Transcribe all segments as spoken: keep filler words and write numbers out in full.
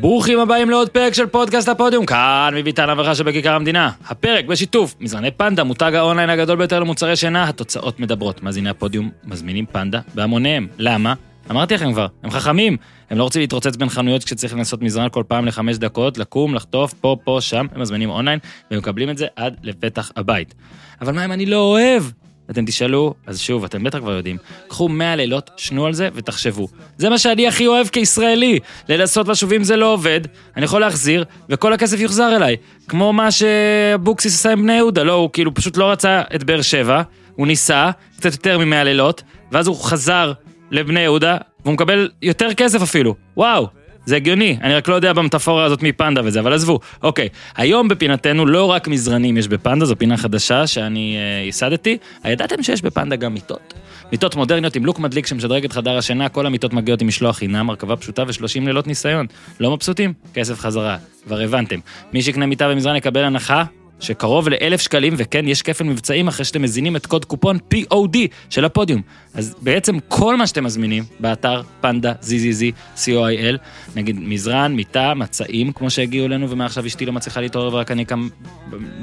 ברוכים הבאים לעוד פרק של פודקאסט הפודיום, כאן מביתן הברכה שבכיכר המדינה. הפרק בשיתוף מזרני פנדה, מותג האונליין הגדול ביותר למוצרי שינה. התוצאות מדברות, מאזיני הפודיום מזמינים פנדה בהמוניהם. למה? אמרתי לכם כבר, הם חכמים, הם לא רוצים להתרוצץ בין חנויות כשצריך לנסות מזרן כל פעם לחמש דקות, לקום, לחטוף, פה, פה, שם, הם מזמינים אונליין, והם מקבלים את זה עד לפתח הבית. אבל מה אם אני לא אוהב? אתם תשאלו, אז שוב, אתם בטח כבר יודעים, קחו מאה לילות, שנו על זה ותחשבו. זה מה שאני הכי אוהב כישראלי, לנסות לשובים זה לא עובד, אני יכול להחזיר, וכל הכסף יוחזר אליי, כמו מה שאבוקסיס עשה עם בני יהודה, לא, הוא כאילו פשוט לא רצה את באר שבע, הוא ניסה, קצת יותר ממאה לילות, ואז הוא חזר לבני יהודה, והוא מקבל יותר כסף אפילו, וואו. זה הגיוני, אני רק לא יודע במטאפורה הזאת מפנדה וזה, אבל עזבו. אוקיי, היום בפינתנו לא רק מזרנים יש בפנדה, זו פינה חדשה שאני יסדתי. הידעתם שיש בפנדה גם מיטות? מיטות מודרניות עם לוק מדליק שמשדרג את חדר השינה, כל המיטות מגיעות עם משלוח חינם, הרכבה פשוטה ושלושים לילות ניסיון. לא מבסוטים? כסף חזרה. כבר הבנתם. מי שיקנה מיטה במזרן יקבל הנחה שקרוב לאלף שקלים, וכן, יש כפל מבצעים אחרי שאתם מזינים את קוד קופון פי או די של הפודיום. אז בעצם כל מה שאתם מזמינים באתר פנדה, זי זי זי, סי או איי אל, נגיד מזרן, מיטה, מצעים, כמו שהגיעו אלינו, ומעכשיו אשתי לא מצליחה להתעורר ורק אני קם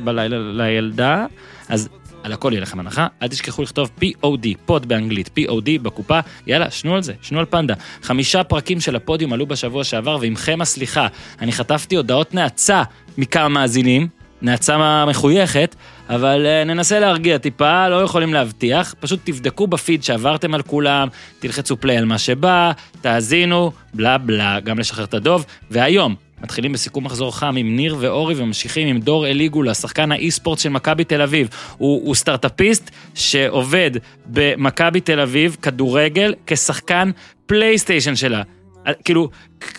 בלילה לילדה, אז על הכל יהיה לכם הנחה, אל תשכחו לכתוב פי או די, פוד באנגלית, פי או די בקופה, יאללה, שנו על זה, שנו על פנדה. חמישה פרקים של הפודיום עלו בשבוע שעבר, ועמכם הסליחה, אני חטפתי הודעות נעצה מכמה מאזינים, נעצה מחויכת, אבל ננסה להרגיע טיפה, לא יכולים להבטיח, פשוט תבדקו בפיד שעברתם על כולם, תלחצו פלי על מה שבא, תאזינו, בלה בלה, גם לשחרר את הדוב, והיום מתחילים בסיכום מחזור חם עם ניר ואורי, וממשיכים עם דור אליגולה, שחקן האי-ספורט של מכבי תל אביב. הוא, הוא סטארט-אפיסט שעובד במכבי תל אביב, כדורגל, כשחקן פלייסטיישן שלה. כאילו,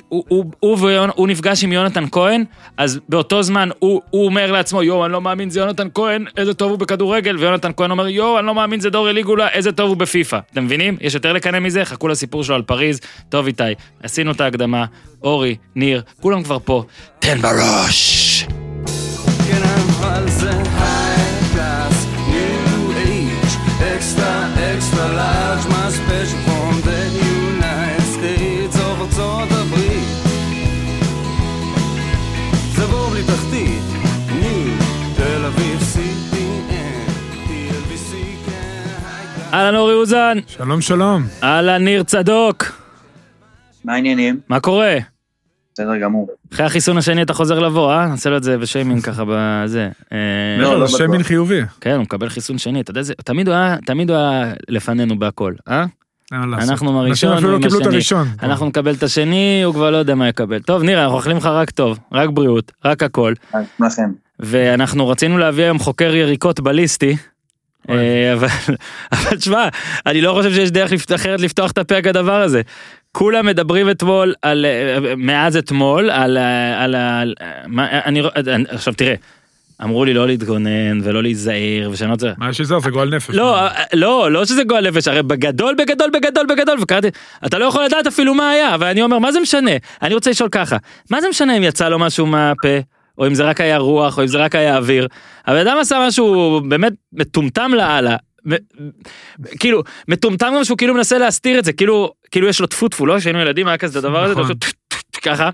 הוא, הוא, הוא, הוא, הוא נפגש עם יונתן כהן, אז באותו זמן הוא, הוא אומר לעצמו, יו, אני לא מאמין, זה יונתן כהן, איזה טוב הוא בכדורגל, ויונתן כהן אומר, יו, אני לא מאמין, זה דור אליגולה, איזה טוב הוא בפיפה. אתם מבינים? יש יותר לקנה מזה, חכו לסיפור שלו על פריז. טוב איתי, עשינו את ההקדמה, אורי, ניר, כולם כבר פה, תן בראש! אהלן אורי אוזן. שלום שלום. אהלן ניר צדוק. מה העניינים? מה קורה? בסדר גמור. אחרי החיסון השני אתה חוזר לבוא, אה? נעשה לו את זה בשיימין ככה בזה. לא, לא בשיימין חיובי. כן, הוא מקבל חיסון שני. תמיד הוא היה לפנינו בהכל, אה? אנחנו מהראשון, אנחנו נקבל את השני, הוא כבר לא יודע מה יקבל. טוב ניר, אנחנו אוכלים לך רק טוב, רק בריאות, רק הכל. ואנחנו רצינו להביא היום חוקר יריקות בליסטי, אבל תשמע, אני לא חושב שיש דרך אחרת לפתוח את הפה כדבר הזה. כולם מדברים אתמול, מאז אתמול, עכשיו תראה, אמרו לי לא להתגונן ולא להיזהר ושנות זה. מה שזה, זה גועל נפש. לא, לא, לא שזה גועל נפש, הרי בגדול, בגדול, בגדול, בגדול, וקראתי, אתה לא יכול לדעת אפילו מה היה, אבל אני אומר, מה זה משנה? אני רוצה לשאול ככה, מה זה משנה אם יצא לו משהו מהפה? או אם זה רק היה רוח, או אם זה רק היה אוויר, אבל אדם עשה משהו באמת מטומטם לעלה, כאילו, מטומטם גם שהוא כאילו מנסה להסתיר את זה, כאילו יש לו טפו-טפו, לא? שהיינו ילדים, היה כזה הדבר הזה, ככה,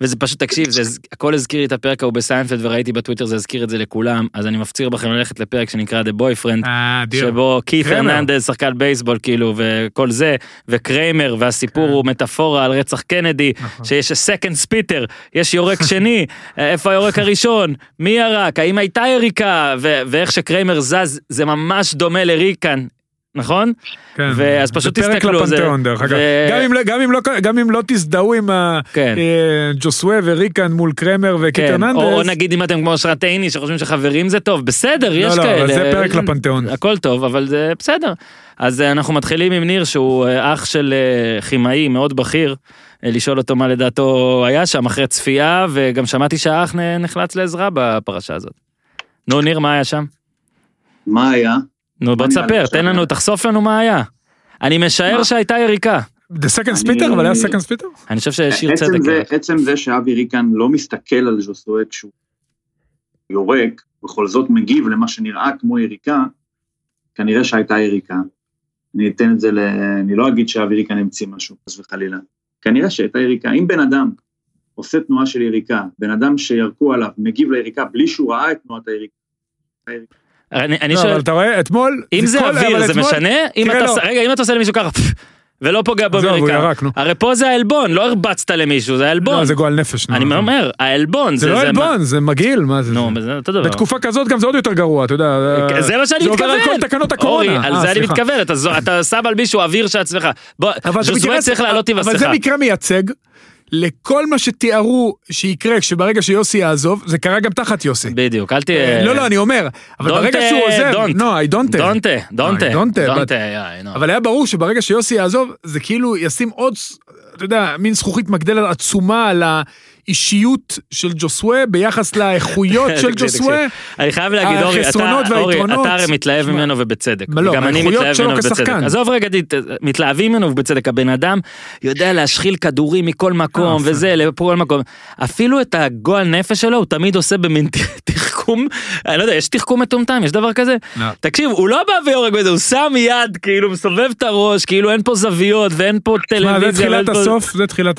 וזה פשוט, תקשיב, הכל הזכיר לי את הפרק ההוא בסיינפלד, וראיתי בטוויטר, זה הזכיר את זה לכולם, אז אני מפציר בכם ללכת לפרק שנקרא The Boyfriend, שבו קית' הרננדז שחקן בייסבול, כאילו, וכל זה, וקריימר, והסיפור הוא מטאפורה על רצח קנדי, שיש סקנד ספיטר, יש יורק שני, איפה היורק הראשון, מי ירק, האם הייתה יריקה, ואיך שקריימר זז, זה ממש דומה לריקן, נכון? כן. ואז פשוט תסתכלו על זה. גם אם לא תזדהו עם ג'וסווה וריקן מול קרמר וקיטרננדס. או נגיד אם אתם כמו שרטייני שחושבים שחברים זה טוב, בסדר, יש כאלה. לא, לא, זה פרק לפנתאון. הכל טוב, אבל זה בסדר. אז אנחנו מתחילים עם ניר שהוא אח של כימאי מאוד בכיר, לשאול אותו מה לדעתו היה שם אחרי צפייה, וגם שמעתי שהאח נחלץ לעזרה בפרשה הזאת. נו ניר, מה היה שם? מה היה? נו, בוא תספר, תן לנו, תחשוף לנו מה היה. אני משער שהייתה יריקה. זה סקנד ספיטר, אבל היה סקנד ספיטר? אני חושב שהשאיר צדק. עצם זה שאבי ריקן לא מסתכל על ז'וסווה כשהוא יורק, בכל זאת מגיב למה שנראה כמו יריקה, כנראה שהייתה יריקה. אני אתן את זה, אני לא אגיד שאבי ריקן המציא משהו, חס וחלילה. כנראה שהייתה יריקה. אם בן אדם עושה תנועה של יריקה, בן אדם שירקו עליו, מגיב ליריקה בלי שהוא ראה את תנועת היריקה. אני שואל... אבל אתה רואה, אתמול... אם זה אוויר, זה משנה? רגע, אם אתה עושה למישהו ככה... ולא פוגע באמריקה. הרי פה זה האלבון, לא הרבצת למישהו, זה האלבון. לא, זה גועל נפש. אני אומר, האלבון. זה לא אלבון, זה מגעיל. נו, זה אותו דבר. בתקופה כזאת גם זה עוד יותר גרוע, אתה יודע. זה מה שאני מתכוון. זה עובר על כל תקנות הקורונה. אורי, על זה אני מתכוון, אתה שם על מישהו אוויר שעצמך. ז'וזווה צריך לעלות עם הסכה. אבל זה מקרה מייצג, לכל מה שתיארו שיקרה, שברגע שיוסי יעזוב, זה קרה גם תחת יוסי. בדיוק, אל תהיה... לא, לא, אני אומר, אבל ברגע שהוא עוזב... לא, I don't tell. don't tell. אבל היה ברור שברגע שיוסי יעזוב, זה כאילו ישים עוד, אתה יודע, מין זכוכית מגדלת עצומה על ה... אישיות של ג'וסווה ביחס לאיכויות של ג'וסווה. אני חייב להגיד, אורי, אתה הרי מתלהב ממנו ובצדק. גם אני מתלהב ממנו ובצדק. עזוב רגע, מתלהבים ממנו ובצדק. הבן אדם יודע להשחיל כדורים מכל מקום, וזה, לכל מקום. אפילו את הגועל נפש שלו, הוא תמיד עושה במין תחכום, אני לא יודע, יש תחכום מטומטם, יש דבר כזה? תקשיב, הוא לא בא ויורג בזה, הוא שם יד, כאילו, מסובב את הראש, כאילו אין פה זוויות, ואין פה טלוויזיה. זה תחילת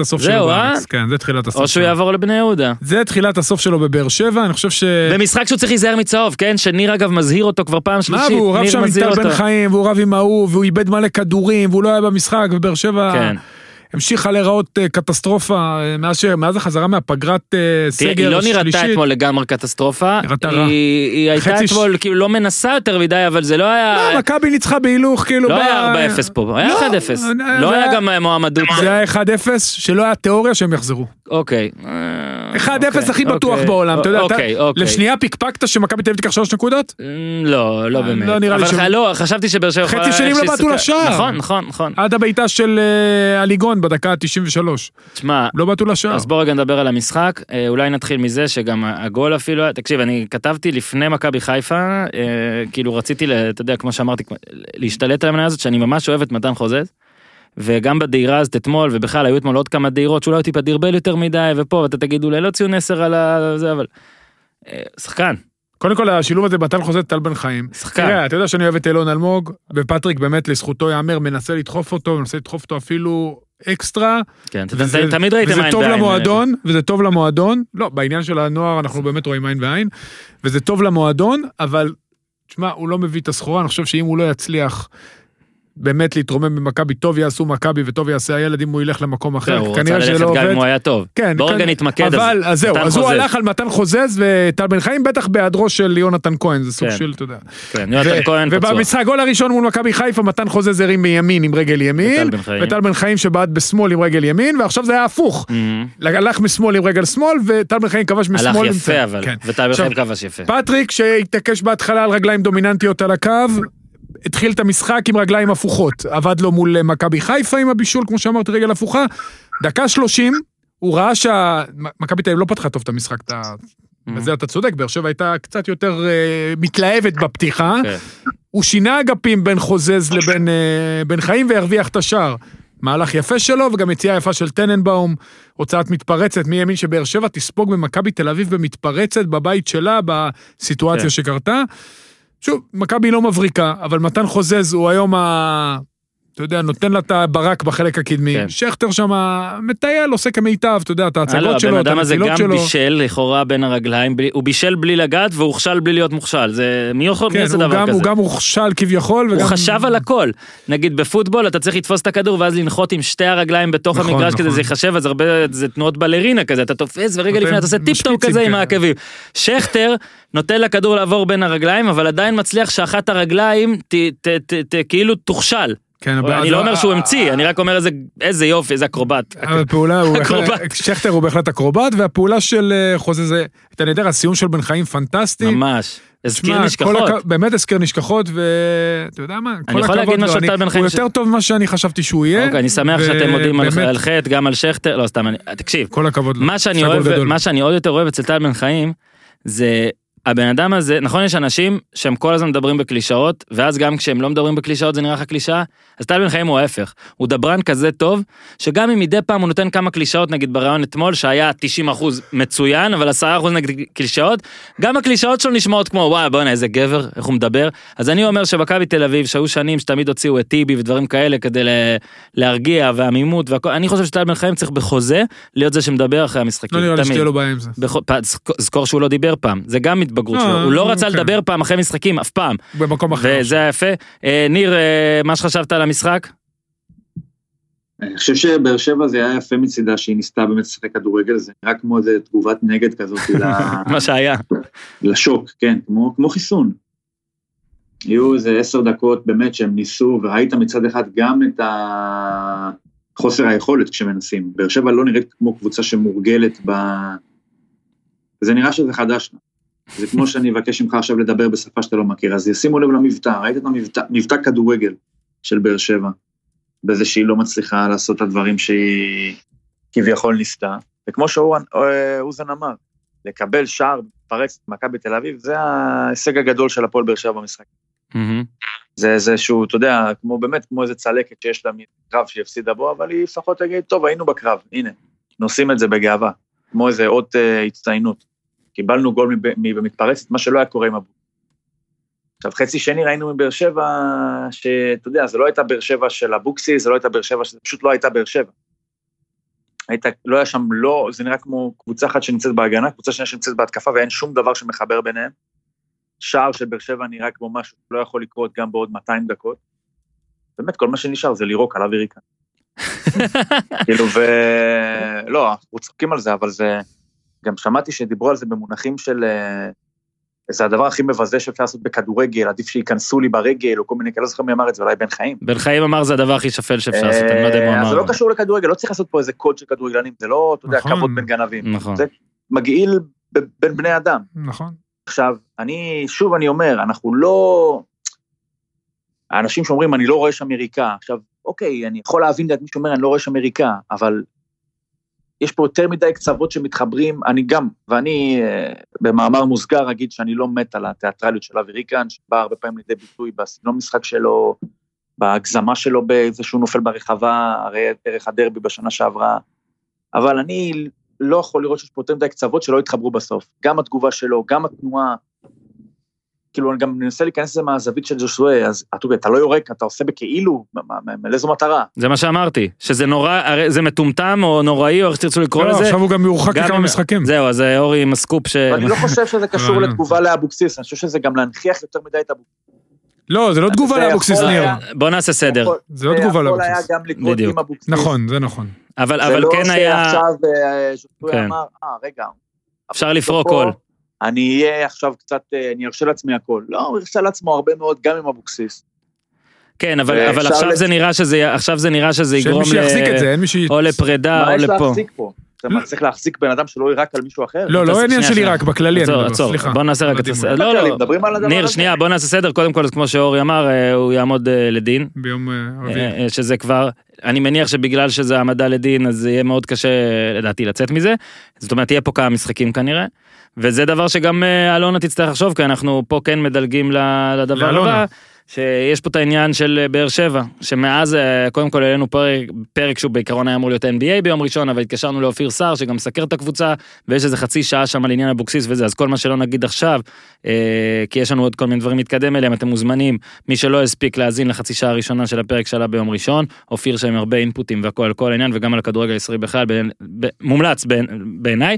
הסוף עבור לבני יהודה. זה תחילת הסוף שלו בבאר שבע, אני חושב ש... במשחק שהוא צריך להיזהר מצהוב, כן? שניר אגב מזהיר אותו כבר פעם שלישית. מה, והוא רב שם איתר בן חיים, והוא רב עם ההוא, והוא איבד מלא כדורים, והוא לא היה במשחק, ובאר שבע... כן. המשיכה להיראות קטסטרופה, מאז החזרה מהפגרת סגר שלישית. היא לא נראתה אתמול לגמרי קטסטרופה, היא הייתה אתמול כאילו לא מנסה יותר מדי, אבל זה לא היה... לא, מכבי ניצחה בהילוך, כאילו... לא היה ארבע אפס פה, היה אחד אפס. לא היה גם מועמדות. זה היה אחד אפס, שלא היה תיאוריה שהם יחזרו. אוקיי. אחד אפס הכי בטוח בעולם, אתה יודע, לשנייה פיקפקת שמכבי תל אביב תיקח שלוש נקודות? לא, לא באמת. לא נראה לי שם. אבל חשבתי שבאר שבע... חצי שנים לא באתו לשער. נכון, נכון, נכון. עד הביתה של הליגון בדקה ה-תשעים ושלוש. תשמע, לא באתו לשער. אז בוא רגע נדבר על המשחק, אולי נתחיל מזה שגם הגול אפילו... תקשיב, אני כתבתי לפני מכבי חיפה, כאילו רציתי, אתה יודע, כמו שאמרתי, להשתלט על המנה הזאת, שאני ממש אוהב את מתן חוזז. וגם בדהירה הזאת אתמול, ובכלל היו אתמול עוד כמה דהירות, שאולי הוא טיפה דרבל יותר מדי, ופה, ואתה תגיד, אולי לא ציון עשר על זה, אבל... שחקן. קודם כל, השילוב הזה בתל חוזז, טל בן חיים. שחקן. תראה, אתה יודע שאני אוהב את אלון אלמוג, ופטריק באמת לזכותו יאמר, מנסה לדחוף אותו, מנסה לדחוף אותו אפילו אקסטרה. כן, תמיד ראיתם עין ועין. וזה טוב למועדון, וזה טוב למועדון. לא, בעניין של הנוער אנחנו באמת רואים עין ועין, וזה טוב למועדון, אבל, תשמע, הוא לא מביא את הסחורה, אני חושב שאם הוא לא יצליח באמת להתרומם במכבי, טוב יעשו מכבי וטוב יעשה הילד אם הוא ילך למקום אחר. הוא רוצה ללכת גם אם הוא היה טוב. בואו רגע נתמקד. אז זהו, אז הוא הלך על מתן חוזז וטל בן חיים, בטח בהיעדרו של יונתן כהן, זה סוג של, אתה יודע. יונתן כהן פצוע. ובמשחק גול הראשון מול מכבי חיפה, מתן חוזז הרים מימין עם רגל ימין, וטל בן חיים שבעט בשמאל עם רגל ימין, ועכשיו זה היה הפוך. הלך משמאל עם רגל שמאל, וטל בן חיים כבש משמאל. הלך יפה אבל, וטל בן חיים כבש יפה. פטריק שהתעקש בהתחלה על רגליים דומיננטיות על הקו, התחיל את המשחק עם רגליים הפוכות, עבד לו מול מכבי חיפה עם הבישול, כמו שאמרתי, רגל הפוכה, דקה שלושים, הוא ראה שהמכבי תל אביב לא פתחה טוב את המשחק, וזה אתה צודק, באר שבע הייתה קצת יותר מתלהבת בפתיחה, הוא שינה אגפים בין חוזז לבין חיים, והרוויח את השער, מהלך יפה שלו, וגם יציאה יפה של טננבאום, הוצאת מתפרצת, מי יאמין שבאר שבע תספוג במכבי תל אביב במתפרצת, בבית שלה, בסיטואציה שקרתה. שוב, מכבי לא מבריקה, אבל מתן חוזז הוא היום, ה... אתה יודע, נותן לה את הברק בחלק הקדמי, כן. שכתר שם מטייל, עושה כמיטב, אתה יודע, את ההצגות שלו, את המצילות שלו. הבן אדם הזה גם בישל לכאורה בין הרגליים, בלי... הוא בישל בלי לגעת והוכשל בלי להיות מוכשל, זה מי יכול כן, מי זה דבר גם, כזה? הוא גם הוכשל כביכול. וגם... הוא חשב על הכל, נגיד בפוטבול אתה צריך לתפוס את הכדור ואז לנחות עם שתי הרגליים בתוך נכון, המגרש נכון. כזה, זה יחשב, אז הרבה זה תנועות בלרינה כזה, אתה תופס ורגע לפני אתה עושה טיפ-טופ כזה עם העקבים. שכתר נותן לכדור לעבור בין הרגליים, אבל עדיין מצליח שאחת הרגליים ת, ת, ת, ת, כאילו תוכשל. אני לא אומר שהוא המציא, אני רק אומר איזה יופי, איזה אקרובט. הפעולה, שכתר הוא בהחלט אקרובט, והפעולה של חוזה זה, אתה נדע, הסיום של בן חיים פנטסטי. ממש, הזכיר נשכחות. באמת הזכיר נשכחות, ואתה יודע מה, כל הכבוד לו, הוא יותר טוב ממה שאני חשבתי שהוא יהיה. אוקיי, אני שמח שאתם יודעים על חטא, גם על שכתר, לא סתם, תקשיב, מה שאני עוד יותר אוהב אצל טל בן חיים, זה הבן אדם הזה, נכון יש אנשים שהם כל הזמן מדברים בקלישאות, ואז גם כשהם לא מדברים בקלישאות זה נראה לך קלישאה, אז טל בן חיים הוא ההפך, הוא דברן כזה טוב, שגם אם מדי פעם הוא נותן כמה קלישאות, נגיד ברעיון אתמול, שהיה תשעים אחוז מצוין, אבל עשרה אחוז נגיד קלישאות, גם הקלישאות שלו נשמעות כמו, וואי, בוא'נה, איזה גבר, איך הוא מדבר, אז אני אומר שבקבי תל אביב, שהיו שנים שתמיד הוציאו את טיבי ודברים כאלה, כדי להרגיע, והמימות, והכל. אני חושב שטל בן חיים צריך בחוזה להיות זה שמדבר אחרי המשחקים. לא נראה לי שתהיה לו בעיה עם זה. זכור שהוא לא דיבר פעם, זה גם מתבגרות שלו. הוא לא רצה לדבר פעם אחרי משחקים, אף פעם. במקום אחר. וזה היה יפה. ניר, מה שחשבת על המשחק? אני חושב שבאר שבע זה היה יפה מצידה, שהיא ניסתה באמת לשחק כדורגל, זה נראה כמו איזו תגובת נגד כזאת. מה שהיה. לשוק, כן, כמו חיסון. יהיו איזה עשר דקות באמת שהם ניסו, והיית מצד אחד גם את החוסר היכולת כשמנסים. באר שבע לא נראית כמו קבוצה שמורגלת ב... זה נראה שזה חדש. זה כמו שאני אבקש ממך עכשיו לדבר בשפה שאתה לא מכיר, אז ישימו לב למבטא, ראית את המבטא, מבטא כדורגל של באר שבע, בזה שהיא לא מצליחה לעשות את הדברים שהיא כביכול ניסתה, וכמו שאוזן אמר, לקבל שער, פרץ, מכבי בתל אביב, זה ההישג הגדול של הפועל באר שבע במשחק. זה איזשהו, אתה יודע, כמו באמת, כמו איזה צלקת שיש לה מקרב שיפסידה בו, אבל היא לפחות תגיד, טוב, היינו בקרב, הנה, נושאים את זה בגאווה, כמו איזה עוד הצטיינות. קיבלנו גול במתפרצת, מה שלא היה קורה עם אבוקסיס. עכשיו, חצי שני ראינו מבאר שבע, שאתה יודע, זה לא הייתה באר שבע של אבוקסיס, זה לא הייתה באר שבע, זה פשוט לא הייתה באר שבע. הייתה, לא היה שם, לא, זה נראה כמו קבוצה אחת שנמצאת בהגנה, קבוצה שנייה שנמצאת בהתקפה, ואין שום דבר שמחבר ביניהם. שער של באר שבע נראה כמו משהו, לא יכול לקרות גם בעוד מאתיים דקות. באמת, כל מה שנשאר זה לירוק על אוויריקה. כאילו, ו... לא, אנחנו צוחקים על זה, אבל זה... גם שמעתי שדיברו על זה במונחים של, זה הדבר הכי מבזה שאפשר לעשות בכדורגל, עדיף שיכנסו לי ברגל, או כל מיני כאלה, לא זוכר מי אמר את זה, אולי בן חיים. בן חיים אמר זה הדבר הכי שפל שאפשר לעשות, אני לא יודע מה אמר. זה לא קשור לכדורגל, לא צריך לעשות פה איזה קוד של כדורגלנים, זה לא, אתה יודע, כבוד בין גנבים. זה מגעיל בין בני אדם. נכון. עכשיו, אני, שוב אני אומר, אנחנו לא, האנשים שאומרים, אני לא רואה שם אמריקה, עכשיו, אוקיי, אני יכול להבין את מי שאומר, אני לא רואה שם אמריקה, אבל יש פה יותר מדי קצוות שמתחברים, אני גם, ואני במאמר מוסגר אגיד שאני לא מת על התיאטרליות של אבי ריקן, שבא הרבה פעמים לידי ביטוי בסגנון משחק שלו, בהגזמה שלו, באיזה שהוא נופל ברחבה, הרי ערך הדרבי בשנה שעברה, אבל אני לא יכול לראות שיש פה יותר מדי קצוות שלא התחברו בסוף, גם התגובה שלו, גם התנועה, כאילו אני גם ננסה להיכנס לזה מהזווית של ג'ושוי, אז אתה לא יורק, אתה עושה בכאילו, לאיזו מטרה. זה מה שאמרתי, שזה נורא, זה מטומטם או נוראי, או איך שתרצו לקרוא לזה. לא, עכשיו הוא גם יורחק לכמה משחקים. זהו, אז אורי עם הסקופ ש... אני לא חושב שזה קשור לתגובה לאבוקסיס, אני חושב שזה גם להנחיח יותר מדי את אבוקסיס. לא, זה לא תגובה לאבוקסיס, ניר. בוא נעשה סדר. זה לא תגובה לאבוקסיס. נכון, זה נכון. אבל כן היה... אפשר לפרוק כל. אני אהיה עכשיו קצת, אני ארשה לעצמי הכל. לא, הוא הרשה לעצמו הרבה מאוד, גם עם אבוקסיס. כן, אבל, אבל עכשיו, זה נראה שזה, עכשיו זה נראה שזה יגרום ל... שי... או לפרידה או לפה. מה יש להחזיק פה? אתה צריך להחזיק בן אדם שלא ירק על מישהו אחר? לא, לא עניין שלי רק, בכללי. עצור, עצור, בוא נעשה רק את הסדר. לא, לא, ניר, שנייה, בוא נעשה סדר. קודם כל, כמו שאורי אמר, הוא יעמוד לדין. ביום רביעי. שזה כבר... אני מניח שבגלל שזה העמדה לדין, אז יהיה מאוד קשה, לדעתי, לצאת מזה. זאת אומרת, תהיה פה כמה משחקים כנראה. וזה דבר שגם אלונה תצטרך לחשוב, כי אנחנו פה כן מדלגים לדבר הבא, שיש פה את העניין של באר שבע, שמאז, קודם כל, עלינו פרק, פרק שהוא בעיקרון היה אמור להיות אן בי איי ביום ראשון, אבל התקשרנו לאופיר שר, שגם סקר את הקבוצה, ויש איזה חצי שעה שם על עניין אבוקסיס וזה, אז כל מה שלא נגיד עכשיו, כי יש לנו עוד כל מיני דברים מתקדם אליהם, אתם מוזמנים, מי שלא הספיק להזין לחצי שעה הראשונה של הפרק שעלה ביום ראשון, אופיר שם הרבה אינפוטים והכל על כל העניין, וגם על הכדורגל הישראלי בכלל, מומלץ בעיניי,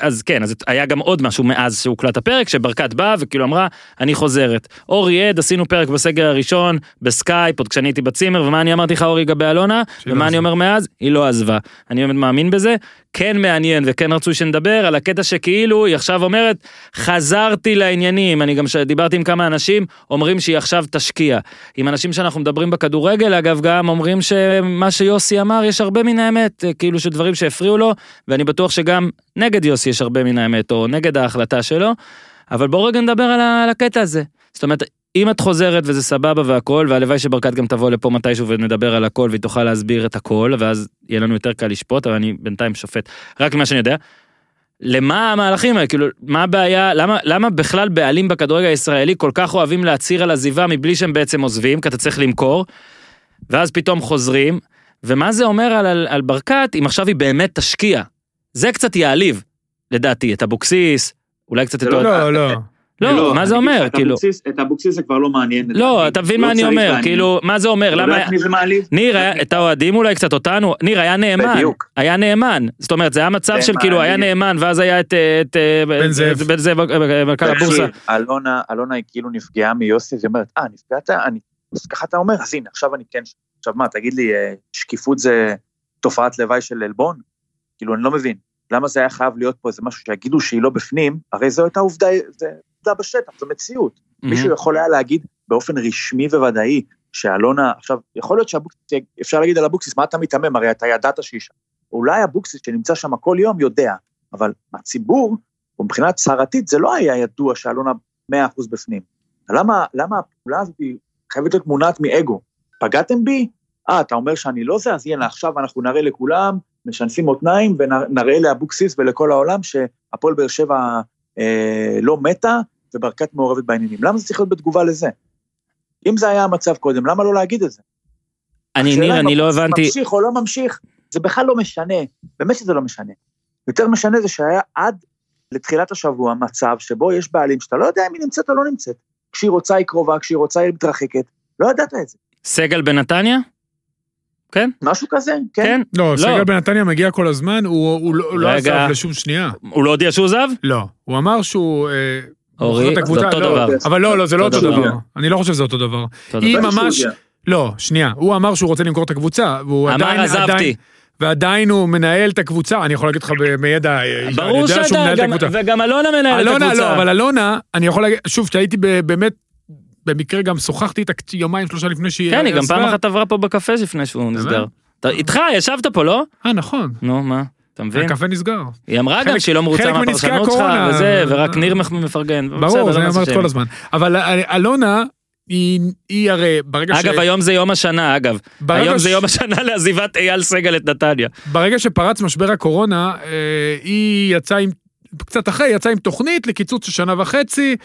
אז כן, אז היה גם עוד משהו מאז שהוקלט הפרק, שברקת בא וכאילו אמרה, אני חוזרת. אורי עד, עשינו פרק בסגר הראשון, בסקייפ, עוד כשאני הייתי בצימר, ומה אני אמרתי לך, אורי, גבי אלונה, ומה אני אומר מאז? היא לא עזבה. אני באמת מאמין בזה, כן מעניין, וכן רצוי שנדבר על הקטע שכאילו, היא עכשיו אומרת, חזרתי לעניינים, אני גם שדיברתי עם כמה אנשים, אומרים שהיא עכשיו תשקיע. עם אנשים שאנחנו מדברים בכדורגל, אגב, גם אומרים שמה שיוסי אמר, יש הרבה מן האמת, כאילו שדברים שהפריעו לו, ואני בטוח שגם נגד יוסי יש הרבה מן האמת, או נגד ההחלטה שלו, אבל בואו רגע נדבר על הקטע הזה. זאת אומרת, אם את חוזרת וזה סבבה והכל, והלוואי שברקת גם תבוא לפה מתישהו ונדבר על הכל, והיא תוכל להסביר את הכל, ואז יהיה לנו יותר קל לשפוט, אבל אני בינתיים שופט, רק מה שאני יודע, למה המהלכים האלה? כאילו, מה הבעיה? למה, למה בכלל בעלים בכדורגל הישראלי כל כך אוהבים להציר על עזיבה מבלי שהם בעצם עוזבים, כי אתה צריך למכור, ואז פתאום חוזרים, ומה זה אומר על, על, על ברקת, אם עכשיו היא באמת תשקיע? זה קצת יעליב, לדעתי, את אבוקסיס, אולי קצת... לא, לא, לא. לא, מה זה אומר? את אבוקסיס זה כבר לא מעניין. לא, אתה מבין מה אני אומר, כאילו, מה זה אומר? ניר, את האוהדים אולי קצת אותנו, ניר, היה נאמן, היה נאמן, זאת אומרת, זה היה מצב של כאילו, היה נאמן, ואז היה את... בן זאב, בקל הבורסה. אלונה, אלונה היא כאילו נפגעה מיוסי, והיא אומרת, אה, נפגעת, ככה אתה אומר, אז הנה, עכשיו אני כן, עכשיו מה, תגיד לי, שקיפות זה תופעת לוואי של אלבון? כאילו, אני לא מבין, למה זה היה חייב להיות פה איזה משהו שיגידו שהיא לא בפנים, הרי זו הייתה עובדה, זה עובדה בשטח, זו מציאות. Mm-hmm. מישהו יכול היה להגיד באופן רשמי וודאי, שאלונה, עכשיו, יכול להיות שהבוקסיס, אפשר להגיד על הבוקסיס, מה אתה מתאמם, הרי אתה ידעת שיש, אולי הבוקסיס שנמצא שם כל יום יודע, אבל הציבור, מבחינת צהרתית, זה לא היה ידוע שאלונה מאה אחוז בפנים. למה, למה הפעולה הזאת חייבת להיות מונעת מאגו? פגעתם בי? אה, אתה אומר שאני לא זה, אז יאללה, עכשיו אנחנו נראה לכולם, משנפים אותניים, ונראה לאבוקסיס ולכל העולם, שהפועל באר שבע אה, לא מתה, וברקת מעורבת בעניינים. למה זה צריך להיות בתגובה לזה? אם זה היה המצב קודם, למה לא להגיד את זה? אני, ניר, אני לא הבנתי... ממשיך או לא ממשיך, זה בכלל לא משנה, באמת שזה לא משנה. יותר משנה זה שהיה עד לתחילת השבוע, מצב שבו יש בעלים, שאתה לא יודע אם היא נמצאת או לא נמצאת. כשהיא רוצה היא קרובה, כשהיא רוצה היא מתרחקת, לא ידעת את זה. סגל בנתניה? כן? משהו כזה, כן? לא, סגל בנתניה מגיע כל הזמן, הוא לא עזב לשום שנייה. הוא לא הודיע שהוא עזב? לא, הוא אמר שהוא... אורי, זה אותו דבר. אבל לא, לא, זה לא אותו דבר. אני לא חושב שזה אותו דבר. היא ממש... לא, שנייה, הוא אמר שהוא רוצה למכור את הקבוצה, והוא עדיין... אמר, עזבתי. ועדיין הוא מנהל את הקבוצה, אני יכול להגיד לך מידע, אני יודע שהוא מנהל את הקבוצה. וגם אלונה מנהל את הקבוצה. לא, אבל אלונה, אני יכול להגיד, שוב, שהייתי באמת... במקרה גם שוחחתי איתה יומיים שלושה לפני שהיא... כן, היא גם פעם אחת עברה פה בקפה לפני שהוא נסגר. איתך, ישבת פה, לא? אה, נכון. נו, מה? אתה מבין? הקפה נסגר. היא אמרה גם שהיא לא מרוצה מהפרשנות שלך, וזה, ורק ניר מפרגן. ברור, זה אמרת כל הזמן. אבל אלונה, היא הרי... אגב, היום זה יום השנה, אגב. היום זה יום השנה לעזיבת אייל סגל את נתניה. ברגע שפרץ משבר הקורונה, היא יצאה עם... קצת אחרי, יצאה עם תוכנית לקיצוץ שנה וחצי,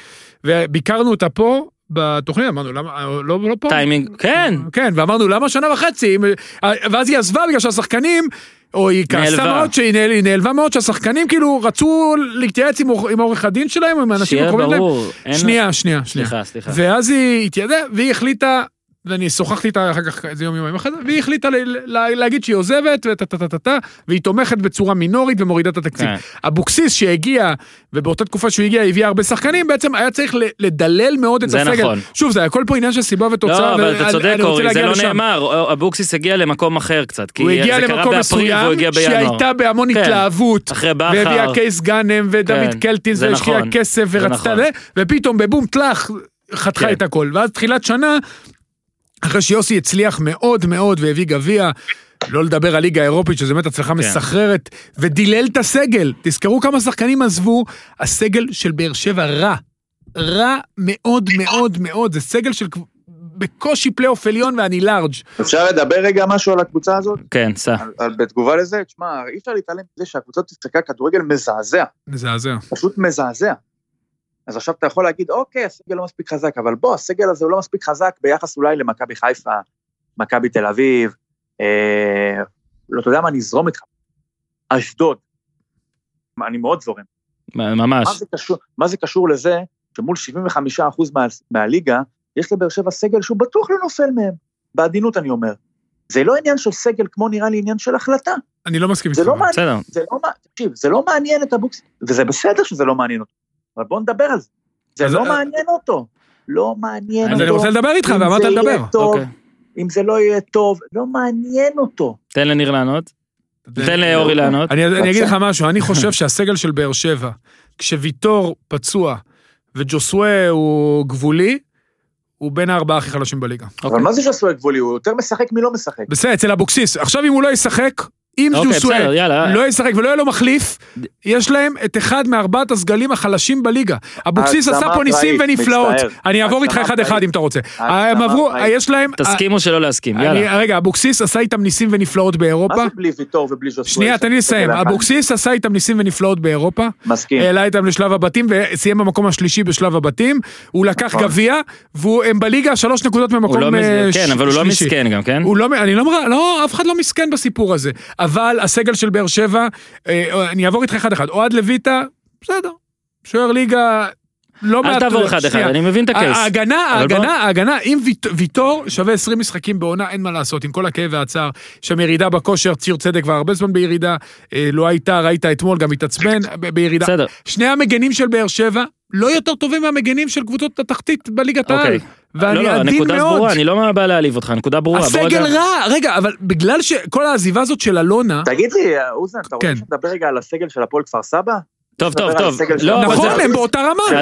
וביקרנו אותה פה בתוכנית, אמרנו, למה, לא, לא פה. טיימינג, כן. כן, ואמרנו, למה שנה וחצי? ואז היא עזבה בגלל שהשחקנים, או היא כעסה מאוד, היא נעלבה מאוד שהשחקנים כאילו רצו להתייעץ עם עורך הדין שלהם, עם האנשים הקרובים להם. שנייה, שנייה. סליחה, סליחה. ואז היא התיידעה, והיא החליטה, ואני שוחחתי איתה אחר כך איזה יום יומיים אחר, והיא החליטה להגיד שהיא עוזבת, והיא תומכת בצורה מינורית ומורידה את התקציב. אבוקסיס שהגיע, ובאותה תקופה שהוא הגיע, הביא הרבה שחקנים, בעצם היה צריך לדלל מאוד את הסגל. שוב, זה היה כל פה עניין של סיבה ותוצאה. לא, אבל אתה צודק, אורי, זה לא נאמר. אבוקסיס הגיע למקום אחר קצת, כי זה קרה באפריל והוא הגיע בינואר. שהייתה בהמון התלהבות, והביאה קייס גאנם ודוד קלטינס, והשקיעה כסף ורצתה, ופתאום בבום תלך חתכה את הכל. ואז תחילת שנה אחרי שיוסי הצליח מאוד מאוד והביא גביה, לא לדבר על ליגה האירופית, שזו באמת הצלחה מסחררת, ודילל את הסגל. תזכרו כמה שחקנים עזבו, הסגל של באר שבע רע. רע מאוד מאוד מאוד. זה סגל של בקושי פלייאוף עליון ואני לארג'. אפשר לדבר רגע משהו על הקבוצה הזאת? כן, סע. בתגובה לזה, תשמע, אי אפשר להתעלם מזה שהקבוצות תשחק כדורגל מזעזע. מזעזע. פשוט מזעזע. אז עכשיו אתה יכול להגיד, אוקיי, הסגל לא מספיק חזק, אבל בוא, הסגל הזה הוא לא מספיק חזק, ביחס אולי למכבי חיפה, מכבי תל אביב, אה, לא אתה יודע מה, נזרום איתך, אשדוד, אני מאוד זורם. ממש. מה זה קשור, מה זה קשור לזה, שמול שבעים וחמישה אחוז מה, מהליגה, יש לבאר שבע סגל שהוא בטוח לא נופל מהם, בעדינות אני אומר. זה לא עניין של סגל, כמו נראה לי עניין של החלטה. אני לא מסכים איתך. זה, לא זה, לא, תקשיב, זה לא מעניין את הבוקס, וזה בסדר שזה לא מעניין אותו. אבל בואו נדבר על זה, זה לא מעניין אותו, לא מעניין אותו. אז אני רוצה לדבר איתך, ואמרת לדבר. אם זה לא יהיה טוב, לא מעניין אותו. תן לניר לענות, תן לאורי לענות. אני אגיד לך משהו, אני חושב שהסגל של באר שבע, כשוויתור פצוע, וג'וסווה הוא גבולי, הוא בין הארבעה הכי חלשים בליגה. אבל מה זה ג'וסווה גבולי? הוא יותר משחק מי לא משחק. בסדר, אצל אבוקסיס, עכשיו אם הוא לא ישחק, אם דוסואל לא ישחק ולא יהיה לו מחליף, יש להם את אחד מארבעת הסגלים החלשים בליגה. אבוקסיס עשה פה ניסים ונפלאות. אני אעבור איתך אחד אחד אם אתה רוצה. יש להם... תסכימו שלא להסכים. רגע, אבוקסיס עשה איתם ניסים ונפלאות באירופה. מה זה בלי ויטור ובלי ז'וסואל? שנייה, תן לי לסיים. אבוקסיס עשה איתם ניסים ונפלאות באירופה. מסכים. העלה איתם לשלב הבתים וסיים במקום השלישי בשלב הבתים. הוא לקח גביע, והם בליגה שלוש נקודות ממקום שלישי. כן, אבל הוא לא מסכן גם, כן? אני לא אומר, לא, אף אחד לא מסכן בסיפור הזה. אבל הסגל של באר שבע, אני אעבור איתך אחד אחד, אוהד לויטה, בסדר, שוער ליגה, לא מעט... אל תעבור אחד אחד, אני מבין את הקייס. ההגנה, ההגנה, ההגנה, אם ויטור שווה עשרים משחקים בעונה, אין מה לעשות, עם כל הכאב והצער, שם ירידה בכושר, ציר צדק והרבה זמן בירידה, לא הייתה, ראית אתמול, גם התעצבן בירידה. בסדר. שני המגנים של באר שבע, לא יותר טובים מהמגנים של קבוצות התחתית בליגת העל. ואני לא, עדין לא, מאוד. אני לא בא להעליב אותך, נקודה ברורה. הסגל רע, גם... רגע, אבל בגלל שכל העזיבה הזאת של אלונה... תגיד לי, אוזן, אתה כן. רוצה לדבר רגע על הסגל של הפועל כפר סבא? טוב, טוב, טוב. נכון, הם באותה רמה.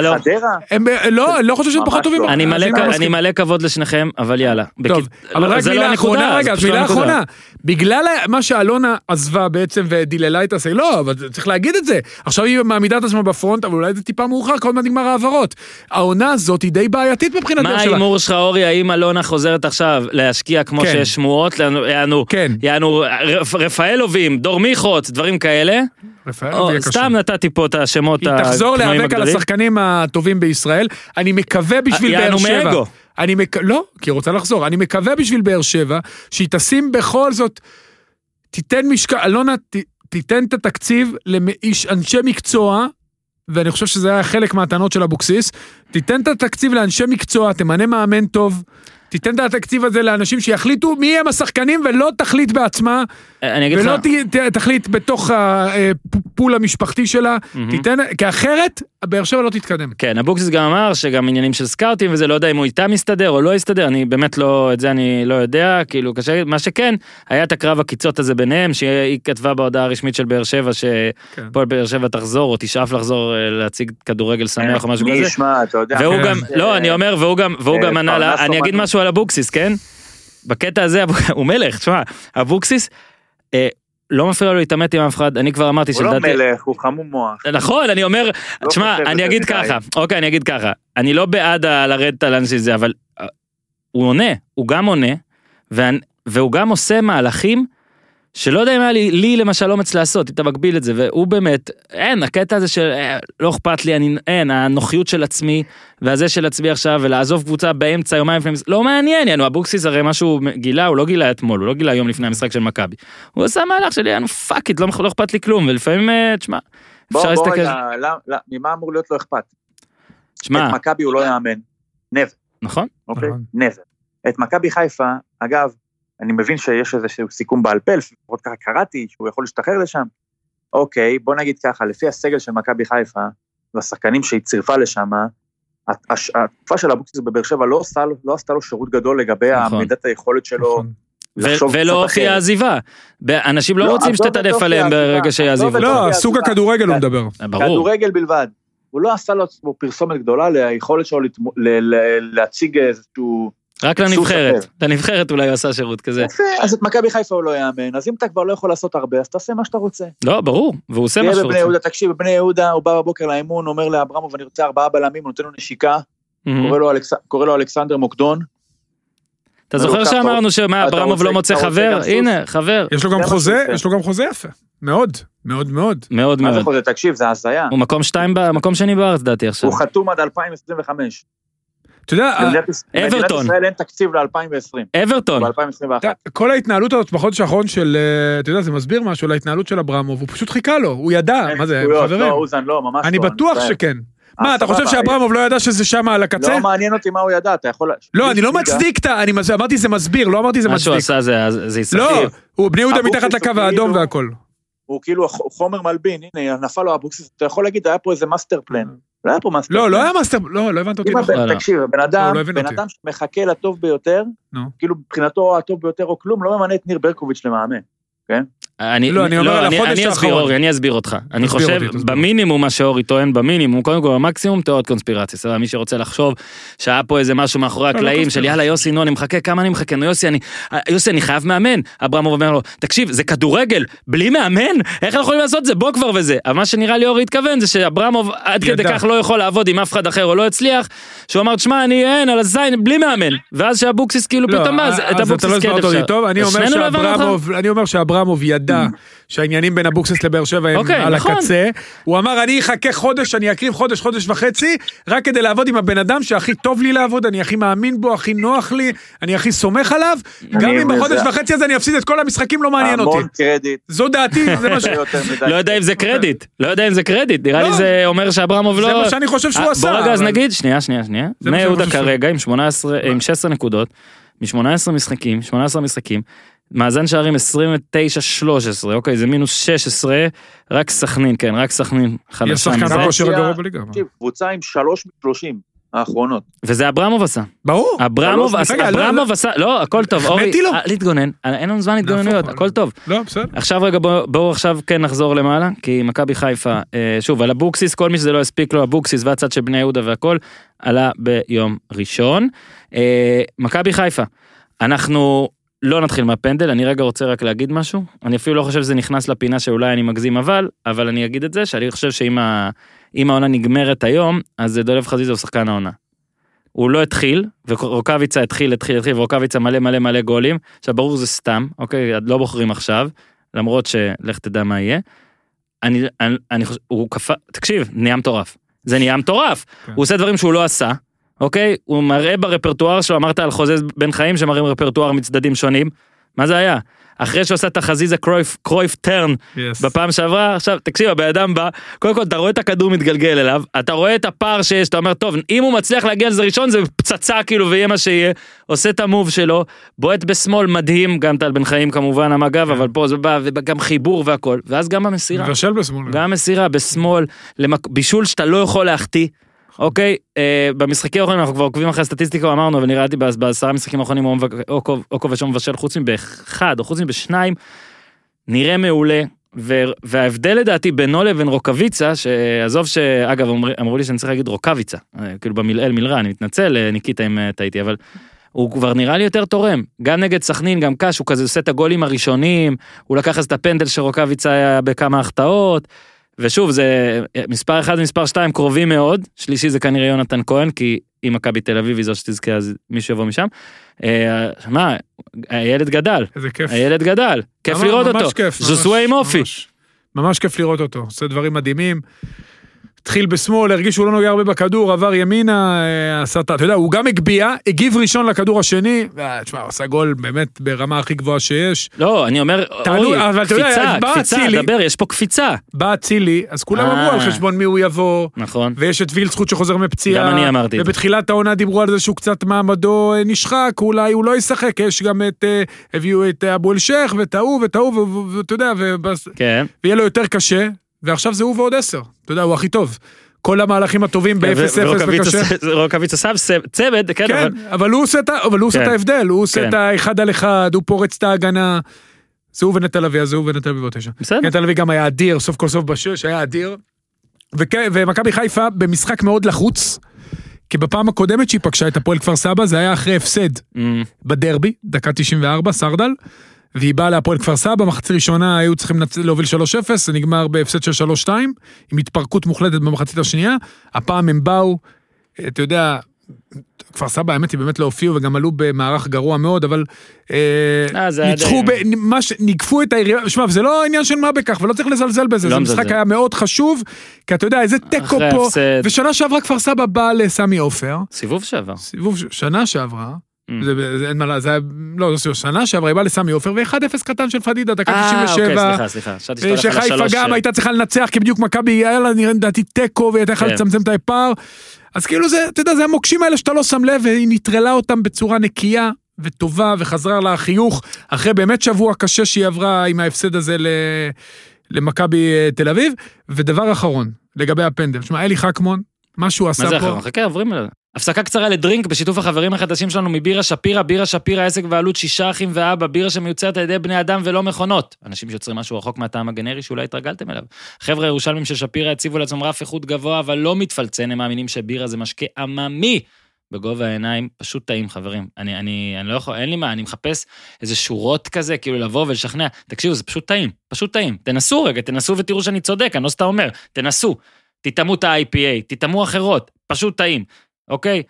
לא, לא חושב שהם פחות טובים. אני מלא כבוד לשניכם, אבל יאללה. טוב, אבל רק מילה אחרונה, רגע, מילה אחרונה. בגלל מה שאלונה עזבה בעצם ודיללה את הסגל, לא, אבל צריך להגיד את זה. עכשיו היא מעמידה את עצמה בפרונט, אבל אולי זה טיפה מאוחר, כל מה נגמר העברות. העונה הזאת היא די בעייתית מבחינת שלה. מה האימור שלך, אורי, האם אלונה חוזרת עכשיו להשקיע כמו שיש שמועות? יענו, רפאלובים, דור מיכות, דברים כאלה. סתם נתתי פה את השמות הקטנועים הגדולים. היא תחזור להיאבק על השחקנים הטובים בישראל. אני מקווה בשביל באר שבע. אני מקווה, לא, כי היא רוצה לחזור. אני מקווה בשביל באר שבע, שהיא תשים בכל זאת, תיתן משקע, אלונה, תיתן את התקציב לאנשי מקצוע, ואני חושב שזה היה חלק מהטענות של אבוקסיס, תיתן את התקציב לאנשי מקצוע, תמנה מאמן טוב, תיתן את התקציב הזה לאנשים שיחליטו מי הם השחקנים, ולא תחליט בעצמה, ולא תחליט בתוך הפול המשפחתי שלה, כי אחרת, באר שבע לא תתקדם. כן, אבוקסיס גם אמר שגם עניינים של סקאוטים, וזה לא יודע אם הוא איתם יסתדר או לא יסתדר, אני באמת לא, את זה אני לא יודע, כאילו, מה שכן, היה את הקרב הקיצות הזה ביניהם, שהיא כתבה בהודעה הרשמית של באר שבע, שפועל באר שבע תחזור, או תשאף לחזור להציג כדורגל שמח או משהו כזה. מי ישמע, אתה יודע. והוא גם, לא, אני אומר, והוא גם ענה, אני אגיד משהו על אבוקסיס, כן? בקטע הזה, הוא מלך, תשמע, אבוקסיס, לא מפריע לו להתאמת עם אף אחד, אני כבר אמרתי שלדעתי... הוא לא מלך, הוא חמום מוח. נכון, אני אומר, תשמע, אני אגיד ככה, אוקיי, אני אגיד ככה, אני לא בעד לרדת על אנשים זה, אבל הוא עונה, הוא גם עונה, והוא גם עושה מהלכים, שלא יודע אם היה לי, לי למשל לא מצל לעשות, אתה מגביל את זה, והוא באמת, אין, הקטע הזה של, לא אכפת לי, אני, אין, הנוחיות של עצמי, והזה של עצמי עכשיו, ולעזוב קבוצה באמצע יומיים לפני, לא מעניין, יענו, אבוקסיס הרי משהו גילה, הוא לא גילה אתמול, הוא לא גילה יום לפני המשחק של מכבי, הוא עשה מהלך שלי, יענו, פאק אית, לא, לא אכפת לי כלום, ולפעמים, תשמע, אפשר להסתכל. בוא, בוא, רגע, לא, לא, ממה אמור להיות לא אכפת? תשמע. את מכבי הוא לא יאמן, נבד. נכון? אוקיי, נבד. את מכבי חיפה, אגב, אני מבין שיש איזשהו סיכום בעל פה, לפחות ככה קראתי, שהוא יכול להשתחרר לשם. אוקיי, בוא נגיד ככה, לפי הסגל של מכבי חיפה, והשחקנים שהיא צירפה לשם, התקופה של אבוקסיס בבאר שבע לא עשתה לו, לא עשתה לו שירות גדול לגבי מידת היכולת שלו, ולא אופי העזיבה. אנשים לא רוצים שתתעדף עליהם ברגע שיעזיבו אותו. לא, סוג הכדורגל הוא מדבר. כדורגל בלבד. הוא לא עשה לו פרסומת גדולה ליכולת שלו להציג איזשהו רק לנבחרת, לנבחרת אולי עושה שירות כזה. אז את מכבי חיפה הוא לא יאמן, אז אם אתה כבר לא יכול לעשות הרבה, אז תעשה מה שאתה רוצה. לא, ברור, והוא עושה מה שאתה רוצה. תקשיב, בבני יהודה, הוא בא בבוקר לאימון, אומר לאברמוב, אני רוצה ארבעה בלמים, נותן לו נשיקה, קורא לו אלכסנדר מוקדון. אתה זוכר שאמרנו שמה, אברמוב לא מוצא חבר? הנה, חבר. יש לו גם חוזה, יש לו גם חוזה יפה. מאוד, מאוד מאוד. מאוד מאוד. תקשיב, זה הזיה. הוא מקום שני בארץ, דעתי עכשיו. הוא חתום עד אלפיים עשרים וחמש. אתה יודע, אברטון. ישראל אין תקציב ל-אלפיים ועשרים. אברטון. ב-אלפיים עשרים ואחת. כל ההתנהלות הזאת בחודש האחרון של, אתה יודע, זה מסביר משהו, להתנהלות של אברמוב, הוא פשוט חיכה לו, הוא ידע, מה זה, חברים? לא, אוזן, לא, ממש לא. אני בטוח שכן. מה, אתה חושב שאברמוב לא ידע שזה שם על הקצה? לא מעניין אותי מה הוא ידע, אתה יכול... לא, אני לא מצדיק, אני אמרתי זה מסביר, לא אמרתי זה מצדיק. מה שהוא עשה זה יסביר. לא, הוא בני יהודה מתחת לקו האדום והכל. הוא כאילו חומר מלבין, הנה, נפל לו אבוקסיס, אתה יכול להגיד, היה פה איזה מאסטר פלן. לא היה פה מאסטר פלן. לא, לא היה מאסטר, לא, לא הבנת אותי. תקשיב, בן אדם, בן אדם שמחכה לטוב ביותר, כאילו מבחינתו הטוב ביותר או כלום, לא ממנה את ניר ברקוביץ' למאמן, כן? אני, לא, אני אומר לא, על אני, החודש אני האחרון. אסביר, אורי, אני אסביר אותך. אני אסביר חושב, אותי, במינימום מה שאורי טוען, במינימום, קודם כל, במקסימום תיאוריות קונספירציה. סבבה, מי שרוצה לחשוב, שהיה פה איזה משהו מאחורי לא הקלעים, לא של יאללה, יוסי, נו, אני מחכה, כמה אני מחכה, נו, יוסי, אני, יוסי, אני חייב מאמן. אברמוב אומר לו, תקשיב, זה כדורגל, בלי מאמן? איך אנחנו יכולים לעשות זה? בוא כבר וזה. אבל מה שנראה לי אורי התכוון, זה שאברמוב עד כדי כך לא יכול לעבוד עם אף אחד אחר, או לא הצליח, שהוא אמר, "שמע, אני, אין, על הזין, בלי מאמן." ואז שאבוקסיס, כאילו, פתאום, מה, אז את אבוקסיס כן אפשר. אני אומר שאברמוב, אני אומר שאברמוב ידע שהעניינים בין אבוקסיס לבאר שבע הם על הקצה, הוא אמר אני אחכה חודש, אני אקריב חודש, חודש וחצי רק כדי לעבוד עם הבן אדם שהכי טוב לי לעבוד, אני הכי מאמין בו, הכי נוח לי, אני הכי סומך עליו, גם אם בחודש וחצי הזה אני אפסיד את כל המשחקים, לא מעניין אותי. זו דעתי, לא יודע אם זה קרדיט, לא יודע אם זה קרדיט, נראה לי זה אומר שאברמוב לא... זה מה שאני חושב שהוא עשה. בוא רגע אז נגיד, שנייה, שנייה, שנייה, בני יהודה כרגע עם שש עשרה נקודות, מ-שמונה עשרה משחקים, שמונה עשרה משחקים מאזן שערים עשרים ותשע שלוש עשרה, אוקיי, זה מינוס שש עשרה, רק סכנין, כן, רק סכנין חדשה. יש שחקן הכושר הגרוע בליגה. קבוצה עם שלוש משלושים האחרונות. וזה אברמוב עשה. ברור. אברמוב עשה, לא, הכל טוב, אורי. החמאתי לו. להתגונן, אין לנו זמן להתגוננויות, הכל טוב. לא, בסדר. עכשיו רגע, בואו עכשיו כן נחזור למעלה, כי מכבי חיפה, שוב, על אבוקסיס, כל מי שזה לא הספיק לו, אבוקסיס והצד של בני יהודה והכל, עלה ביום ראשון. מכבי חיפה, אנחנו לא נתחיל מהפנדל, אני רגע רוצה רק להגיד משהו, אני אפילו לא חושב שזה נכנס לפינה שאולי אני מגזים, אבל, אבל אני אגיד את זה, שאני חושב שאם ה... העונה נגמרת היום, אז דולב חזיזו שחקן העונה. הוא לא התחיל, ורוקביצה התחיל, התחיל, התחיל, ורוקביצה מלא מלא מלא גולים, עכשיו ברור זה סתם, אוקיי, לא בוחרים עכשיו, למרות שלך תדע מה יהיה, אני, אני, אני חושב, הוא כפה, תקשיב, נהיה מטורף, זה נהיה מטורף, כן. הוא עושה דברים שהוא לא עשה, אוקיי, הוא מראה ברפרטואר שלו, אמרת על חוזז בן חיים, שמראים רפרטואר מצדדים שונים, מה זה היה? אחרי שעושה את החזיזה קרויף, קרויף טרן, yes. בפעם שעברה, עכשיו, תקשיב, הבן אדם בא, קודם כל, אתה רואה את הכדור מתגלגל אליו, אתה רואה את הפער שיש, אתה אומר, טוב, אם הוא מצליח להגיע לזה ראשון, זה פצצה כאילו, ויהיה מה שיהיה, עושה את המוב שלו, בועט בשמאל מדהים, גם טל בן חיים כמובן, המגב, yeah. אבל פה זה בא, וגם חיבור והכל, ואז גם המסירה, גם המסירה, בשמאל, למק... בישול שאתה לא יכול להחטיא, אוקיי, במשחקי האחרונים אנחנו כבר עוקבים אחרי הסטטיסטיקה, אמרנו, ונראיתי בעשרה משחקים האחרונים, עוקב ושום מבשל חוץ מבאחד, או חוץ מבשניים, נראה מעולה, וההבדל לדעתי בינו לבין רוקביצה, שעזוב שאגב, אמרו לי שאני צריך להגיד רוקביצה, כאילו במילאל מילרה, אני מתנצל, ניקיטה אם טעיתי, אבל הוא כבר נראה לי יותר תורם, גם נגד סכנין, גם קש, הוא כזה עושה את הגולים הראשונים, הוא לקח אז את הפנדל שרוקביצה היה בכמה החטאות, ושוב, זה מספר אחד ומספר שתיים קרובים מאוד, שלישי זה כנראה יונתן כהן, כי אם מכבי תל אביב היא זו שתזכה, אז מישהו יבוא משם. מה, הילד גדל. איזה כיף. הילד גדל, כיף לראות אותו. ז'וסוי מופי. ממש כיף לראות אותו, עושה דברים מדהימים. התחיל בשמאל, הרגיש שהוא לא נוגע הרבה בכדור, עבר ימינה, עשה, אתה יודע, הוא גם הגביע, הגיב ראשון לכדור השני, תשמע, עשה גול באמת ברמה הכי גבוהה שיש. לא, אני אומר, אוי, קפיצה, קפיצה, דבר, יש פה קפיצה. בא צילי, אז כולם אמרו על חשבון מי הוא יבוא, נכון. ויש את וילצחוט שחוזר מפציעה. גם אני אמרתי. ובתחילת העונה דיברו על זה שהוא קצת מעמדו נשחק, אולי הוא לא ישחק, יש גם את, הביאו את אבו אלשך, וטעו, וטעו, ואתה יודע, ויהיה לו יותר קשה. ועכשיו זה הוא ועוד עשר, אתה יודע, הוא הכי טוב. כל המהלכים הטובים ב-אפס אפס בקשה. רוקביץ עשה צמד, כן, אבל... אבל הוא עושה את ההבדל, הוא עושה את האחד על אחד, הוא פורץ את ההגנה. זה הוא ונטל אבי, אז זה הוא ונטל אבי בתשע. בסדר. נטל אבי גם היה אדיר, סוף כל סוף בשש, היה אדיר. ומכבי חיפה במשחק מאוד לחוץ, כי בפעם הקודמת שהיא פגשה את הפועל כפר סבא, זה היה אחרי הפסד בדרבי, דקה תשעים וארבע, סרדל. והיא באה להפועל כפר סבא, מחצית ראשונה היו צריכים להוביל שלוש אפס, זה נגמר בהפסד של שלוש שתיים, עם התפרקות מוחלטת במחצית השנייה, הפעם הם באו, אתה יודע, כפר סבא האמת היא באמת לא הופיעו, וגם עלו במערך גרוע מאוד, אבל ניצחו, נגפו את העירייה, שמע, זה לא עניין של מה בכך, ולא צריך לזלזל בזה, זה משחק היה מאוד חשוב, כי אתה יודע, איזה טקו פה, ושנה שעברה כפר סבא באה לסמי עופר, סיבוב שעבר, שנה שעברה, זה אין מה לה, זה היה, לא, זו שנה שעברה, היא באה לסמי עופר, ו-אחד אפס קטן של פדידה, דקה תשעים ושבע, שחיפה גם הייתה צריכה לנצח, כי בדיוק מכבי, היה לה נראה דעתי טקו, והיא הייתה יכולה לצמצם את הפער, אז כאילו זה, אתה יודע, זה המוקשים האלה שאתה לא שם לב, והיא נטרלה אותם בצורה נקייה, וטובה, וחזרה לה חיוך, אחרי באמת שבוע קשה שהיא עברה, עם ההפסד הזה למכבי תל אביב, ודבר אחרון, לגבי הפנדל, שמה, אלי חכמון, מה שהוא עשה פה, הפסקה קצרה לדרינק בשיתוף החברים החדשים שלנו מבירה שפירה, בירה שפירה, עסק ועלות שישה אחים ואבא, בירה שמיוצרת על ידי בני אדם ולא מכונות. אנשים שיוצרים משהו רחוק מהטעם הגנרי שאולי התרגלתם אליו. חבר'ה ירושלמים של שפירה הציבו לעצמם רף איכות גבוה, אבל לא מתפלצן, הם מאמינים שבירה זה משקה עממי. בגובה העיניים, פשוט טעים, חברים. אני, אני, אני לא יכול, אין לי מה, אני מחפש איזה שורות כזה, כאילו לבוא ולשכנע. תקשיבו, זה פשוט טעים, פשוט טעים. תנסו רגע, תנסו ותראו שאני צודק, אני לא סתם אומר. תנסו, תטעמו את ה-איי פי איי, תטעמו אחרות, פשוט טעים. אוקיי?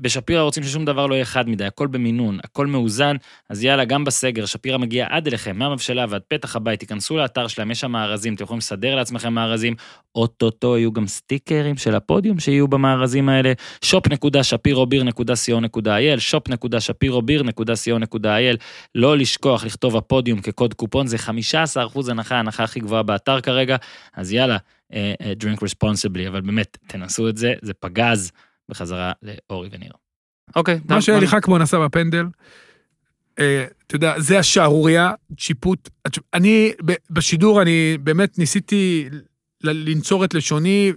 בשפירה רוצים ששום דבר לא יהיה חד מדי, הכל במינון, הכל מאוזן, אז יאללה, גם בסגר, שפירה מגיעה עד אליכם, מהמבשלה ועד פתח הבית, תיכנסו לאתר שלהם, יש שם מארזים, אתם יכולים לסדר לעצמכם מארזים, אוטוטו יהיו גם סטיקרים של הפודיום שיהיו במארזים האלה, שופ דוט שפירו ביר דוט סי או דוט איי אל, שופ דוט שפירו ביר דוט סי או דוט איי אל, לא לשכוח לכתוב הפודיום כקוד קופון, זה חמישה עשר אחוז הנחה, הנחה הכי גבוהה באתר כרגע, אז יאללה, drink responsibly, אבל באמת, תנסו את זה, זה פגז. בחזרה לאורי וניר. אוקיי. מה שאלי חכמון עשה בפנדל, אתה יודע, זה השערוריה, שיפוט, אני, בשידור, אני באמת ניסיתי לנצור את לשוני,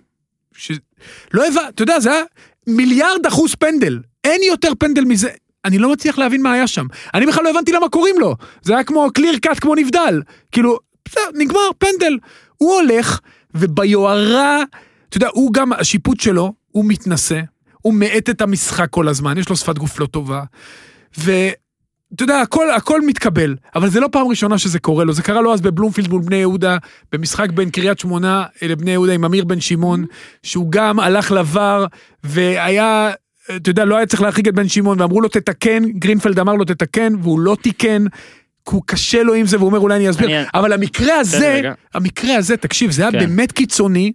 לא הבא, אתה יודע, זה היה מיליארד אחוז פנדל, אין יותר פנדל מזה, אני לא מצליח להבין מה היה שם, אני בכלל לא הבנתי למה קוראים לו, זה היה כמו קליר קאט, כמו נבדל, כאילו, נגמר פנדל, הוא הולך, וביוערה, אתה יודע, הוא גם, השיפוט שלו, הוא מתנסה, הוא מעט את המשחק כל הזמן, יש לו שפת גוף לא טובה, ואתה יודע, הכל, הכל מתקבל, אבל זה לא פעם ראשונה שזה קורה לו, זה קרה לו אז בבלומפילד מול בני יהודה, במשחק בין קריית שמונה לבני יהודה עם אמיר בן שמעון, שהוא גם הלך לבר, והיה, אתה יודע, לא היה צריך להרחיק את בן שמעון, ואמרו לו תתקן, גרינפלד אמר לו תתקן, והוא לא תיקן, הוא קשה לו עם זה, והוא אומר אולי אני אסביר, אני... אבל המקרה הזה, המקרה הזה, תקשיב, זה היה כן. באמת קיצוני,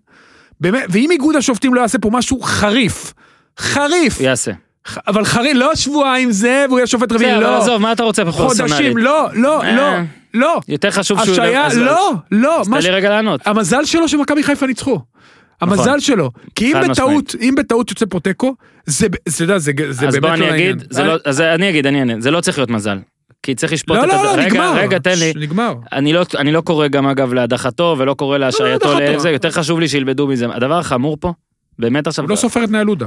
באמת, ואם איגוד השופטים לא יעשה פה משהו חריף, חריף. יעשה. אבל חריף, לא שבועיים זה, והוא יהיה שופט רביעי, לא. זה, אבל עזוב, מה אתה רוצה בפרסונלית? חודשים, לא, לא, לא, לא. יותר חשוב שהוא... השעיה, לא, לא. אז תעלי רגע לענות. המזל שלו שמכבי חיפה ניצחו. המזל שלו. כי אם בטעות, אם בטעות יוצא פרוטקו, זה באמת לא העניין. אז אני אגיד, אני אגיד, זה לא צריך להיות מזל. כי צריך לשפוט את הדבר. רגע, רגע, תן לי. נגמר. אני לא קורא גם אגב להדחתו, ולא קורא להשעייתו לאיזה, יותר חשוב לי שילבדו מזה. הדבר החמור פה, באמת עכשיו... הוא לא סופר את נעלודה.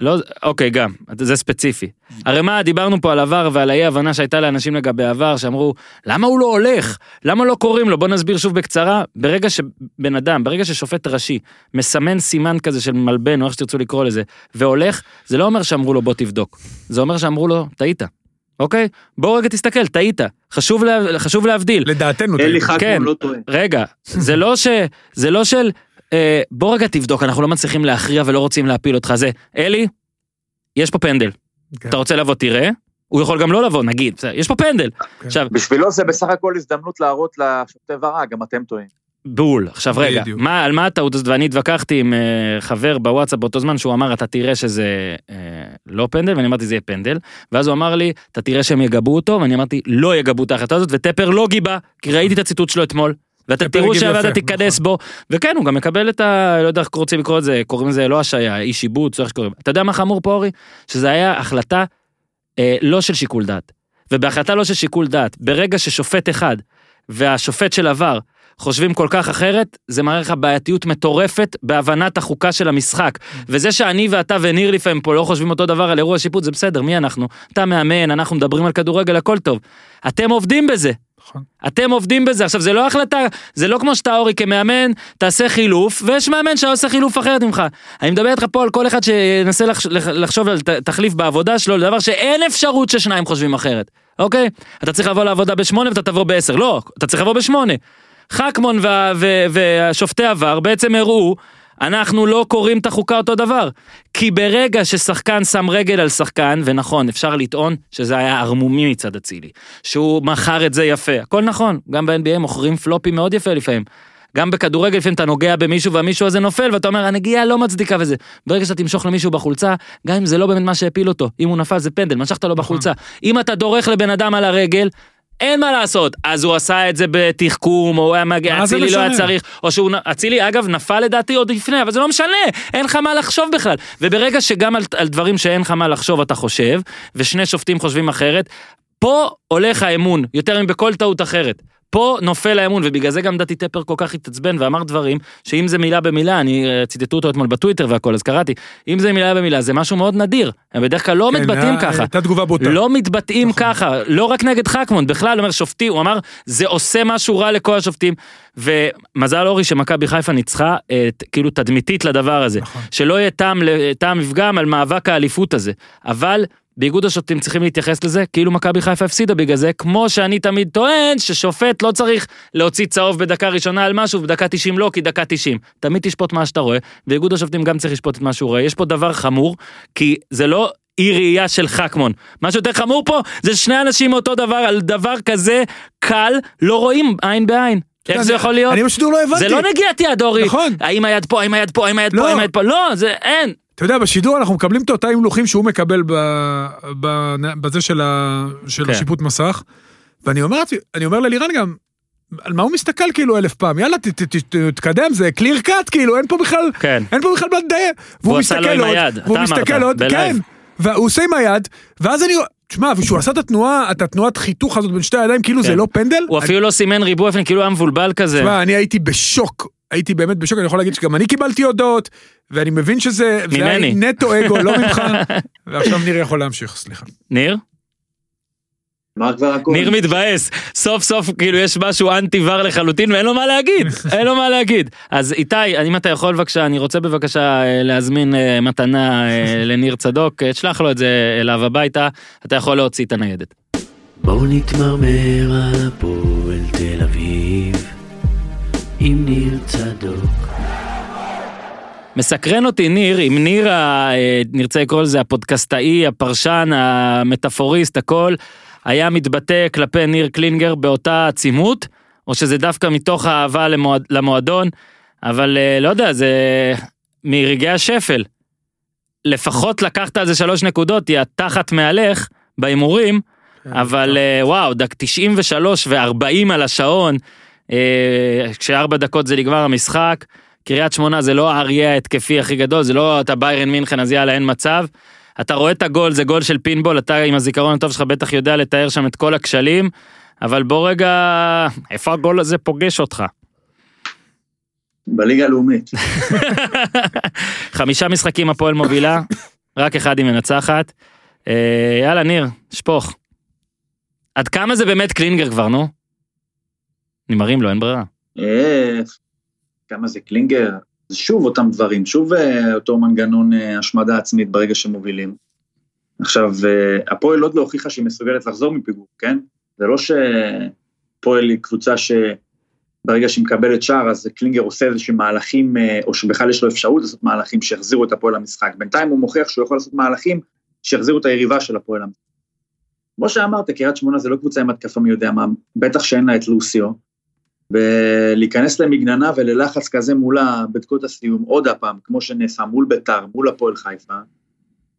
לא, אוקיי, גם. זה ספציפי. הרי מה, דיברנו פה על עבר, ועל האי הבנה שהייתה לאנשים לגבי עבר, שאמרו, למה הוא לא הולך? למה לא קוראים לו? בוא נסביר שוב בקצרה. ברגע שבן אדם, ברגע ששופט ראשי, מסמן סימן כזה של מלבן, או איך שתרצו לקרוא לזה, והולך, זה לא אומר שאמרו לו, בוא תבדוק. זה אומר שאמרו לו, תהית. אוקיי? בואו רגע תסתכל, טעית. חשוב, לה, חשוב להבדיל. לדעתנו. אלי חכמון כן, לא טועה. רגע, זה, לא ש, זה לא של, אה, בואו רגע תבדוק, אנחנו לא מצליחים להכריע ולא רוצים להפיל אותך. זה, אלי, יש פה פנדל. Okay. אתה רוצה לבוא, תראה. הוא יכול גם לא לבוא, נגיד. יש פה פנדל. Okay. עכשיו, בשבילו זה בסך הכל הזדמנות להראות לשופטי ורע, גם אתם טועים. בול. עכשיו רגע, מה, על מה הטעות? ואני התווכחתי עם uh, חבר בוואטסאפ באותו זמן, שהוא אמר, אתה תראה שזה uh, לא פנדל, ואני אמרתי, זה יהיה פנדל, ואז הוא אמר לי, אתה תראה שהם יגבו אותו, ואני אמרתי, לא יגבו את ההחלטה הזאת, וטפר לא גיבה, כי ראיתי את הציטוט שלו אתמול, ואתה תראו שהוועדה תיכנס בו, וכן, הוא גם מקבל את ה... לא יודע איך רוצים לקרוא את זה, קוראים לזה לא השעיה, אי שיבוץ, איך שקוראים. אתה יודע מה חמור פה, אורי? שזה היה החלטה, אה, לא של שיקול דעת. ובהחלטה לא של שיקול דעת, ברגע ששופט אחד, והשופט של עבר, חושבים כל כך אחרת, זה מערך הבעייתיות מטורפת בהבנת החוקה של המשחק. וזה שאני ואתה וניר לפעמים פה לא חושבים אותו דבר על אירוע שיפוט, זה בסדר, מי אנחנו? אתה מאמן, אנחנו מדברים על כדורגל, הכל טוב. אתם עובדים בזה. אתם עובדים בזה. עכשיו, זה לא החלטה, זה לא כמו שאתה אורי כמאמן, תעשה חילוף, ויש מאמן שעושה חילוף אחרת ממך. אני מדבר איתך פה על כל אחד שנסה לחשוב על תחליף בעבודה שלו, לדבר שאין אפשרות ששניים חושבים אחרת. אוקיי? אתה צריך לבוא לעבודה בשמונה ואתה תבוא בעשר. לא, אתה צריך לבוא בשמונה. חכמון והשופטי עבר בעצם הראו, אנחנו לא קוראים את החוקה אותו דבר, כי ברגע ששחקן שם רגל על שחקן, ונכון, אפשר לטעון שזה היה ערמומי מצד הצילי, שהוא מכר את זה יפה, הכל נכון, גם ב-אן בי איי מוכרים פלופים מאוד יפה לפעמים, גם בכדורגל לפעמים אתה נוגע במישהו, והמישהו הזה נופל, ואתה אומר, הנגיעה לא מצדיקה וזה. ברגע שאתה תמשוך למישהו בחולצה, גם אם זה לא באמת מה שהפיל אותו, אם הוא נפל זה פנדל, משכת לו בחולצה. אם אתה דורך לבן אדם על הרגל, אין מה לעשות, אז הוא עשה את זה בתחכום, או הצילי לא היה צריך, או שהוא, הצילי אגב נפל לדעתי עוד לפני, אבל זה לא משנה, אין לך מה לחשוב בכלל, וברגע שגם על, על דברים שאין לך מה לחשוב אתה חושב, ושני שופטים חושבים אחרת, פה הולך האמון, יותר מבכל טעות אחרת, פה נופל האמון, ובגלל זה גם דתי טפר כל כך התעצבן, ואמר דברים, שאם זה מילה במילה, אני ציטטו אותו אתמול בטוויטר והכל, אז קראתי, אם זה מילה במילה, זה משהו מאוד נדיר, הם בדרך כלל לא מתבטאים ככה, לא מתבטאים ככה, לא רק נגד חכמון, בכלל, אומר שופטי, הוא אמר, זה עושה משהו רע לכל השופטים, ומזל אורי שמכבי חיפה ניצחה, כאילו תדמיתית לדבר הזה, שלא יהיה טעם לפגם על מאבק האליפות הזה, אבל באיגוד השופטים צריכים להתייחס לזה, כאילו מכבי חיפה הפסידה בגלל זה, כמו שאני תמיד טוען, ששופט לא צריך להוציא צהוב בדקה ראשונה על משהו, בדקה תשעים לא, כי דקה תשעים. תמיד תשפוט מה שאתה רואה, ואיגוד השופטים גם צריך לשפוט את מה שהוא רואה. יש פה דבר חמור, כי זה לא אי ראייה של חכמון. מה שיותר חמור פה, זה שני אנשים אותו דבר, על דבר כזה קל, לא רואים עין בעין. איך זה יכול להיות? אני משדור לא הבנתי. זה לא נגיעת יד, אורי. נכון. האם היד פה, האם היד פה, האם היד פה, האם היד פה. לא, זה אין. אתה יודע, בשידור אנחנו מקבלים את אותה המלוכים שהוא מקבל בזה של השיפוט מסך, ואני אומר ללירן גם, על מה הוא מסתכל כאילו אלף פעם, יאללה תתקדם, זה קליר קאט כאילו, אין פה בכלל, אין פה בכלל בלדאי, והוא מסתכל עוד, והוא מסתכל עוד, כן, והוא עושה עם היד, ואז אני... תשמע, ושהוא עשה את התנועה, את התנועת חיתוך הזאת בין שתי הידיים, כאילו זה לא פנדל? הוא אפילו לא סימן ריבוע, כאילו הוא היה מבולבל כזה. תשמע, אני הייתי בשוק, הייתי באמת בשוק, אני יכול להגיד שגם אני קיבלתי הודעות, ואני מבין שזה נטו אגו, לא ממך, ועכשיו ניר יכול להמשיך, סליחה. ניר? ניר מתבאס, סוף סוף כאילו יש משהו אנטי-ור לחלוטין, ואין לו מה להגיד, אין לו מה להגיד. אז איתי, אם אתה יכול בבקשה, אני רוצה בבקשה להזמין מתנה לניר צדוק, תשלח לו את זה אליו הביתה, אתה יכול להוציא את הניידת. בואו נתמרמר על הפועל תל אביב, עם ניר צדוק. מסקרן אותי ניר, עם ניר, נרצה לקרוא לזה הפודקסטאי, הפרשן, המטאפוריסט, הכל, היה מתבטא כלפי ניר קלינגר באותה עצימות, או שזה דווקא מתוך האהבה למועד, למועדון, אבל לא יודע, זה מרגעי השפל. לפחות לקחת על זה שלוש נקודות, היא התחת מעליך, באימורים, אבל וואו, דק תשעים ושלוש ו-ארבעים על השעון, כשארבע דקות זה נגמר המשחק, קריית שמונה זה לא האריה התקפי הכי גדול, זה לא אתה ביירן מינכן, אז יאללה אין מצב, אתה רואה את הגול, זה גול של פינבול, אתה עם הזיכרון הטוב שלך בטח יודע לתאר שם את כל הכשלים, אבל בוא רגע, איפה הגול הזה פוגש אותך? בליגה הלאומית. חמישה משחקים הפועל מובילה, רק אחד היא מנצחת, יאללה ניר, שפוך. עד כמה זה באמת קלינגר כבר, נו? נמרים לו, אין ברירה. איף. כמה זה קלינגר, זה שוב אותם דברים, שוב אותו מנגנון השמדה עצמית ברגע שמובילים. עכשיו, הפועל עוד לא הוכיחה שהיא מסוגלת לחזור מפיגור, כן? זה לא שפועל היא קבוצה שברגע שהיא מקבלת שער, אז קלינגר עושה איזשהם מהלכים, או שבכלל יש לו אפשרות לעשות מהלכים שהחזירו את הפועל למשחק. בינתיים הוא מוכיח שהוא יכול לעשות מהלכים שהחזירו את היריבה של הפועל למשחק. כמו שאמרת, קריית שמונה זה לא קבוצה עם התקפה מי יודע מה, בטח שאין לה את לוסיו. ולהיכנס למגננה וללחץ כזה מולה בדקות הסיום, עוד הפעם, כמו שנעשה מול ביתר, מול הפועל חיפה,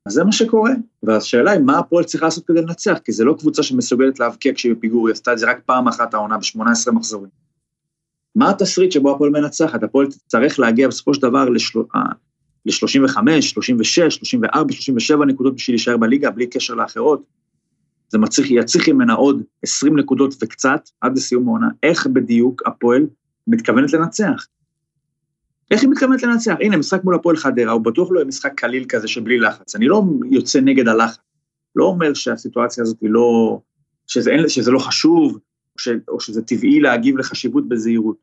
אז זה מה שקורה. והשאלה היא, מה הפועל צריך לעשות כדי לנצח? כי זה לא קבוצה שמסוגלת להבקיע כשהיא בפיגור, היא עשתה את זה רק פעם אחת העונה, ב-שמונה עשרה מחזורים. מה התסריט שבו הפועל מנצחת? הפועל צריך להגיע בסופו של דבר ל-שלושים וחמש, שלושים ושש, שלושים וארבע, שלושים ושבע נקודות בשביל להישאר בליגה, בלי קשר לאחרות. זה מצליח, יצליח ממנה עוד עשרים נקודות וקצת, עד לסיום העונה, איך בדיוק הפועל מתכוונת לנצח? איך היא מתכוונת לנצח? הנה, משחק מול הפועל חדרה, הוא בטוח לא משחק קליל כזה שבלי לחץ, אני לא יוצא נגד הלחץ, לא אומר שהסיטואציה הזאת היא לא, שזה, שזה לא חשוב, או שזה טבעי להגיב לחשיבות בזהירות,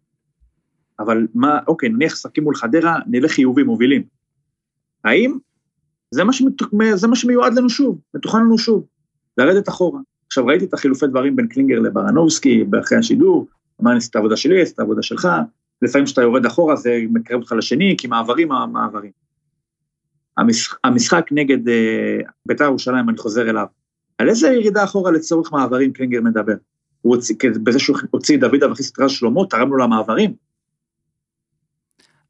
אבל מה, אוקיי, נניח שחקים מול חדרה, נלך חיובים, מובילים. האם? זה מה שמת, זה מה שמיועד לנו שוב, מתוכן לנו שוב. לרדת אחורה. עכשיו ראיתי את החילופי דברים בין קלינגר לברנובסקי, באחרי השידור, אמר ניסית את העבודה שלי, את העבודה שלך, לפעמים שאתה יורד אחורה, זה מקרב אותך לשני, כי מעברים, המעברים. המשחק, המשחק נגד אה, בית"ר ירושלים, אני חוזר אליו, על איזה ירידה אחורה לצורך מעברים קלינגר מדבר? הוא הוציא, בזה שהוא הוציא דוידה והכניס את רזי שלמה, תרם לו למעברים.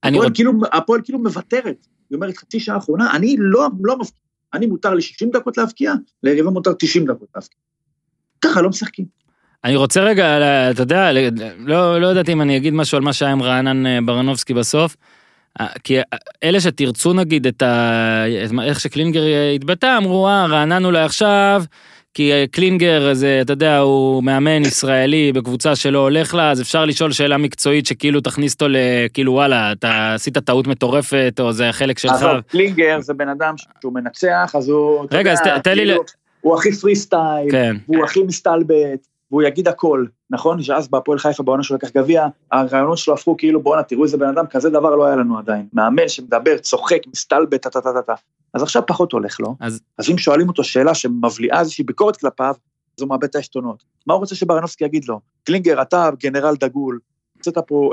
הפועל, רב... כאילו, הפועל כאילו מוותרת, היא אומרת חצי שעה האחרונה, אני לא, לא מבקיע, אני מותר לי שישים דקות להבקיע, ליריבה מותר תשעים דקות להבקיע. ככה לא משחקים. אני רוצה רגע, אתה יודע, לא, לא יודעת אם אני אגיד משהו על מה שהיה עם רענן ברנובסקי בסוף, כי אלה שתרצו נגיד את ה... איך שקלינגר התבטא, אמרו, רענן אולי עכשיו, כי קלינגר, זה, אתה יודע, הוא מאמן ישראלי בקבוצה שלא הולך לה, אז אפשר לשאול שאלה מקצועית שכאילו תכניס אותו לכאילו, וואלה, אתה עשית טעות מטורפת, או זה החלק שלך. אז קלינגר זה בן אדם שהוא מנצח, אז הוא... רגע, אז תן לי... הוא הכי פרי סטייל, הוא הכי מסתלבט, והוא יגיד הכל, נכון? שאז בהפועל חיפה, בעונה שהוא לקח גביע, הרעיונות שלו הפכו כאילו, בואו, תראו איזה בן אדם, כזה דבר לא היה לנו עדיין. מאמן שמדבר, צוחק, מסתלבט, טה-טה-טה-טה. אז עכשיו פחות הולך לו. אז אם שואלים אותו שאלה שמבליעה איזושהי ביקורת כלפיו, אז הוא מאבד את העשתונות. מה הוא רוצה שברנובסקי יגיד לו? קלינגר, אתה גנרל דגול, יצאת פה,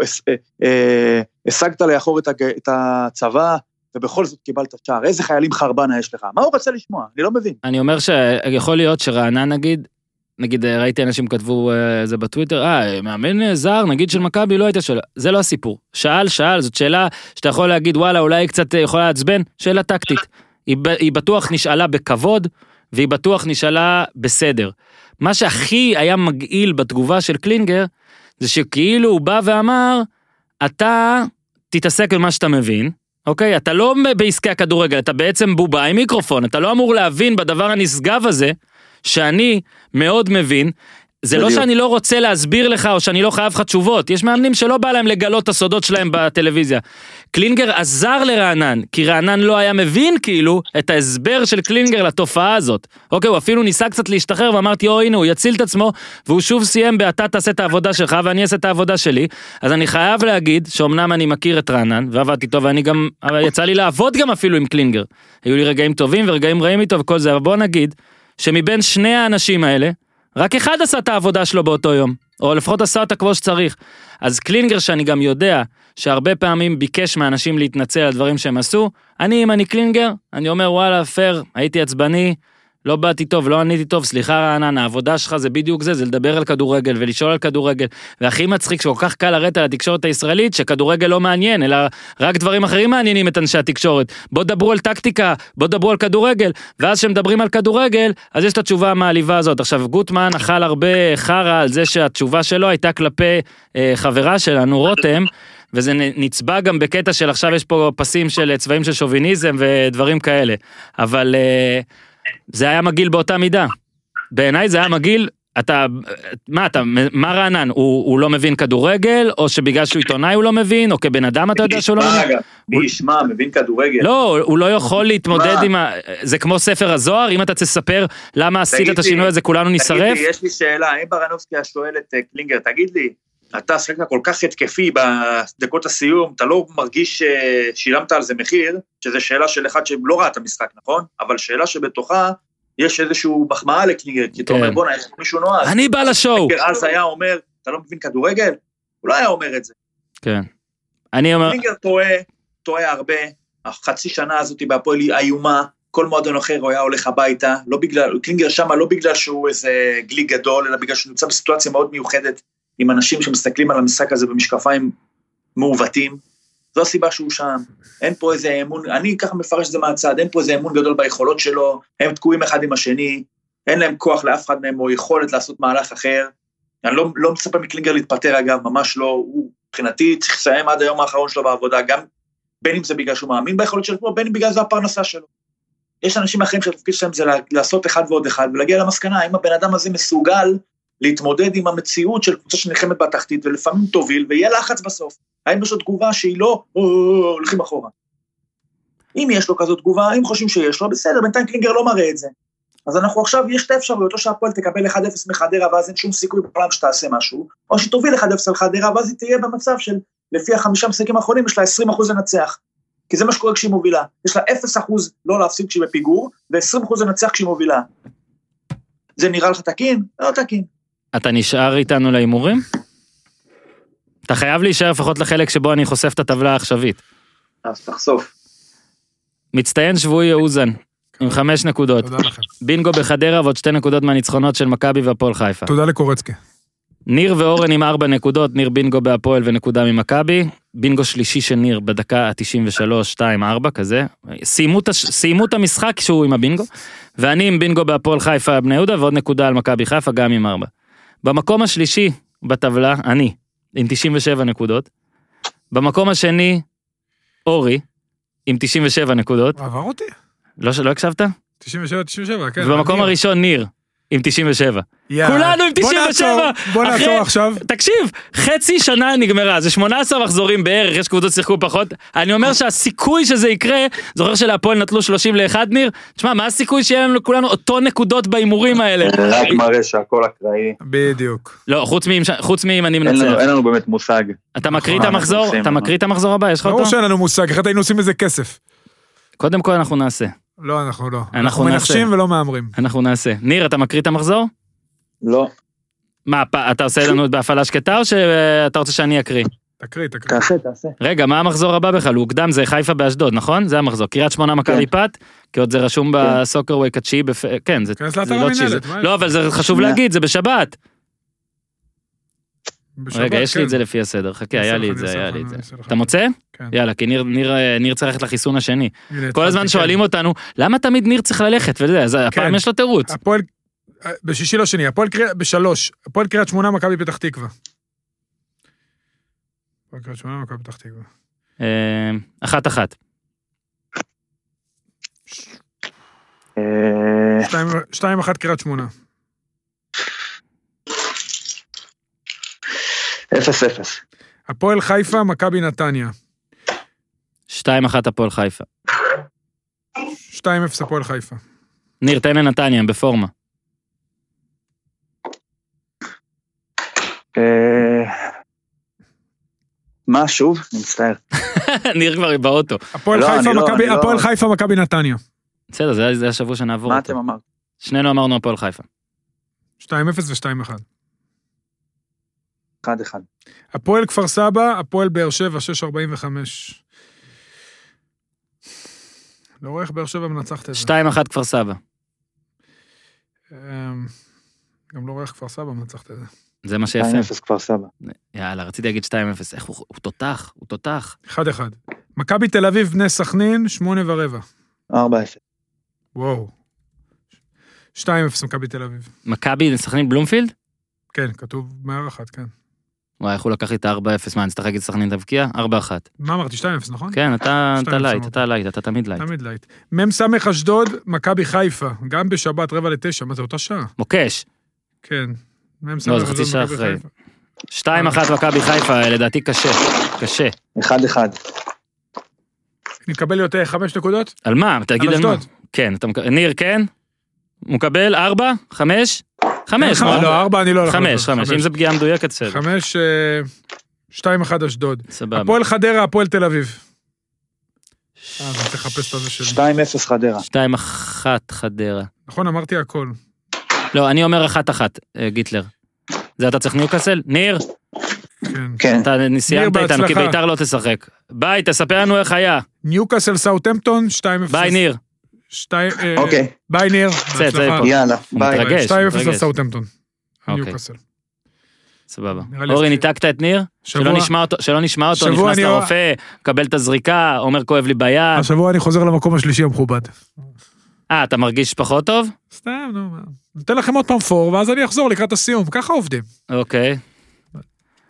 השגת לאחור את הצבא, ובכל זאת קיבלת שער. איזה חיילים חרבנה יש לך? מה הוא רוצה לשמוע? אני לא מבין. אני אומר שיכול להיות שרענן, נגיד, נגיד, ראיתי אנשים כתבו זה בטוויטר, אה, מאמן זר, נגיד של מכבי, לא הייתה שאלה, זה לא הסיפור. שאל, שאל, זאת שאלה שאתה יכול להגיד, וואלה, אולי היא קצת יכולה להצבן, שאלה טקטית. היא, היא בטוח נשאלה בכבוד, והיא בטוח נשאלה בסדר. מה שהכי היה מגעיל בתגובה של קלינגר, זה שכאילו הוא בא ואמר, אתה תתעסק במה שאתה מבין, אוקיי? אתה לא בעסקי הכדורגל, אתה בעצם בובה עם מיקרופון, אתה לא אמור להבין בדבר הנשגב הזה, שאני מאוד מבין, זה לא שאני לא רוצה להסביר לך, או שאני לא חייב לך תשובות, יש מאמנים שלא בא להם לגלות את הסודות שלהם בטלוויזיה. קלינגר עזר לרענן, כי רענן לא היה מבין כאילו את ההסבר של קלינגר לתופעה הזאת. אוקיי, הוא אפילו ניסה קצת להשתחרר, ואמרתי, או הנה, הוא יציל את עצמו, והוא שוב סיים באתה תעשה את העבודה שלך, ואני אעשה את העבודה שלי, אז אני חייב להגיד, שאומנם אני מכיר את רענן, ועבדתי איתו, ואני גם, יצא לי לעבוד גם אפילו עם קלינגר. היו לי רגעים טובים ורגעים רעים איתו, וכל זה. בוא נגיד, שמבין שני האנשים האלה, רק אחד עשה את העבודה שלו באותו יום, או לפחות עשה אותה כמו שצריך. אז קלינגר, שאני גם יודע, שהרבה פעמים ביקש מהאנשים להתנצל על דברים שהם עשו, אני, אם אני קלינגר, אני אומר, וואלה, פר, הייתי עצבני, לא באתי טוב, לא עניתי טוב, סליחה רענן, העבודה שלך זה בדיוק זה, זה לדבר על כדורגל ולשאול על כדורגל, והכי מצחיק שכל כך קל לרדת על התקשורת הישראלית, שכדורגל לא מעניין, אלא רק דברים אחרים מעניינים את אנשי התקשורת, בוא דברו על טקטיקה, בוא דברו על כדורגל, ואז שמדברים על כדורגל, אז יש את התשובה המעליבה הזאת. עכשיו גוטמן אכל הרבה חרה על זה שהתשובה שלו הייתה כלפי אה, חברה שלנו, רותם, וזה נצבע גם בקטע של עכשיו יש פה פסים של צבעים של שוביניזם ודברים כאלה, אבל אה, זה היה מגיל באותה מידה. בעיניי זה היה מגיל, אתה, מה אתה, מה רענן, הוא, הוא לא מבין כדורגל, או שבגלל שהוא עיתונאי הוא לא מבין, או כבן אדם אתה יודע שהוא לא מבין? מי ישמע, מבין כדורגל. לא, הוא לא יכול להתמודד עם ה... זה כמו ספר הזוהר, אם אתה תספר למה עשית את השינוי הזה, כולנו נשרף. תגיד לי, יש לי שאלה, האם ברנובסקי השואל את קלינגר, תגיד לי, אתה שחקת כל כך התקפי בדקות הסיום, אתה לא מרגיש ששילמת על זה מחיר, שזו שאלה של אחד שלא ראה את המשחק, נכון? אבל שאלה שבתוכה יש איזשהו מחמאה לקלינגר, כי אתה אומר, בוא, יש מישהו נועז. אני בא לשואו. אז היה אומר, אתה לא מבין כדורגל? הוא לא היה אומר את זה. כן. אני אומר... קלינגר טועה, טועה הרבה, החצי שנה הזאת בהפועל היא איומה, כל מועדון אחר הוא היה הולך הביתה, קלינגר שמה לא בגלל שהוא איזה גלי גדול, אלא בגלל שהוא נמצא בסיטואציה מאוד מיוחדת, עם אנשים שמסתכלים על המשחק הזה במשקפיים מעוותים, זו הסיבה שהוא שם, אין פה איזה אמון, אני ככה מפרש את זה מהצד, אין פה איזה אמון גדול ביכולות שלו, הם תקועים אחד עם השני, אין להם כוח לאף אחד מהם, או יכולת לעשות מהלך אחר, אני לא, לא מצפה מקלינגר להתפטר אגב, ממש לא, הוא מבחינתי צריך לסיים עד היום האחרון שלו בעבודה, גם בין אם זה בגלל שהוא מאמין ביכולות שלו, בין אם בגלל זו הפרנסה שלו. יש אנשים אחרים שהתפקיד שלהם זה לעשות אחד ועוד אחד, ולהגיע למסקנה, אם הבן אדם הזה מסוגל להתמודד עם המציאות של קבוצה שנלחמת בתחתית, ולפעמים תוביל, ויהיה לחץ בסוף. האם יש לו תגובה שהיא לא, הולכים אחורה. אם יש לו כזו תגובה, אם חושבים שיש לו, בסדר, בינתיים קלינגר לא מראה את זה. אז אנחנו עכשיו, יש שתי אפשרויות, או שהפועל תקבל אחד אפס מחדרה, ואז אין שום סיכוי בעולם שתעשה משהו, או שתוביל אחד אפס לחדרה, ואז היא תהיה במצב של, לפי החמישה משחקים האחרונים, יש לה עשרים אחוז לנצח. כי זה מה שקורה כשהיא מובילה. יש לה אפס אחוז לא להפסיד כשהיא בפיגור, ו-עשרים אחוז לנצח כשהיא מובילה. זה נראה לך תקין? לא תקין. אתה נשאר איתנו לאימורים? אתה חייב להישאר לפחות לחלק שבו אני חושף את הטבלה העכשווית. אז תחשוף. מצטיין שבועי יאוזן, עם חמש נקודות. תודה לכם. בינגו בחדרה ועוד שתי נקודות מהניצחונות של מכבי והפועל חיפה. תודה לקורצקי. ניר ואורן עם ארבע נקודות, ניר בינגו בהפועל ונקודה ממכבי. בינגו שלישי של ניר בדקה ה-תשעים ושלוש שתיים ארבע כזה. סיימו, תש... סיימו את המשחק שהוא עם הבינגו, ואני עם בינגו בהפועל חיפה בני יהודה, ועוד נקודה על מכבי חיפה גם עם ארבע. במקום השלישי בטבלה, אני, עם תשעים ושבע נקודות. במקום השני, אורי, עם תשעים ושבע נקודות. עבר אותי? לא, לא הקשבת? תשעים ושבע, תשעים ושבע, כן. ובמקום הראשון, ניר, עם תשעים ושבע. כולנו עם תשעים ושבע. בוא נעצור עכשיו. תקשיב, חצי שנה נגמרה, זה שמונה עשר מחזורים בערך, יש קבוצות שיחקו פחות, אני אומר שהסיכוי שזה יקרה, זוכר שלהפועל נטלו שלושים ואחת ניר, תשמע, מה הסיכוי שיהיה לנו כולנו אותו נקודות באימורים האלה? רק מראה שהכל אקראי. בדיוק. לא, חוץ מאם אני מנצח. אין לנו באמת מושג. אתה מקריא את המחזור? אתה מקריא את המחזור הבא, יש לך אותו? לא שאין לנו מושג, אחת היינו עושים איזה כסף. קודם כל אנחנו נעשה. לא, אנחנו לא. אנחנו מנחשים ולא מאמרים. אנחנו נעשה. ניר, אתה מקריא את המחזור? לא. מה, אתה עושה לנו בהפעלה שקטה, או שאתה רוצה שאני אקריא? תקריא, תקריא. תעשה, תעשה. רגע, מה המחזור הבא בכלל? הוא קדם, זה חיפה באשדוד, נכון? זה המחזור. קריית שמונה מכבי פת, כי עוד זה רשום בסוקרווי קצ'י, כן, זה לא צ'יז. לא, אבל זה חשוב להגיד, זה בשבת. רגע, יש לי את זה לפי הסדר, חכה, היה לי את זה, היה לי את זה. אתה מוצא? יאללה, כי ניר צריך ללכת לחיסון השני. כל הזמן שואלים אותנו, למה תמיד ניר צריך ללכת? וזה, הפעם יש לו תירוץ. הפועל, בשישי לא שני, הפועל בשלוש, הפועל קריית שמונה, מכבי פתח תקווה. הפועל קריית שמונה, מכבי פתח תקווה. אחת אחת. שתיים אחת קריית שמונה. אפס אפס. הפועל חיפה, מכבי נתניה. שתיים אחת הפועל חיפה. שתיים אפס הפועל חיפה. ניר, תן לנתניה, הם בפורמה. מה, שוב? אני מצטער. ניר כבר באוטו. הפועל חיפה, מכבי נתניה. בסדר, זה היה שבוע שנעבור. מה אתם אמרת? שנינו אמרנו הפועל חיפה. שתיים אפס ושתיים אחד. אחד אחד. הפועל כפר סבא, הפועל באר שבע, שש ארבעים וחמש. לא רואה איך באר שבע מנצחת את זה. שתיים אחת כפר סבא. גם לא רואה איך כפר סבא מנצחת את זה. זה מה שיפה. שתיים אפס כפר סבא. יאללה, רציתי להגיד שתיים אפס. איך הוא, הוא תותח, הוא תותח. אחד אחד. מכבי תל אביב, בני סכנין, שמונה ורבע. ארבע אפס. וואו. שתיים אפס מכבי תל אביב. מכבי סכנין בלומפילד? כן, כתוב מערכת, כן. וואי, איך הוא לקח לי את ה-ארבע אפס, מה, אני צריך להגיד סכנין תבקיע? ארבע אחת. מה אמרתי, שתיים אפס, נכון? כן, אתה לייט, אתה לייט, אתה תמיד לייט. תמיד לייט. מם סמך אשדוד, מכבי חיפה, גם בשבת רבע לתשע, מה זה אותה שעה? מוקש. כן. לא, זה חצי שעה אחרי. שתיים אחת מכבי חיפה, לדעתי קשה, קשה. אחד אחד. נקבל יותר חמש נקודות? על מה? תגיד על מה. כן, ניר, כן? מקבל ארבע, חמש? חמש, לא, ארבע אני לא הולך. חמש, חמש, אם זה פגיעה מדויקת, סדר. חמש, שתיים, אחד, אשדוד. סבבה. הפועל חדרה, הפועל תל אביב. אה, אני תחפש את זה שלי. שתיים, אפס, חדרה. שתיים, אחת, חדרה. נכון, אמרתי הכל. לא, אני אומר אחת, אחת, גיטלר. זה אתה צריך ניוקסל? ניר? כן. אתה נסיימת איתנו, כי ביתר לא תשחק. ביי, תספר לנו איך היה. ניוקסל, סאוטהמפטון, שתיים, אפס. ביי, ניר. שתיים, אוקיי. ביי ניר. יאללה, ביי. שתיים אפס לסאוטהמפטון. ניוקאסל. סבבה. אורי, ניתקת את ניר? שלא נשמע אותו, נכנס לרופא, קבל את הזריקה, אומר כואב לי ביד. השבוע אני חוזר למקום השלישי המכובד. אה, אתה מרגיש פחות טוב? סתם, נו. נותן לכם עוד פעם פור, ואז אני אחזור לקראת הסיום. ככה עובדים. אוקיי.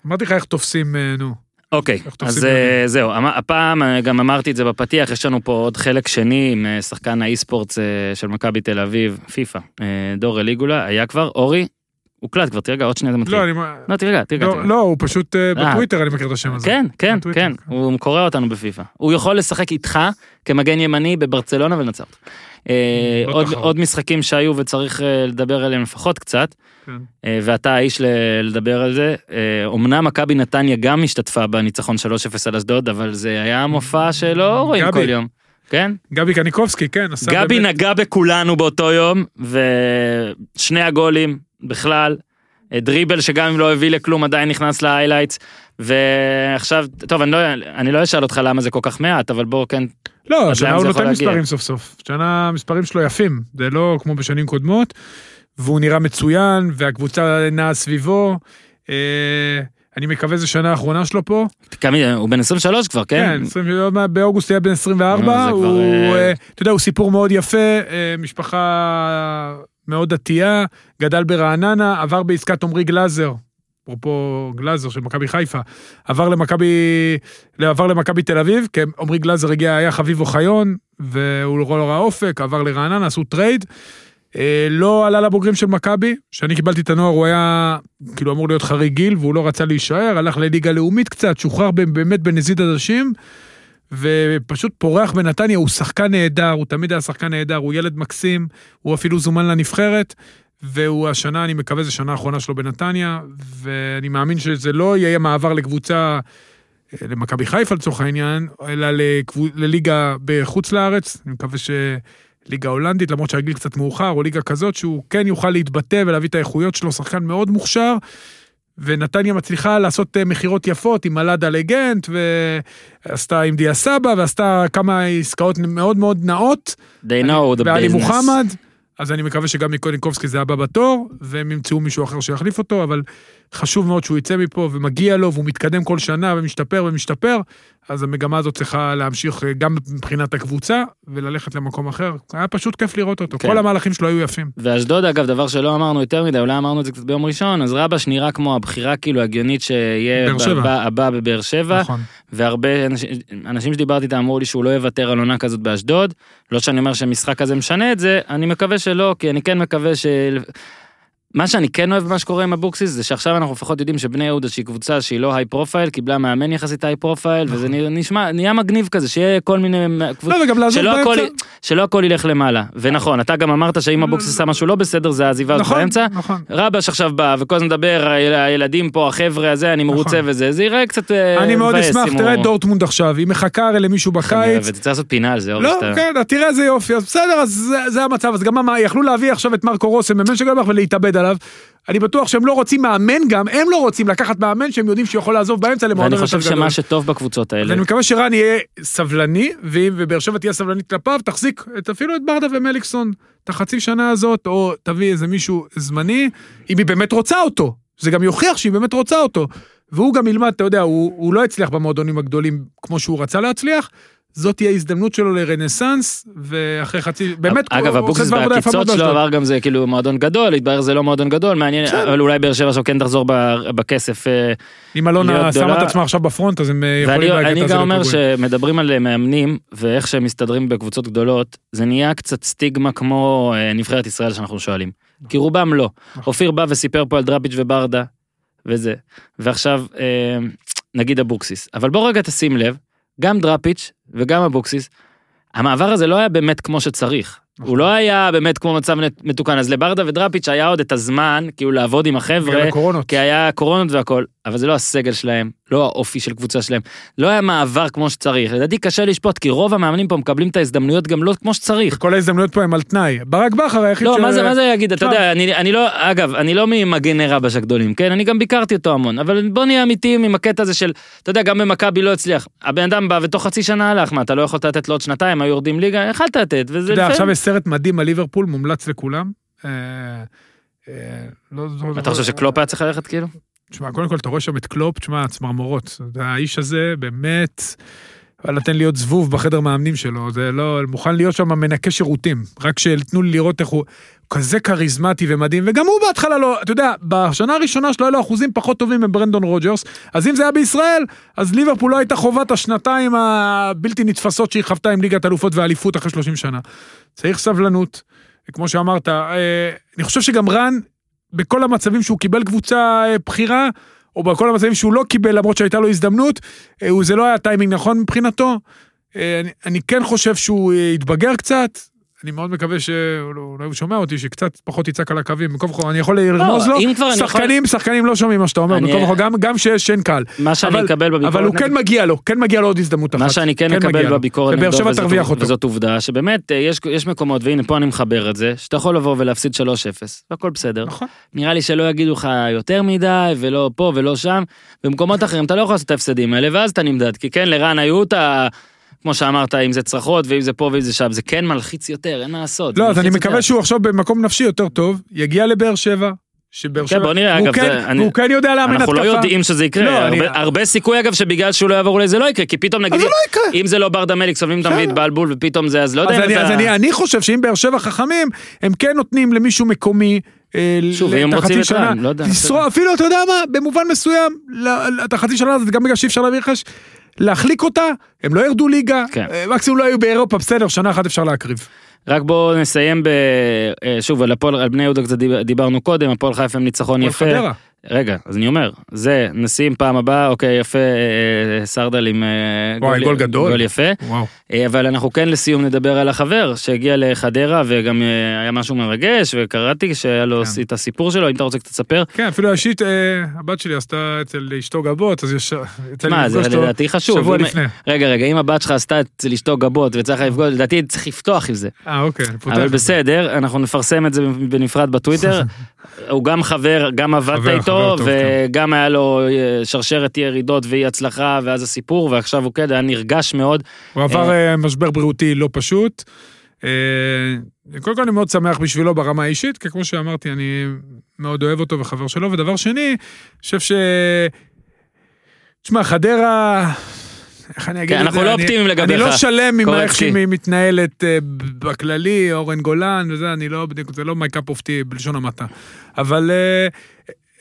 אמרתי לך איך תופסים, נו. אוקיי, אז זהו, הפעם גם אמרתי את זה בפתיח, יש לנו פה עוד חלק שני עם שחקן האי-ספורט של מכבי תל אביב, פיפה, דור אליגולה, היה כבר, אורי, הוא קלט כבר, תרגע, עוד שנייה זה מתחיל. לא, אני... לא, תרגע, תרגע. לא, הוא פשוט בטוויטר, אני מכיר את השם הזה. כן, כן, כן, הוא קורא אותנו בפיפה. הוא יכול לשחק איתך כמגן ימני בברצלונה ולנצרת. עוד משחקים שהיו וצריך לדבר עליהם לפחות קצת, ואתה האיש לדבר על זה, אמנם מכבי נתניה גם השתתפה בניצחון שלוש אפס על אשדוד, אבל זה היה מופע שלא רואים כל יום. כן? גבי קניקובסקי, כן. גבי נגע בכולנו באותו יום, ושני הגולים בכלל, דריבל שגם אם לא הביא לכלום עדיין נכנס להיילייטס, ועכשיו, טוב, אני לא, אני לא אשאל אותך למה זה כל כך מעט, אבל בוא כן... לא, השנה הוא נותן מספרים סוף סוף, השנה המספרים שלו יפים, זה לא כמו בשנים קודמות, והוא נראה מצוין, והקבוצה נעה סביבו, אני מקווה זה שנה האחרונה שלו פה. הוא בן עשרים ושלוש כבר, כן? כן, באוגוסט יהיה בן עשרים וארבע, אתה יודע, הוא סיפור מאוד יפה, משפחה מאוד דתייה, גדל ברעננה, עבר בעסקת עומרי גלאזר, אפרופו גלאזר של מכבי חיפה, עבר למכבי, עבר למכבי תל אביב, כי עומרי גלאזר הגיע, היה חביב אוחיון, והוא לא ראה אופק, עבר לרעננה, עשו טרייד, לא עלה לבוגרים של מכבי, שאני קיבלתי את הנוער, הוא היה, כאילו אמור להיות חריג גיל, והוא לא רצה להישאר, הלך לליגה לאומית קצת, שוחרר באמת בנזיד עדשים, ופשוט פורח בנתניה, הוא שחקן נהדר, הוא תמיד היה שחקן נהדר, הוא ילד מקסים, הוא אפילו זומן לנבחרת, והוא השנה, אני מקווה, זה שנה האחרונה שלו בנתניה, ואני מאמין שזה לא יהיה מעבר לקבוצה, למכבי חיפה לצורך העניין, אלא לליגה בחוץ לארץ, אני מקווה ש... ליגה הולנדית, למרות שהגיל קצת מאוחר, או ליגה כזאת, שהוא כן יוכל להתבטא ולהביא את האיכויות שלו, שחקן מאוד מוכשר, ונתניה מצליחה לעשות מחירות יפות עם אלדה לגנט, ועשתה עם דיה סבא, ועשתה כמה עסקאות מאוד מאוד נאות, ועלי מוחמד, אז אני מקווה שגם ניקובסקי זה הבא בתור, והם ימצאו מישהו אחר שיחליף אותו, אבל חשוב מאוד שהוא יצא מפה, ומגיע לו, והוא מתקדם כל שנה, ומשתפר ומשתפר, אז המגמה הזאת צריכה להמשיך גם מבחינת הקבוצה, וללכת למקום אחר. היה פשוט כיף לראות אותו. כן. כל המהלכים שלו היו יפים. ואשדוד, אגב, דבר שלא אמרנו יותר מדי, אולי אמרנו את זה קצת ביום ראשון, אז רבש נראה כמו הבחירה כאילו הגיונית שיהיה הבא בבאר שבע, נכון. והרבה אנשים, אנשים שדיברתי איתם אמרו לי שהוא לא יוותר על עונה כזאת באשדוד, לא שאני אומר שהמשחק הזה משנה את זה, אני מקווה שלא, כי אני כן מקווה ש... מה שאני כן אוהב במה שקורה עם אבוקסיס, זה שעכשיו אנחנו לפחות יודעים שבני יהודה, שהיא קבוצה שהיא לא היי פרופייל, קיבלה מאמן יחסית היי פרופייל, וזה נשמע, נהיה מגניב כזה, שיהיה כל מיני קבוצות, שלא הכל ילך למעלה. ונכון, אתה גם אמרת שאם אבוקסיס עשה משהו לא בסדר, זה העזיבה הזאת באמצע. רבש עכשיו בא, וכל הזמן מדבר, הילדים פה, החבר'ה הזה, אני מרוצה וזה, זה יראה קצת... אני מאוד אשמח, תראה את דורטמונד עכשיו, היא מחכה הרי למישהו בחיץ. ותצא לעשות פינה על זה, אורש. לא, כן, תראה זה יופי, אז בסדר, אז זה המצב, אז גם יכלו להביא עכשיו את מרקו רוס, הם ממש גלבח ולהתאבד עליו, אני בטוח שהם לא רוצים מאמן גם, הם לא רוצים לקחת מאמן שהם יודעים שיכול לעזוב באמצע למועדון. ואני חושב שמה שטוב בקבוצות האלה. ואני מקווה שרן יהיה סבלני, ובאר שבע תהיה סבלנית כלפיו, תחזיק אפילו את ברדה ומליקסון, את החצי שנה הזאת, או תביא איזה מישהו זמני, אם היא באמת רוצה אותו, זה גם יוכיח שהיא באמת רוצה אותו, והוא גם ילמד, אתה יודע, הוא, הוא לא הצליח במועדונים הגדולים כמו שהוא רצה להצליח, זאת תהיה הזדמנות שלו לרנסנס, ואחרי חצי, באמת... אגב, הבוקסיס והקיצות שלו עבר גם זה כאילו מועדון גדול, התברר זה לא מועדון גדול, מעניין, אבל אולי באר שבע שוקן תחזור בכסף. אם אלונה שמה את עצמה עכשיו בפרונט, אז הם יכולים להגיד את זה. אני גם אומר שמדברים על מאמנים, ואיך שהם מסתדרים בקבוצות גדולות, זה נהיה קצת סטיגמה כמו נבחרת ישראל שאנחנו שואלים. כי רובם לא. אופיר בא וסיפר פה על דראפיץ' וברדה, וזה. ועכשיו, נגיד הבוקסיס. אבל בוא רגע תשים לב, גם דראפיץ' וגם אבוקסיס, המעבר הזה לא היה באמת כמו שצריך, הוא לא היה באמת כמו מצב מתוקן, אז לברדה ודראפיץ' היה עוד את הזמן, כאילו לעבוד עם החבר'ה, כי היה קורונות והכל, אבל זה לא הסגל שלהם, לא האופי של קבוצה שלהם, לא היה מעבר כמו שצריך, לדעתי קשה לשפוט, כי רוב המאמנים פה מקבלים את ההזדמנויות גם לא כמו שצריך. כל ההזדמנויות פה הם על תנאי, ברק בחר היחיד... לא, מה זה יגיד, אתה יודע, אני לא, אגב, אני לא ממגני רבש הגדולים, כן, אני גם ביקרתי אותו המון, אבל בוא נהיה אמיתיים עם הקטע הזה של, אתה יודע, גם במכבי לא הצליח, הבן אדם בא ותוך חצי שנה הלך, מה, אתה לא יכולת לתת לו עוד שנתיים, היו יורדים ליגה, יכולת לתת, וזה... אתה יודע, עכשיו יש סרט מדהים על ליברפול, מומלץ לכולם. אתה חושב שקלופ היה צריך ללכת כאילו? תשמע, קודם כל, אתה רואה שם את קלופ, תשמע, צמרמורות. האיש הזה, באמת, נתן להיות זבוב בחדר מאמנים שלו, זה לא, מוכן להיות שם מנקה שירותים, רק שתנו לי לראות איך הוא, כזה קריזמטי ומדהים, וגם הוא בהתחלה לא, אתה יודע, בשנה הראשונה שלו היה לו אחוזים פחות טובים מברנדון רוג'רס, אז אם זה היה בישראל, אז ליברפול לא הייתה חובת השנתיים הבלתי נתפסות שהיא חוותה עם ליגת אלופות והאליפות אחרי שלושים שנה. צריך סבלנות, כמו שאמרת, אני חושב שגם רן, בכל המצבים שהוא קיבל קבוצה בחירה, או בכל המצבים שהוא לא קיבל, למרות שהייתה לו הזדמנות, זה לא היה טיימינג נכון מבחינתו, אני, אני כן חושב שהוא יתבגר קצת, אני מאוד מקווה שאולי הוא שומע אותי, שקצת פחות יצק על הקווים, מקום חו, אני יכול לרמוז לו, שחקנים, שחקנים לא שומעים מה שאתה אומר, מקום חו, גם שיש שאין קל, אבל הוא כן מגיע לו, כן מגיע לו עוד הזדמנות אחת. מה שאני כן מקבל בביקורת, וזאת עובדה, שבאמת יש מקומות, והנה פה אני מחבר את זה, שאתה יכול לבוא ולהפסיד שלוש אפס, והכל בסדר, נראה לי שלא יגידו לך יותר מדי, ולא פה ולא שם, במקומות אחרים אתה לא יכול לעשות את ההפסדים האלה, ואז אתה נמדד, כי כן, לרן היו את ה... כמו שאמרת, אם זה צרכות, ואם זה פה ואם זה שם, זה כן מלחיץ יותר, אין מה לעשות. לא, אז אני מקווה שהוא עכשיו במקום נפשי יותר טוב, יגיע לבאר שבע, הוא כן יודע להאמן התקפה. אנחנו לא יודעים שזה יקרה, הרבה סיכוי אגב שבגלל שהוא לא יעבור אולי זה לא יקרה, כי פתאום נגיד, אם זה לא ברדה מליקס, אם אתה מביא את בלבול ופתאום זה, אז לא יודע. אז אני חושב שאם באר שבע חכמים, הם כן נותנים למישהו מקומי, שוב, אם רוצים את רן, לא יודע. אפילו, אתה יודע מה, במובן מסוים, את החצי שנה הזאת גם בגלל שאי אפשר להביא חש להחליק אותה, הם לא ירדו ליגה, כן. מקסימום לא היו באירופה, בסדר, שנה אחת אפשר להקריב. רק בואו נסיים ב... שוב, על, הפול, על בני יהודה קצת דיברנו קודם, הפועל חיפה הם ניצחון יפה. חדרה. רגע, אז אני אומר, זה נשים פעם הבאה, אוקיי, יפה, סרדל עם וואי, גול, גול גדול. גול יפה. וואו. אבל אנחנו כן לסיום נדבר על החבר, שהגיע לחדרה, וגם היה משהו מרגש, וקראתי שהיה לו כן. את הסיפור שלו, אם אתה רוצה קצת לספר. כן, אפילו השיט, הבת שלי עשתה אצל אשתו גבות, אז יש... מה, זה לדעתי חשוב. שבוע לפני. רגע, רגע, אם הבת שלך עשתה אצל אשתו גבות, וצריך לפגוש, לדעתי צריך לפתוח עם זה. אה, אוקיי, פותח. אבל בסדר, אנחנו נפרסם את זה בנפרד בטוויטר. הוא גם חבר, גם עבדת איתו, וגם היה לו שרשרת ירידות ואי הצלחה, ואז הסיפור, ועכשיו הוא כדע, נרגש מאוד. הוא עבר משבר בריאותי לא פשוט. קודם כל אני מאוד שמח בשבילו ברמה האישית, כי כמו שאמרתי, אני מאוד אוהב אותו וחבר שלו, ודבר שני, אני חושב ש... תשמע, חדרה... אנחנו לא אופטימיים לגביך. אני לא שלם עם איך שהיא מתנהלת בכללי, אורן גולן וזה, אני לא, זה לא מייקאפ אופטי בלשון המעטה. אבל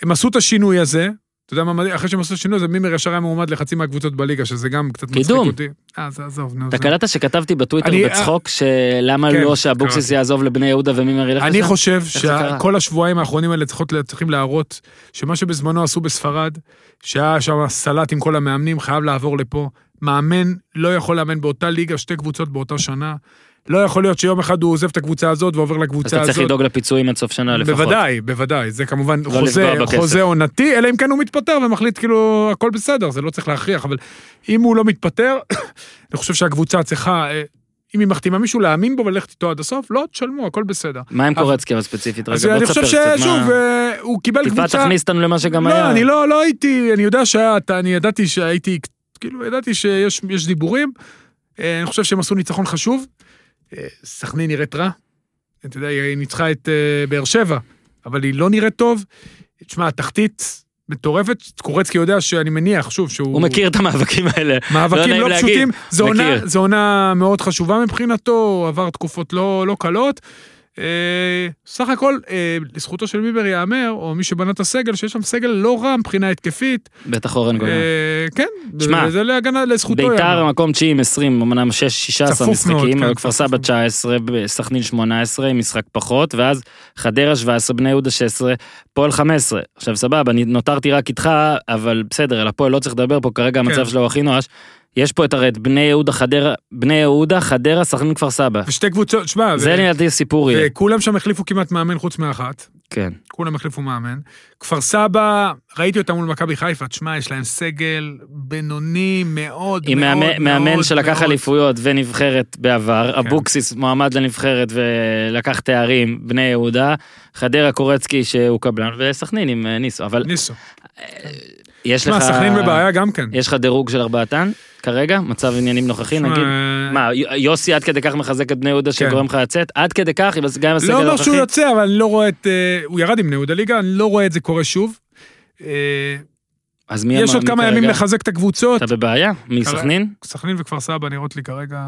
הם עשו את השינוי הזה, אתה יודע מה, אחרי שהם עשו את השינוי הזה, מימר ישר היה מעומד לחצי מהקבוצות בליגה, שזה גם קצת מצחיק אותי. אתה קלטת שכתבתי בטוויטר בצחוק, שלמה לא שאבוקסיס יעזוב לבני יהודה ומימר ילך לזה? אני חושב שכל השבועיים האחרונים האלה צריכים להראות, שמה שבזמנו עשו בספרד, שהיה שם סלט עם כל המאמנים, חייב לעבור לפה. מאמן לא יכול לאמן באותה ליגה, שתי קבוצות באותה שנה, לא יכול להיות שיום אחד הוא עוזב את הקבוצה הזאת ועובר לקבוצה הזאת. אז אתה צריך לדאוג לפיצויים עד סוף שנה לפחות. בוודאי, בוודאי, זה כמובן חוזה עונתי, אלא אם כן הוא מתפטר ומחליט כאילו הכל בסדר, זה לא צריך להכריח, אבל אם הוא לא מתפטר, אני חושב שהקבוצה צריכה, אם היא מחתימה מישהו להאמין בו ולכת איתו עד הסוף, לא תשלמו, הכל בסדר. מה עם קורצקי הספציפית? אז אני חושב ששוב, הוא קיבל קבוצה... תקווה תכניס אותנו למה שגם היה. לא, אני לא הייתי, אני יודע שאני ידעתי שהייתי כאילו, ידעתי שיש יש דיבורים, אני חושב שהם עשו ניצחון חשוב, סכנין נראית רע, אתה יודע, היא ניצחה את באר שבע, אבל היא לא נראית טוב, תשמע, התחתית מטורפת, קורצקי יודע שאני מניח, שוב, שהוא... הוא מכיר את המאבקים האלה. מאבקים לא, לא פשוטים, זו עונה, זו עונה מאוד חשובה מבחינתו, עבר תקופות לא, לא קלות, סך הכל, לזכותו של מיבר יאמר, או מי שבנה את הסגל, שיש שם סגל לא רע מבחינה התקפית. בטח אורן גולן. כן, זה להגנה לזכותו יאמר. ביתר המקום תשע עם עשרים, אמנם שש עשרה משחקים, כפר סבא תשע עשרה, סכנין שמונה עשרה, משחק פחות, ואז חדרה שבע עשרה, בני יהודה שש עשרה, פועל חמש עשרה. עכשיו סבבה, אני נותרתי רק איתך, אבל בסדר, על הפועל לא צריך לדבר פה, כרגע המצב שלו הכי נואש. יש פה את הרד, בני יהודה, חדרה, בני יהודה, חדרה, סכנין כפר סבא. ושתי קבוצות, שמה, זה נראה סיפור. וכולם שם החליפו כמעט מאמן חוץ מאחת. כן. כולם החליפו מאמן. כפר סבא, ראיתי אותם מול מכבי חיפה, שמה, יש להם סגל בינוני מאוד, מאוד, מאוד. עם מאמן שלקח אליפויות ונבחרת בעבר, אבוקסיס מועמד לנבחרת ולקח תארים, בני יהודה, חדרה קורצקי שהוא קבלן, וסכנין עם ניסו, אבל... ניסו. יש לך... סכנין בבעיה גם כן. יש לך דירוג של ארבעתן? כרגע, מצב עניינים נוכחי, נגיד, מה, יוסי עד כדי כך מחזק את בני יהודה שגורם לך לצאת, עד כדי כך, גם עם הסגל הנוכחי. לא אומר שהוא יוצא, אבל אני לא רואה את, הוא ירד עם בני יהודה ליגה, אני לא רואה את זה קורה שוב. יש עוד כמה ימים לחזק את הקבוצות. אתה בבעיה? מסכנין? סכנין וכפר סבא נראות לי כרגע...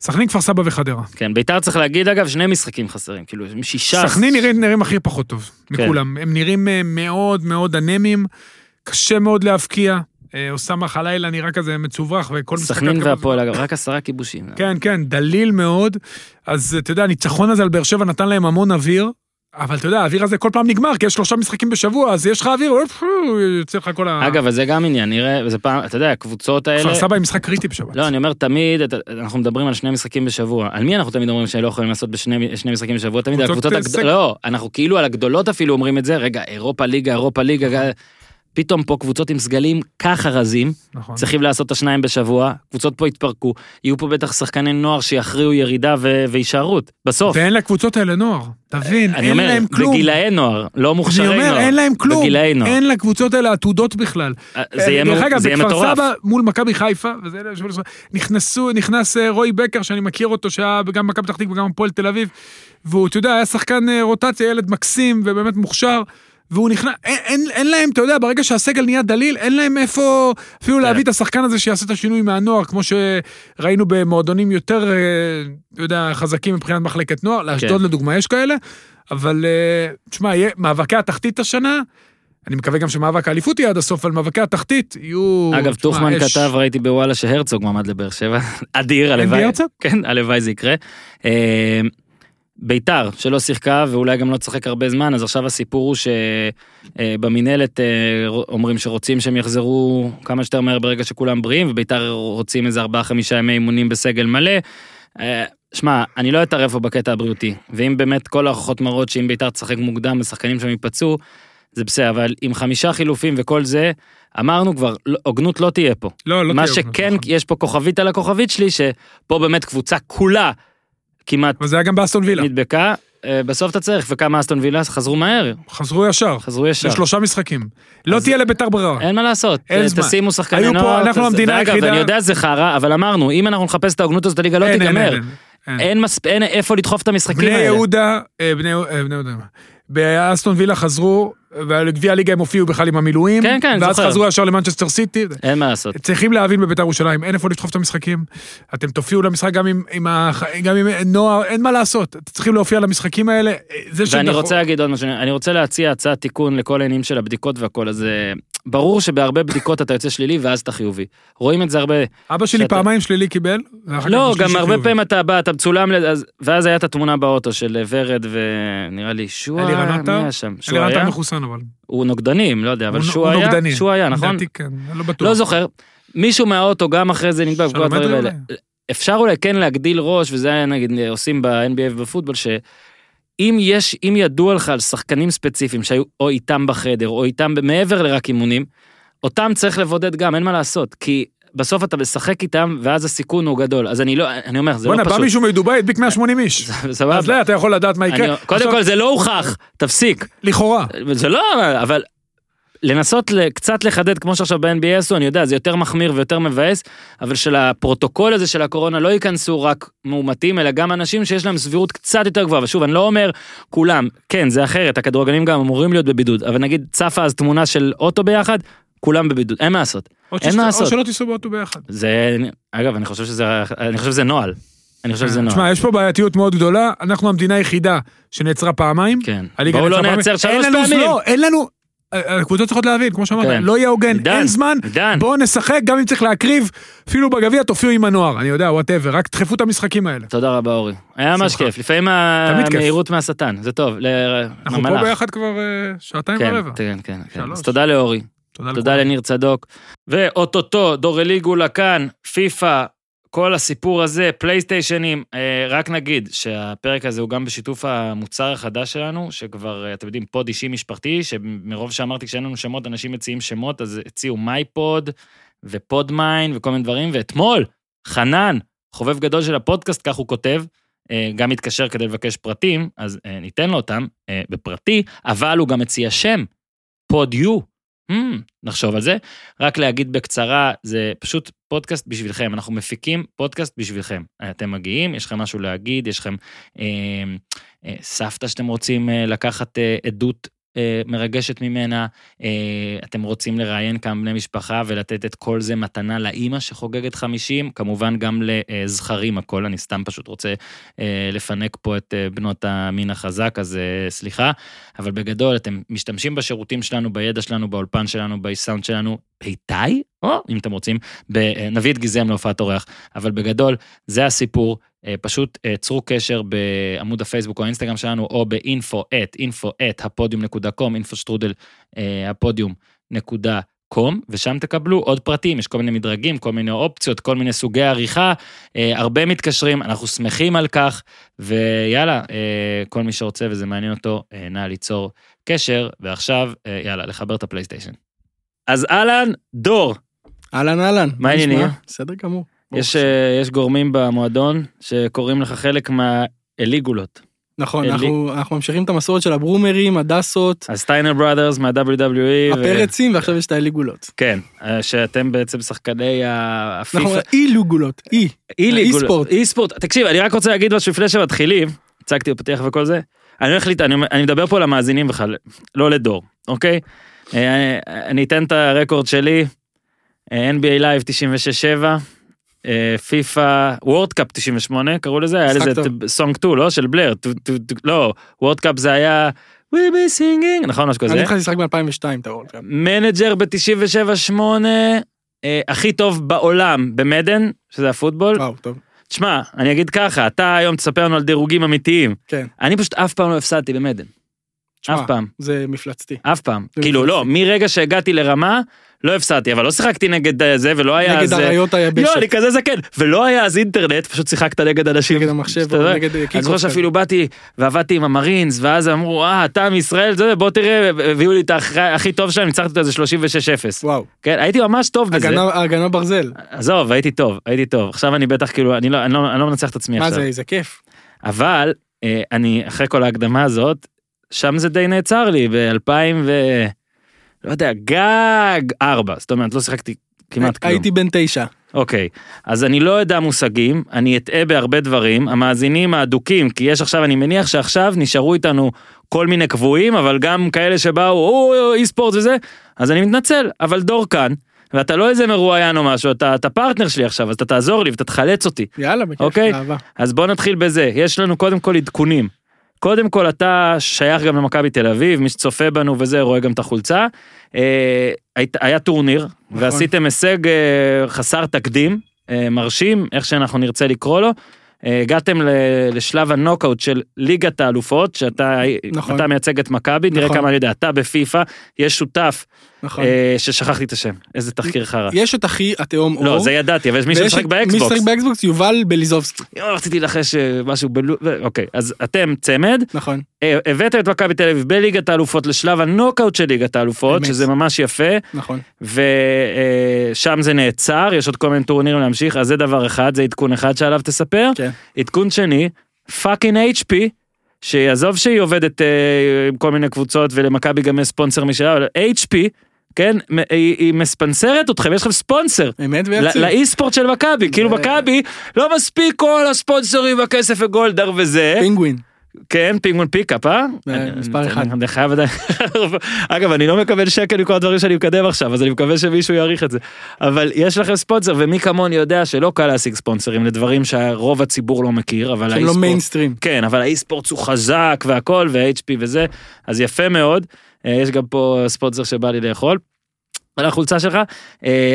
סכנין, כפר סבא וחדרה. כן, ביתר צריך להגיד, אגב, שני משחקים חסרים, כאילו, שישה... סכנין נראים, נראים הכי פחות טוב, מכולם. הם נראים מאוד, מאוד אנמים, קשה מאוד להפקיע. אוסמה חלילה נראה כזה מצוברח, סכנין והפועל, אגב, רק עשרה כיבושים. כן, כן, דליל מאוד, אז אתה יודע, הניצחון הזה על באר שבע נתן להם המון אוויר, אבל אתה יודע, האוויר הזה כל פעם נגמר, כי יש שלושה משחקים בשבוע, אז יש לך אוויר, יוצא לך כל ה... אגב, אז זה גם עניין, נראה, וזה פעם, אתה יודע, הקבוצות האלה... כפר סבא עם משחק קריטי בשבת. לא, אני אומר, תמיד, אנחנו מדברים על שני משחקים בשבוע, על מי אנחנו תמיד אומרים שלא יכולים לעשות בשני שני משחקים בשבוע, תמיד על הקבוצות הגדולות, לא, אנחנו כאילו על הגדולות אפילו אומרים את זה, רגע, אירופה ליגה, אירופה ליגה, פתאום פה קבוצות עם סגלים ככה רזים, נכון. צריכים לעשות את השניים בשבוע, קבוצות פה יתפרקו, יהיו פה בטח שחקני נוער שיחריעו ירידה ו- וישארות, בסוף. ואין לקבוצות האלה נוער, תבין, אין אומר, להם כלום. בגילאי נוער, לא מוכשרי אומר, נוער. אין להם כלום, בגילאי נוער. אין לקבוצות האלה עתודות בכלל. זה יהיה מטורף. דרך אגב, בכפר סבא מול מכבי חיפה, וזה נכנסו, נכנס רוי בקר, שאני מכיר אותו, שהיה גם מכבי פתח תקווה וגם הפועל תל אביב, והוא, אתה יודע, היה שחקן רוטציה, ילד מקסים ובאמת מוכשר. והוא נכנע, אין, אין, אין להם, אתה יודע, ברגע שהסגל נהיה דליל, אין להם איפה אפילו להביא את השחקן הזה שיעשה את השינוי מהנוער, כמו שראינו במועדונים יותר, אתה יודע, חזקים מבחינת מחלקת נוער, לאשדוד לדוגמה יש כאלה, אבל, תשמע, מאבקי התחתית השנה, אני מקווה גם שמאבק האליפות יהיה עד הסוף, אבל מאבקי התחתית יהיו... אגב, תוכמן כתב, ראיתי בוואלה שהרצוג ממד לבאר שבע, אדיר, הלוואי. כן, הלוואי זה יקרה. ביתר, שלא שיחקה, ואולי גם לא צחק הרבה זמן, אז עכשיו הסיפור הוא שבמנהלת אומרים שרוצים שהם יחזרו כמה שתר מהר ברגע שכולם בריאים, וביתר רוצים איזה ארבעה חמישה ימי אימונים בסגל מלא. שמע, אני לא אתערב פה בקטע הבריאותי, ואם באמת כל ההוכחות מראות שאם ביתר תשחק מוקדם, השחקנים שם ייפצעו, זה בסדר, אבל עם חמישה חילופים וכל זה, אמרנו כבר, הוגנות לא תהיה פה. לא, לא מה תהיה שכן, הוגנות. יש פה כוכבית על הכוכבית שלי, שפה באמת קבוצה כולה, כמעט... וזה היה גם באסטון וילה. נדבקה, בסוף אתה צריך, וכמה אסטון וילה חזרו מהר. חזרו ישר. חזרו ישר. לשלושה משחקים. לא תהיה לביתר ברירה. אין מה לעשות. תשימו שחקני נוער. אנחנו המדינה היחידה. ואני יודע, זה חרה, אבל אמרנו, אם אנחנו נחפש את ההוגנות הזאת, הליגה לא תיגמר. אין איפה לדחוף את המשחקים האלה. בני יהודה, בני יהודה, באסטון וילה חזרו, ולגביע הליגה הם הופיעו בכלל עם המילואים, כן, כן, ואז זוכר. חזרו ישר למנצ'סטר סיטי. אין מה לעשות. צריכים להבין בבית"ר ירושלים, אין איפה לדחוף את המשחקים, אתם תופיעו למשחק גם עם, עם, ה... גם עם נוער, אין מה לעשות, אתם צריכים להופיע למשחקים האלה, זה ואני שדחו... רוצה להגיד עוד משהו, אני רוצה להציע הצעת תיקון לכל העניינים של הבדיקות והכל, אז ברור שבהרבה בדיקות אתה יוצא שלילי ואז אתה חיובי. רואים את זה הרבה... אבא שלי שאתה... פעמיים שלילי קיבל, לא, גם שחיובי. הרבה פעמים אתה בא, אתה בצולם, ואז היה את התמונה באוטו של ורד ונראה לי שוע... אלי רנטה, אלי רנטה מחוסן אבל. הוא נוגדנים, לא יודע, אבל שוע היה, שוע היה, נכון? לא זוכר. מישהו מהאוטו גם אחרי זה נדבק כל הדברים האלה. אפשר אולי כן להגדיל ראש, וזה היה נגיד עושים ב-אן בי איי ובפוטבול, ש... אם יש, אם ידוע לך על שחקנים ספציפיים שהיו או איתם בחדר, או איתם מעבר לרק אימונים, אותם צריך לבודד גם, אין מה לעשות, כי בסוף אתה משחק איתם, ואז הסיכון הוא גדול. אז אני לא, אני אומר, זה לא פשוט. בוא נבא מישהו מדובי, הדביק מאה ושמונים איש. אז לא, אתה יכול לדעת מה יקרה. קודם כל, זה לא הוכח, תפסיק. לכאורה. זה לא, אבל לנסות קצת לחדד, כמו שעכשיו ב-אן בי אס, אני יודע, זה יותר מחמיר ויותר מבאס, אבל של הפרוטוקול הזה של הקורונה לא ייכנסו רק מאומתים, אלא גם אנשים שיש להם סבירות קצת יותר גבוהה. ושוב, אני לא אומר, כולם, כן, זה אחרת, הכדורגלנים גם אמורים להיות בבידוד, אבל נגיד, צפה אז תמונה של אוטו ביחד, כולם בבידוד, אין מה לעשות. או שלא תיסעו באוטו ביחד. זה, אגב, אני חושב שזה נועל. אני חושב שזה נועל. תשמע, יש פה בעייתיות מאוד גדולה, אנחנו המדינה היחידה שנעצרה פעמיים. כן. בואו לא נעצר שלוש פעמים. אין לנו, הקבוצות צריכות להבין, כמו שאמרת, לא יהיה הוגן, אין זמן, בואו נשחק, גם אם צריך להקריב, אפילו בגביע תופיעו עם הנוער, אני יודע, whatever, רק תדחפו את המשחקים האלה. תודה רבה, אורי. היה ממש כיף, לפעמים המהירות מהשטן, זה טוב. אנחנו פה ביחד כבר שעתיים ורבע. כן, כן, כן. אז תודה לאורי. תודה לניר צדוק. ואוטוטו, דור אליגולה כאן, פיפה, כל הסיפור הזה, פלייסטיישנים, רק נגיד שהפרק הזה הוא גם בשיתוף המוצר החדש שלנו, שכבר, אתם יודעים, פוד אישי משפחתי, שמרוב שאמרתי כשאין לנו שמות, אנשים מציעים שמות, אז הציעו מיי פוד, ופוד מיין, וכל מיני דברים, ואתמול, חנן, חובב גדול של הפודקאסט, כך הוא כותב, גם מתקשר כדי לבקש פרטים, אז ניתן לו אותם בפרטי, אבל הוא גם מציע שם, פוד יו, Hmm, נחשוב על זה, רק להגיד בקצרה, זה פשוט פודקאסט בשבילכם, אנחנו מפיקים פודקאסט בשבילכם, אתם מגיעים, יש לכם משהו להגיד, יש לכם אה, אה, סבתא שאתם רוצים אה, לקחת אה, עדות אה, מרגשת ממנה, אה, אתם רוצים לראיין כמה בני משפחה ולתת את כל זה מתנה לאמא שחוגגת חמישים, כמובן גם לזכרים הכל, אני סתם פשוט רוצה אה, לפנק פה את אה, בנות המין החזק, אז אה, סליחה, אבל בגדול אתם משתמשים בשירותים שלנו, בידע שלנו, באולפן שלנו, בסאונד שלנו, פיתאי, או אם אתם רוצים, נביא את גיזם להופעת אורח, אבל בגדול זה הסיפור, פשוט צרו קשר בעמוד הפייסבוק או האינסטגרם שלנו, או באינפו את, אינפו את, הפודיום נקודה קום, אינפו שטרודל, הפודיום נקודה קום, ושם תקבלו עוד פרטים, יש כל מיני מדרגים, כל מיני אופציות, כל מיני סוגי עריכה, הרבה מתקשרים, אנחנו שמחים על כך, ויאללה, כל מי שרוצה וזה מעניין אותו, נא ליצור קשר, ועכשיו, יאללה, לחבר את הפלייסטיישן. אז אלן, דור. אלן, אלן. מה העניינים? בסדר גמור. יש, יש גורמים במועדון שקוראים לך חלק מהאליגולות. נכון, אליג... אנחנו, אנחנו ממשיכים את המסורת של הברומרים, הדסות. הסטיינר בראדרס מה-דאבליו דאבליו אי. הפרצים, ו... ועכשיו יש את האליגולות. כן, שאתם בעצם שחקני הפיפה. נכון, אי-לוגולות, אי. אי-ספורט. אי-ספורט. תקשיב, אני רק רוצה להגיד משהו לפני שמתחילים, צעקתי ופתח וכל זה. אני הולך להת... אני, אני מדבר פה למאזינים וחל... לא לדור, אוקיי? אני, אני אתן את הרקורד שלי, אן בי איי לייב תשעים ושש שבע, פיפה, וורד קאפ תשעים ושמונה, קראו לזה, היה לזה סונג טו, לא? של בלר, לא, וורד קאפ זה היה, We be singing, נכון, משהו כזה. אני התחלתי לשחק ב-אלפיים ושתיים, אתה רואה. מנג'ר ב-תשעים ושבע שמונה, הכי טוב בעולם במדן, שזה הפוטבול. וואו, טוב. תשמע, אני אגיד ככה, אתה היום תספר לנו על דירוגים אמיתיים. כן. אני פשוט אף פעם לא הפסדתי במדן. אף פעם. זה מפלצתי. אף פעם. כאילו, לא, מרגע שהגעתי לרמה, לא הפסדתי, אבל לא שיחקתי נגד זה, ולא היה נגד זה... נגד הרעיות היבשת. לא, אני כזה זקן. ולא היה אז אינטרנט, פשוט שיחקת נגד אנשים. נגד המחשב, או נגד... אז ראש אפילו באתי, ועבדתי עם המרינס, ואז אמרו, אה, אתה מישראל, בוא תראה, הביאו לי את הכי טוב שלהם, ניצחתי אותו איזה שלושים ושש אפס. וואו. כן, הייתי ממש טוב בזה. הגנה ברזל. עזוב, הייתי טוב, הייתי טוב. עכשיו אני בטח, כאילו, אני לא מנצח את עצמי עכשיו. מה זה, זה כיף. אבל אני, אחרי כל ההקדמה הזאת, שם זה די נעצר לי, ב-אלפיים ו... לא יודע, גג ארבע, זאת אומרת, לא שיחקתי כמעט כלום. הייתי בן תשע. אוקיי, אז אני לא יודע מושגים, אני אטעה בהרבה דברים, המאזינים האדוקים, כי יש עכשיו, אני מניח שעכשיו נשארו איתנו כל מיני קבועים, אבל גם כאלה שבאו, אי ספורט וזה, אז אני מתנצל, אבל דור כאן, ואתה לא איזה מרואיין או משהו, אתה, אתה פרטנר שלי עכשיו, אז אתה תעזור לי ואתה תחלץ אותי. יאללה, בכיף, אוקיי? אהבה. אז בוא נתחיל בזה, יש לנו קודם כל עדכונים. קודם כל, אתה שייך גם למכבי תל אביב, מי שצופה בנו וזה, רואה גם את החולצה. היה טורניר, ועשיתם הישג חסר תקדים, מרשים, איך שאנחנו נרצה לקרוא לו. הגעתם לשלב הנוקאוט של ליגת האלופות, שאתה מייצג את מכבי, תראה כמה אני יודע, אתה בפיפה, יש שותף, ששכחתי את השם, איזה תחקיר חרה. יש את אחי התאום אור. לא, זה ידעתי, אבל יש מי שמשחק באקסבוקס. מי שמשחק באקסבוקס, יובל בליזובסקי. לא, רציתי לחש משהו בלו... אוקיי, אז אתם צמד. נכון. הבאתם את מכבי תל אביב בליגת האלופות, לשלב הנוקאוט של ליגת האלופות, שזה ממש יפה. נכון. ושם זה נעצר, יש עוד כל מיני טורנירים להמשיך, אז זה דבר אחד, זה עדכון אחד שעליו תספר. כן. עדכון שני, fucking אייץ' פי. שיעזוב שהיא עובדת אה, עם כל מיני קבוצות, ולמכבי גם ספונסר משלה, אבל אייץ' פי, כן, היא, היא מספנסרת אתכם, יש לכם ספונסר. אמת בעצם. לאי-ספורט של מכבי, כאילו מכבי לא מספיק כל הספונסרים והכסף וגולדר וזה. פינגווין. כן, פינגווין פיקאפ, אה? מספר אחד. אני חייב עדיין. אגב, אני לא מקבל שקל מכל הדברים שאני מקדם עכשיו, אז אני מקווה שמישהו יעריך את זה. אבל יש לכם ספונסר, ומי כמוני יודע שלא קל להשיג ספונסרים לדברים שרוב הציבור לא מכיר, אבל האי-ספורט... שלא מיינסטרים. כן, אבל האי-ספורט הוא חזק והכל, וה-אייץ' פי וזה, אז יפה מאוד. יש גם פה ספונסר שבא לי לאכול. על החולצה שלך.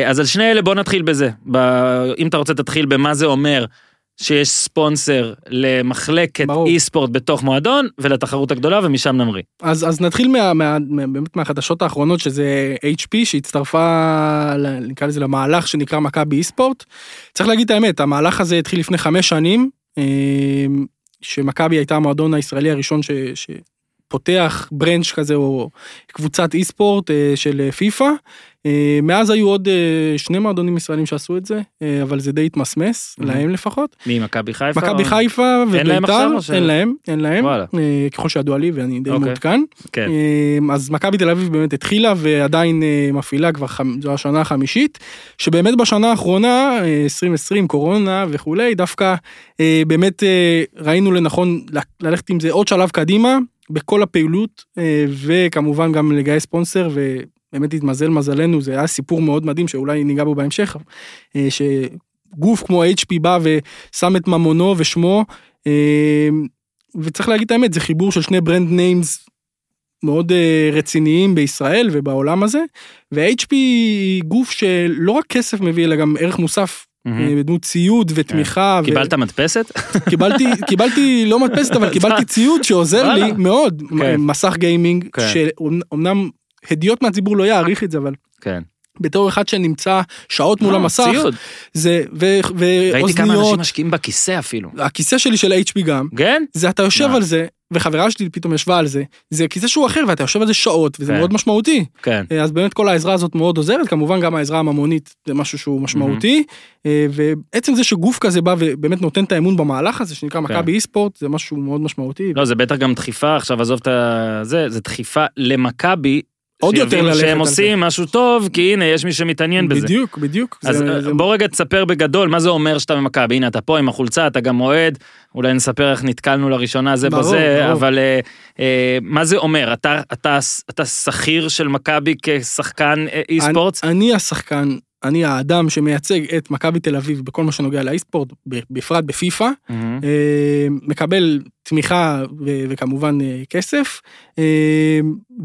אז על שני אלה בוא נתחיל בזה. אם אתה רוצה תתחיל במה זה אומר שיש ספונסר למחלקת אי-ספורט בתוך מועדון, ולתחרות הגדולה, ומשם נמריא. אז, אז נתחיל מה, מה, באמת מהחדשות האחרונות, שזה אייץ' פי, שהצטרפה, נקרא לזה, למהלך שנקרא מכבי אי-ספורט. צריך להגיד את האמת, המהלך הזה התחיל לפני חמש שנים, שמכבי הייתה המועדון הישראלי הראשון ש, שפותח ברנץ' כזה, או קבוצת אי-ספורט של פיפה. מאז היו עוד שני מועדונים ישראלים שעשו את זה, אבל זה די התמסמס, להם לפחות. מי, מכבי חיפה? מכבי חיפה וביתר, אין להם, אין להם, ככל שידוע לי, ואני די מעודכן. אז מכבי תל אביב באמת התחילה, ועדיין מפעילה כבר, זו השנה החמישית, שבאמת בשנה האחרונה, עשרים עשרים, קורונה וכולי, דווקא באמת ראינו לנכון ללכת עם זה עוד שלב קדימה, בכל הפעילות, וכמובן גם לגייס ספונסר ו... באמת התמזל מזלנו, זה היה סיפור מאוד מדהים, שאולי ניגע בו בהמשך, שגוף כמו אייץ' פי בא ושם את ממונו ושמו, וצריך להגיד את האמת, זה חיבור של שני ברנד ניימס מאוד רציניים בישראל ובעולם הזה, ו-אייץ' פי גוף שלא רק כסף מביא, אלא גם ערך מוסף, בדמות ציוד ותמיכה. קיבלת מדפסת? קיבלתי, לא מדפסת, אבל קיבלתי ציוד שעוזר לי מאוד, מסך גיימינג, שאומנם הדיות מהציבור לא יעריך את זה, אבל כן. בתור אחד שנמצא שעות מול המסך, זה, ו, ואוזניות. ראיתי כמה אנשים משקיעים בכיסא אפילו. הכיסא שלי של אייץ' פי גם, כן? זה אתה יושב על זה, וחברה שלי פתאום ישבה על זה, זה כיסא שהוא אחר, ואתה יושב על זה שעות, וזה מאוד משמעותי. כן. אז באמת כל העזרה הזאת מאוד עוזרת, כמובן גם העזרה הממונית, זה משהו שהוא משמעותי, ובעצם זה שגוף כזה בא ובאמת נותן את האמון במהלך הזה, שנקרא מכבי אי-ספורט, זה משהו מאוד משמעותי. לא, זה בטח גם דחיפה, עכשיו עזוב את זה, זה דחיפה למכבי עוד יותר ללכת. שהם עושים משהו טוב, כי הנה, יש מי שמתעניין בזה. בדיוק, בדיוק. אז בוא רגע תספר בגדול, מה זה אומר שאתה ממכבי? הנה, אתה פה עם החולצה, אתה גם מועד, אולי נספר איך נתקלנו לראשונה זה בזה, אבל מה זה אומר? אתה שכיר של מכבי כשחקן אי-ספורט? אני השחקן, אני האדם שמייצג את מכבי תל אביב, בכל מה שנוגע לאי-ספורט, בפרט בפיפה, מקבל תמיכה וכמובן כסף,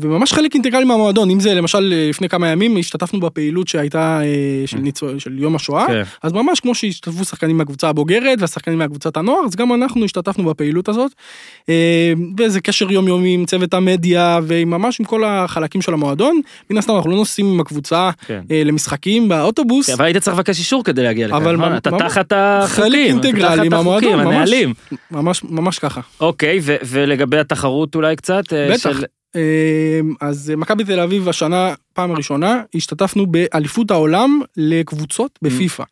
וממש חלק אינטגרלי מהמועדון, אם זה למשל לפני כמה ימים השתתפנו בפעילות שהייתה של, ניצו, של יום השואה, okay. אז ממש כמו שהשתתפו שחקנים מהקבוצה הבוגרת והשחקנים מהקבוצת הנוער, אז גם אנחנו השתתפנו בפעילות הזאת, וזה קשר יום יומי עם צוות המדיה, וממש עם כל החלקים של המועדון, מן הסתם אנחנו לא נוסעים עם הקבוצה okay. למשחקים באוטובוס. Okay, אבל היית צריך לבקש אישור כדי להגיע לכאן, מה, אתה תחת החוקים, ממש ככה. אוקיי, ולגבי התחרות אולי קצת? בטח. אז מכבי תל אביב השנה, פעם הראשונה, השתתפנו באליפות העולם לקבוצות בפיפה.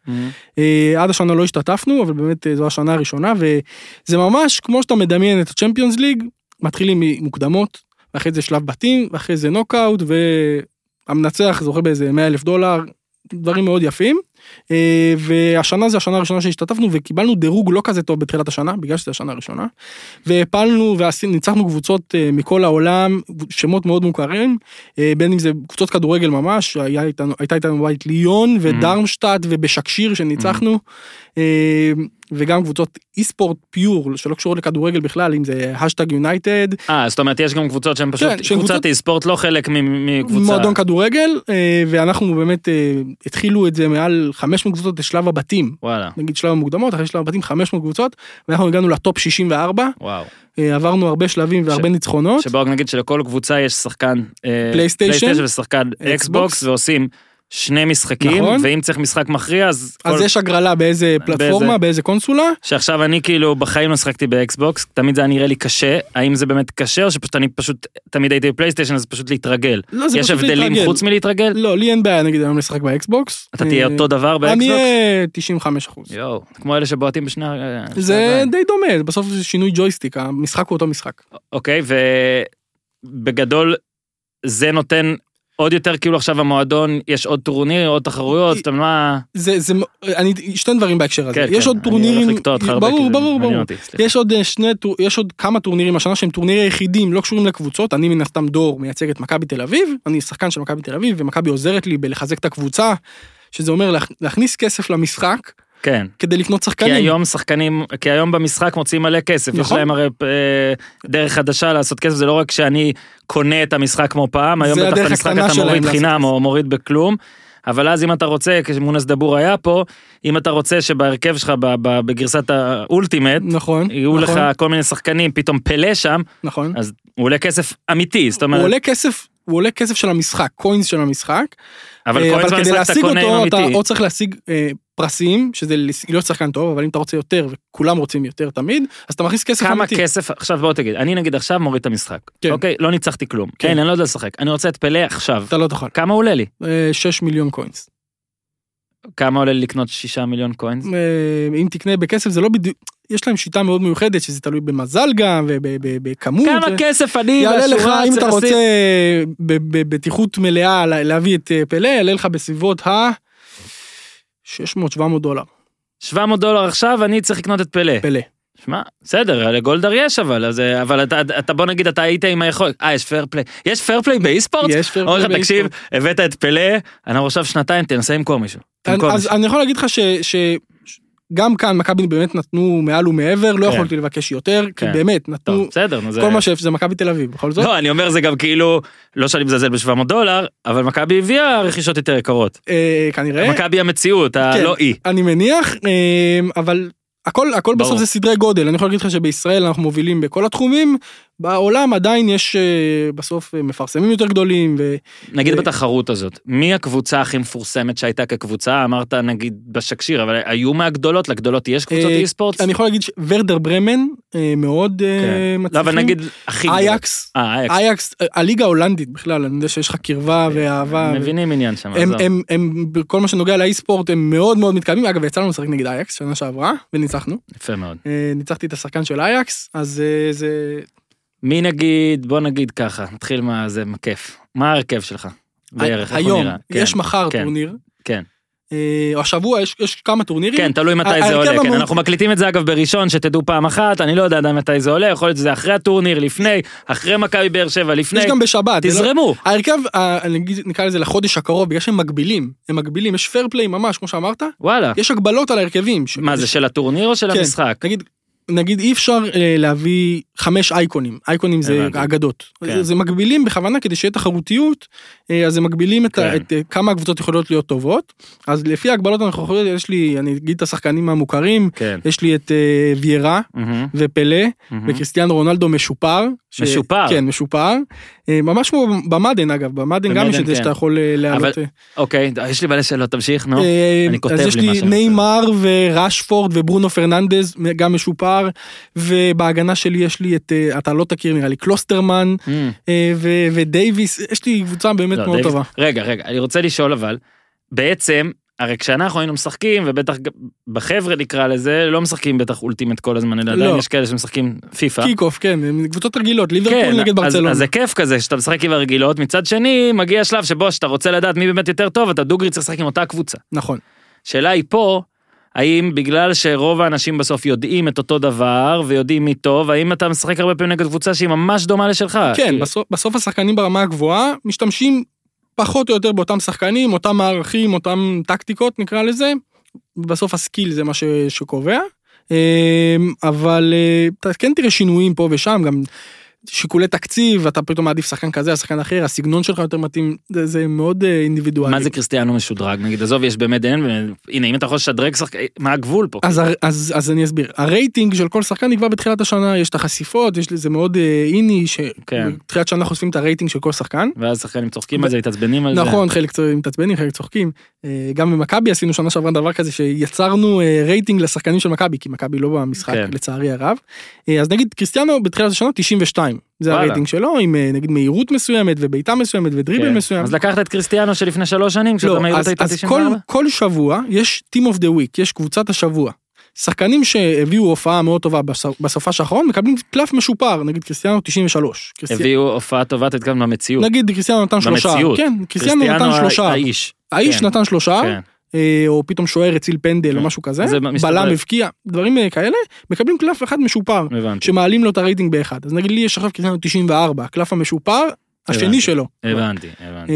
עד השנה לא השתתפנו, אבל באמת זו השנה הראשונה, וזה ממש כמו שאתה מדמיין את ה-Champions League, מתחילים ממוקדמות, ואחרי זה שלב בתים, ואחרי זה נוקאוט, והמנצח זוכה באיזה מאה אלף דולר, דברים מאוד יפים, והשנה זה השנה הראשונה שהשתתפנו, וקיבלנו דירוג לא כזה טוב בתחילת השנה, בגלל שזה השנה הראשונה, והפלנו וניצחנו קבוצות מכל העולם, שמות מאוד מוכרים, בין אם זה קבוצות כדורגל ממש, הייתה איתנו בית ליון ודרמשטט ובשקשיר שניצחנו, וגם קבוצות אי-ספורט פיור, שלא קשורות לכדורגל בכלל, אם זה השטג יונייטד. אה, זאת אומרת, יש גם קבוצות שהן פשוט, קבוצת אי-ספורט לא חלק מקבוצה. מועדון כדורגל, ואנחנו באמת התחילו את זה מעל חמש מאות קבוצות לשלב הבתים. וואלה. נגיד שלב המוקדמות, אחרי שלב הבתים חמש מאות קבוצות, ואנחנו הגענו לטופ שישים וארבע. וואו. עברנו הרבה שלבים והרבה ניצחונות. שבאוג נגיד שלכל קבוצה יש שחקן פלייסטיישן ושחקן אקסבוקס, ועושים שני משחקים, נכון. ואם צריך משחק מכריע, אז... אז כל... יש הגרלה באיזה פלטפורמה, באיזה... באיזה קונסולה. שעכשיו אני כאילו בחיים לא שחקתי באקסבוקס, תמיד זה היה נראה לי קשה, האם זה באמת קשה, או שפשוט אני פשוט, תמיד הייתי בפלייסטיישן, אז פשוט להתרגל. לא, יש פשוט הבדלים להתרגל. חוץ מלהתרגל? לא, לי אין בעיה, נגיד, היום לשחק באקסבוקס. אתה תהיה אותו דבר באקסבוקס? אני אהיה תשעים וחמישה אחוז. יואו, כמו אלה שבועטים בשני... זה די דומה, בסוף זה שינוי ג'ויסטיק, המשחק הוא אותו משחק. אוקיי, ובגדול זה נותן עוד יותר, כאילו עכשיו המועדון, יש עוד טורניר, עוד תחרויות, זאת אומרת, שתי דברים בהקשר הזה, יש עוד טורנירים, ברור, ברור, ברור, יש עוד שני, יש עוד כמה טורנירים השנה, שהם טורנירים יחידים, לא קשורים לקבוצות, אני מן הסתם דור מייצג את מכבי תל אביב, אני שחקן של מכבי תל אביב, ומכבי עוזרת לי בלחזק את הקבוצה, שזה אומר להכניס כסף למשחק, כן. כדי לקנות שחקנים. כי היום שחקנים, כי היום במשחק מוצאים מלא כסף. נכון. יש להם הרי דרך חדשה לעשות כסף, זה לא רק שאני קונה את המשחק כמו פעם, היום בתחת המשחק אתה מוריד חינם או מוריד בכלום, אבל אז אם אתה רוצה, כשמונס דבור היה פה, אם אתה רוצה שבהרכב שלך, בגרסת האולטימט, נכון, יהיו נכון. לך כל מיני שחקנים, פתאום פלא שם, נכון. אז הוא עולה כסף אמיתי, זאת אומרת... הוא עולה כסף... הוא עולה כסף של המשחק, קוינס של המשחק, אבל, אבל כדי להשיג אותו, אתה עוד צריך להשיג אה, פרסים, שזה לא שחקן טוב, אבל אם אתה רוצה יותר, וכולם רוצים יותר תמיד, אז אתה מכניס כסף אמיתי. כמה כסף, עכשיו בוא תגיד, אני נגיד עכשיו מוריד את המשחק, כן. אוקיי, לא ניצחתי כלום, כן. אין, אני לא יודע לשחק, אני רוצה את פלא עכשיו. אתה לא תוכל. כמה עולה לי? שישה מיליון קוינס. כמה עולה לקנות שישה מיליון קוינס? אם תקנה בכסף, זה לא בדיוק, יש להם שיטה מאוד מיוחדת, שזה תלוי במזל גם, ובכמות. כמה כסף אני... יעלה לך, אם אתה רוצה בבטיחות מלאה להביא את פלא, יעלה לך בסביבות ה... שש מאות שבע מאות דולר. שבע מאות דולר עכשיו, אני צריך לקנות את פלא. פלא. שמע, בסדר, לגולדר יש, אבל, אז, אבל אתה, אתה, בוא נגיד, אתה היית עם היכולת, אה, יש פייר פליי, יש פייר פליי באי-ספורט? יש פייר פליי באי-ספורט. תקשיב, הבאת את פלא, אני עכשיו שנתיים, תנסה עם כל מישהו. אז אני יכול להגיד לך שגם כאן מכבי באמת נתנו מעל ומעבר, לא יכולתי לבקש יותר, כי באמת נתנו כל מה שזה מכבי תל אביב, בכל זאת. לא, אני אומר זה גם כאילו, לא שאני מזלזל ב-שבע מאות דולר, אבל מכבי הביאה רכישות יותר יקרות. כנראה. מכבי המציאות, הלא אי. אני מניח, אבל הכל, הכל בסוף זה סדרי גודל. אני יכול להגיד לך שבישראל אנחנו מובילים בכל התחומים, בעולם עדיין יש בסוף מפרסמים יותר גדולים. ו... נגיד ו... בתחרות הזאת, מי הקבוצה הכי מפורסמת שהייתה כקבוצה? אמרת נגיד בשקשיר, אבל היו מהגדולות, לגדולות יש קבוצות אי-ספורט? אני יכול להגיד שוורדר ברמן מאוד כן. מצליחים. לא, אבל נגיד הכי... אייקס, אייקס, הליגה ההולנדית בכלל, אני יודע שיש לך קרבה ואהבה. מבינים ו... עניין שם. הם, הם, הם, בכל מה שנוגע לאי-ספורט הם מאוד מאוד מתקדמים. אגב, יצא לנו לשחק נגד אייקס שנה שעברה, וניצחנו. יפה מאוד. ניצחתי את השחקן של אייקס, אז זה... מי נגיד, בוא נגיד ככה, נתחיל מה זה כיף. מה הרכב שלך? בערך, איך הוא נראה? יש מחר טורניר. כן. או השבוע, יש כמה טורנירים. כן, תלוי מתי זה עולה. אנחנו מקליטים את זה אגב בראשון, שתדעו פעם אחת, אני לא יודע עדיין מתי זה עולה, יכול להיות שזה אחרי הטורניר, לפני, אחרי מכבי באר שבע, לפני. יש גם בשבת. תזרמו. ההרכב, נקרא לזה לחודש הקרוב, בגלל שהם מגבילים. הם מגבילים, יש פייר פליי ממש, כמו שאמרת. וואלה. יש הגבלות על ההרכבים. מה זה, של הטורניר או של המשחק? נגיד נגיד אי אפשר להביא חמש אייקונים, אייקונים זה אגדות, זה מגבילים בכוונה כדי שיהיה תחרותיות, אז הם מגבילים את כמה הקבוצות יכולות להיות טובות, אז לפי ההגבלות הנוכחיות יש לי, אני אגיד את השחקנים המוכרים, יש לי את ויירה ופלה, וקריסטיאנו רונלדו משופר, משופר? כן, משופר, ממש כמו במדן אגב, במדן גם יש את זה שאתה יכול להעלות. אוקיי, יש לי בעלי שאלות, תמשיך, נו, אני כותב לי מה שאני רוצה. אז יש לי ניימר וראשפורד וברונו פרננדז, גם משופר, ובהגנה שלי יש לי את, אתה לא תכיר נראה לי, קלוסטרמן ודייביס, יש לי קבוצה באמת מאוד טובה. רגע, רגע, אני רוצה לשאול אבל, בעצם, הרי כשאנחנו היינו משחקים, ובטח בחבר'ה נקרא לזה, לא משחקים בטח אולטימט כל הזמן, אלא עדיין יש כאלה שמשחקים פיפה. קיקוף, כן, קבוצות רגילות, ליברפול נגד ברצלונה. אז זה כיף כזה, שאתה משחק עם הרגילות, מצד שני, מגיע שלב שבו שאתה רוצה לדעת מי באמת יותר טוב, אתה דוגרי צריך לשחק עם אותה קבוצה. נכון. שאלה היא פה, האם בגלל שרוב האנשים בסוף יודעים את אותו דבר, ויודעים מי טוב, האם אתה משחק הרבה פעמים נגד קבוצה שהיא ממש דומה לשלך? כן, בסוף, בסוף השחקנים ברמה הגבוהה משתמשים פחות או יותר באותם שחקנים, אותם מערכים, אותם טקטיקות נקרא לזה, בסוף הסקיל זה מה ש, שקובע, אבל אתה כן תראה שינויים פה ושם, גם שיקולי תקציב, אתה פתאום מעדיף שחקן כזה, השחקן אחר, הסגנון שלך יותר מתאים, זה מאוד אינדיבידואלי. מה זה קריסטיאנו משודרג? נגיד, עזוב, יש באמת אין, הנה, אם אתה יכול לשדרג שחקן, מה הגבול פה? אז אני אסביר. הרייטינג של כל שחקן נקבע בתחילת השנה, יש את החשיפות, יש לזה מאוד איני, שבתחילת שנה חושפים את הרייטינג של כל שחקן. ואז שחקנים צוחקים על זה, התעצבנים על זה. נכון, חלק מתעצבנים, חלק צוחקים. גם במכבי עשינו שנה שעברה דבר כזה שיצרנו רייטינג לשחקנים של מכבי, כי מכבי לא במשחק, לצערי הרב. אז נגיד, קריסטיאנו בתחילת השנה תשעים ושתיים. זה הרייטינג שלו, עם נגיד מהירות מסוימת, וביתה מסוימת, ודריבל מסוים. אז לקחת את קריסטיאנו שלפני שלוש שנים, כשאתה מהירות הייתה תשעים וארבע? אז כל שבוע יש Team of the Week, יש קבוצת השבוע. שחקנים שהביאו הופעה מאוד טובה בסופה שאחרון, מקבלים קלף משופר, נגיד קריסטיאנו תשעים ושלוש. הביאו הופעה טובה, תתקלם למציאות. נגיד קריסטיאנו נתן שלושה. במציאות. כן, קריסטיאנו נתן שלושה. האיש. האיש נתן שלושה. או פתאום שוער הציל פנדל או משהו כזה, בלם מבקיע, דברים כאלה, מקבלים קלף אחד משופר, שמעלים לו את הרייטינג באחד. אז נגיד לי יש עכשיו קריסטיאנו תשעים וארבע, הקלף המשופר, השני שלו. הבנתי, הבנתי.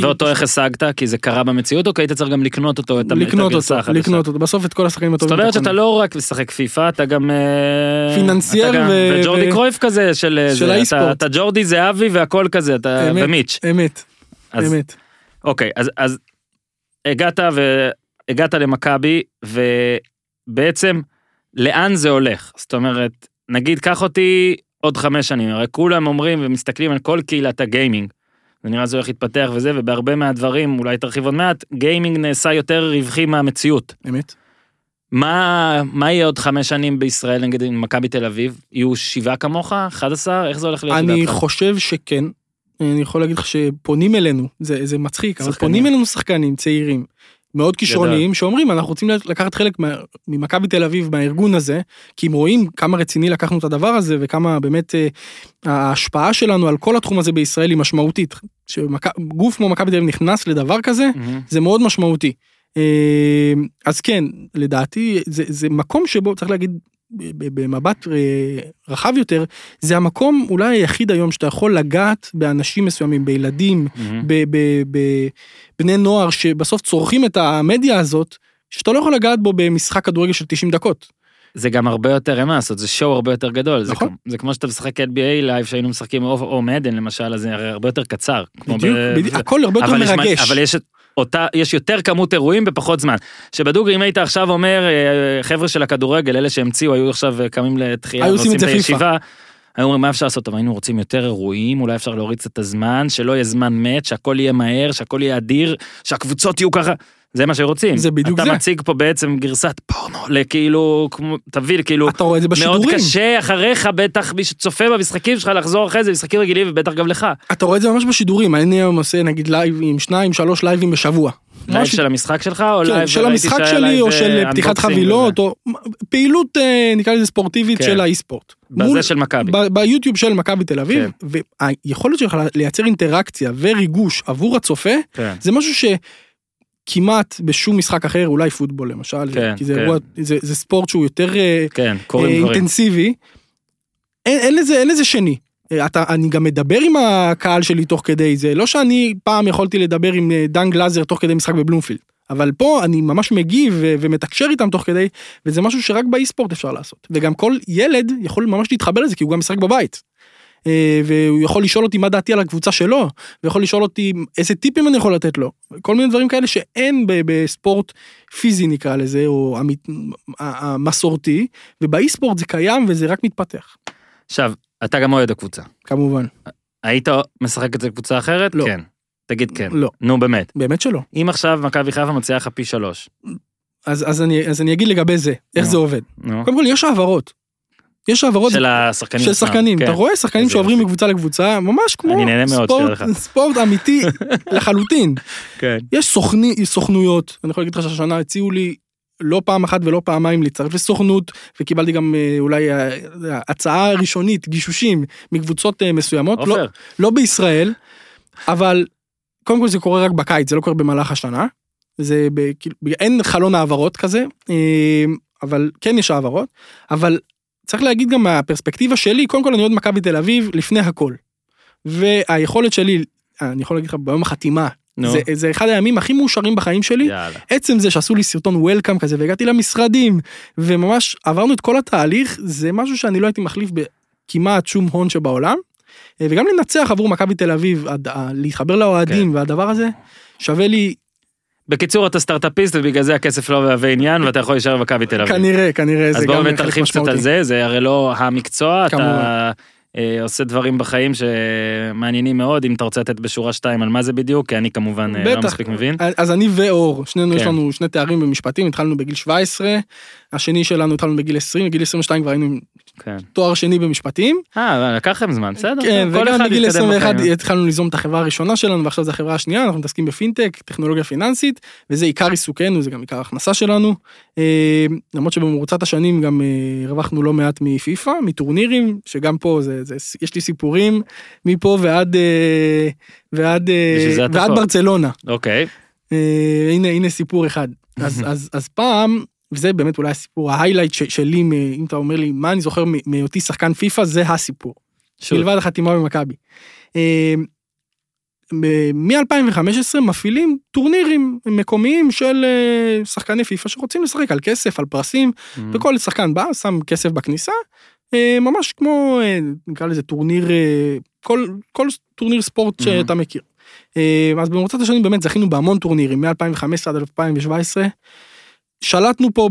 ואותו איך השגת, כי זה קרה במציאות, או כי היית צריך גם לקנות אותו, את הגרסה החדשה? לקנות אותו, בסוף את כל השחקנים הטובים. זאת אומרת שאתה לא רק משחק פיפה, אתה גם פיננסייר וג'ורדי קרויף כזה, של האיספורט. אתה ג'ורדי זהבי והכל כזה, אתה ומיץ'. אמת, אמת. אוקיי, אז הגעת והגעת למכבי, ובעצם לאן זה הולך? זאת אומרת, נגיד, קח אותי עוד חמש שנים, הרי כולם אומרים ומסתכלים על כל קהילת הגיימינג, ונראה זה הולך להתפתח וזה, ובהרבה מהדברים, אולי תרחיב עוד מעט, גיימינג נעשה יותר רווחי מהמציאות. אמת. מה, מה יהיה עוד חמש שנים בישראל, נגיד, עם מכבי תל אביב? יהיו שבעה כמוך? אחד עשר? איך זה הולך להיות? אני חושב שכן. אני יכול להגיד לך שפונים אלינו, זה, זה מצחיק, אבל פונים אלינו שחקנים צעירים, מאוד כישרוניים, שאומרים, אנחנו רוצים לקחת חלק ממכבי תל אביב, מהארגון הזה, כי הם רואים כמה רציני לקחנו את הדבר הזה, וכמה באמת ההשפעה שלנו על כל התחום הזה בישראל היא משמעותית. שגוף כמו מכבי תל אביב נכנס לדבר כזה, זה מאוד משמעותי. אז כן, לדעתי, זה, זה מקום שבו, צריך להגיד, במבט רחב יותר, זה המקום אולי היחיד היום שאתה יכול לגעת באנשים מסוימים, בילדים, בבני נוער, שבסוף צורכים את המדיה הזאת, שאתה לא יכול לגעת בו במשחק כדורגל של תשעים דקות. זה גם הרבה יותר מה לעשות, זה שואו הרבה יותר גדול. נכון. זה כמו שאתה משחק N B A לייב, שהיינו משחקים או מדן למשל, אז זה הרבה יותר קצר. בדיוק, הכל הרבה יותר מרגש. אבל יש את אותה, יש יותר כמות אירועים בפחות זמן, שבדוגרי אם היית עכשיו אומר, חבר'ה של הכדורגל, אלה שהמציאו, היו עכשיו קמים לתחייה, היו עושים את הישיבה, היו אומרים, מה אפשר לעשות, אבל היינו רוצים יותר אירועים, אולי אפשר להוריד את הזמן, שלא יהיה זמן מת, שהכל יהיה מהר, שהכל יהיה אדיר, שהקבוצות יהיו ככה, זה מה שרוצים. זה בדיוק זה. אתה מציג פה בעצם גרסת פורנו, לכאילו, תביא, כאילו, אתה רואה את זה בשידורים. מאוד קשה אחריך, בטח מי שצופה במשחקים שלך, לחזור אחרי זה, משחקים רגילים, ובטח גם לך. אתה רואה את זה ממש בשידורים, אני היום עושה, נגיד, לייב עם שניים, שלוש לייבים בשבוע. לייב של המשחק שלך, או לייב של המשחק שלי, או של פתיחת חבילות, או פעילות, נקרא לזה ספורטיבית של האי-ספורט. בזה של מכבי. ביוטיוב של מכבי תל אביב, והיכולת שלך לייצר אינטראקציה וריגוש עבור הצופה, זה משהו ש כמעט בשום משחק אחר, אולי פוטבול למשל, כן, כי זה, כן. אירוע, זה, זה ספורט שהוא יותר כן, אה, אינטנסיבי, אין, אין, לזה, אין לזה שני, אתה, אני גם מדבר עם הקהל שלי תוך כדי זה, לא שאני פעם יכולתי לדבר עם דן גלזר תוך כדי משחק בבלומפילד, אבל פה אני ממש מגיב ומתקשר איתם תוך כדי, וזה משהו שרק באי-ספורט אפשר לעשות. וגם כל ילד יכול ממש להתחבר לזה, כי הוא גם משחק בבית. והוא יכול לשאול אותי מה דעתי על הקבוצה שלו, ויכול לשאול אותי איזה טיפים אני יכול לתת לו. כל מיני דברים כאלה שאין בספורט פיזי נקרא לזה, או המסורתי, ובאי-ספורט זה קיים וזה רק מתפתח. עכשיו, אתה גם אוהד הקבוצה. כמובן. היית משחק את זה קבוצה אחרת? לא. כן. תגיד כן. לא. נו, באמת. באמת שלא. אם עכשיו מכבי חיפה מוציאה חפי שלוש. אז, אז, אני, אז אני אגיד לגבי זה, איך נו. זה עובד. נו. קודם כל, יש העברות. יש העברות של השחקנים. של שחקנים. כן. אתה רואה שחקנים שעוברים מקבוצה לקבוצה, ממש כמו ספורט, ספורט אמיתי לחלוטין. כן. יש סוכני, סוכנויות, אני יכול להגיד לך שהשנה הציעו לי, לא פעם אחת ולא פעמיים לצרף לסוכנות, וקיבלתי גם אולי הצעה ראשונית, גישושים, מקבוצות מסוימות, לא, לא בישראל, אבל קודם כל זה קורה רק בקיץ, זה לא קורה במהלך השנה, זה ב, אין חלון העברות כזה, אבל כן יש העברות, אבל צריך להגיד גם מהפרספקטיבה שלי, קודם כל אני עוד מכבי בתל אביב לפני הכל, והיכולת שלי, אני יכול להגיד לך ביום החתימה, זה, זה אחד הימים הכי מאושרים בחיים שלי. יאללה. עצם זה שעשו לי סרטון וולקאם כזה, והגעתי למשרדים, וממש עברנו את כל התהליך, זה משהו שאני לא הייתי מחליף בכמעט שום הון שבעולם, וגם לנצח עבור מכבי תל אביב, להתחבר לאוהדים, כן. והדבר הזה שווה לי... בקיצור, אתה סטארט-אפיסט, ובגלל זה הכסף לא והווה עניין, ואתה יכול להישאר מכבי תל אביב. כנראה, כנראה. אז בואו מתרחיב קצת על זה, זה הרי לא המקצוע, אתה... עושה דברים בחיים שמעניינים מאוד, אם אתה רוצה לתת בשורה שתיים על מה זה בדיוק, כי אני כמובן לא מספיק מבין. אז אני ואור, שנינו יש לנו שני תארים במשפטים, התחלנו בגיל שבע עשרה, השני שלנו התחלנו בגיל עשרים, בגיל עשרים ושתיים כבר היינו עם תואר שני במשפטים. אה, לקחתם זמן, בסדר? כן, וגם בגיל עשרים ואחת התחלנו ליזום את החברה הראשונה שלנו, ועכשיו זו החברה השנייה, אנחנו מתעסקים בפינטק, טכנולוגיה פיננסית, וזה עיקר עיסוקנו, זה גם עיקר ההכנסה שלנו. למרות שבמרוצת השנים גם הרווחנו לא מעט מפיפה, מטורנירים, שגם פה זה זה, יש לי סיפורים מפה ועד ועד ועד ברצלונה. אוקיי. הנה, הנה סיפור אחד. אז, אז, אז פעם, וזה באמת אולי הסיפור, ההיילייט שלי, אם אתה אומר לי, מה אני זוכר מאותי שחקן פיפה, זה הסיפור. מלבד החתימה במכבי. מ-אלפיים וחמש עשרה מפעילים טורנירים מקומיים של שחקני פיפה שרוצים לשחק על כסף, על פרסים, וכל שחקן בא, שם כסף בכניסה, ממש כמו, נקרא לזה טורניר, כל, כל טורניר ספורט שאתה מכיר. אז במרוצת השנים באמת זכינו בהמון טורנירים, מ-אלפיים וחמש עשרה עד אלפיים שבע עשרה, שלטנו פה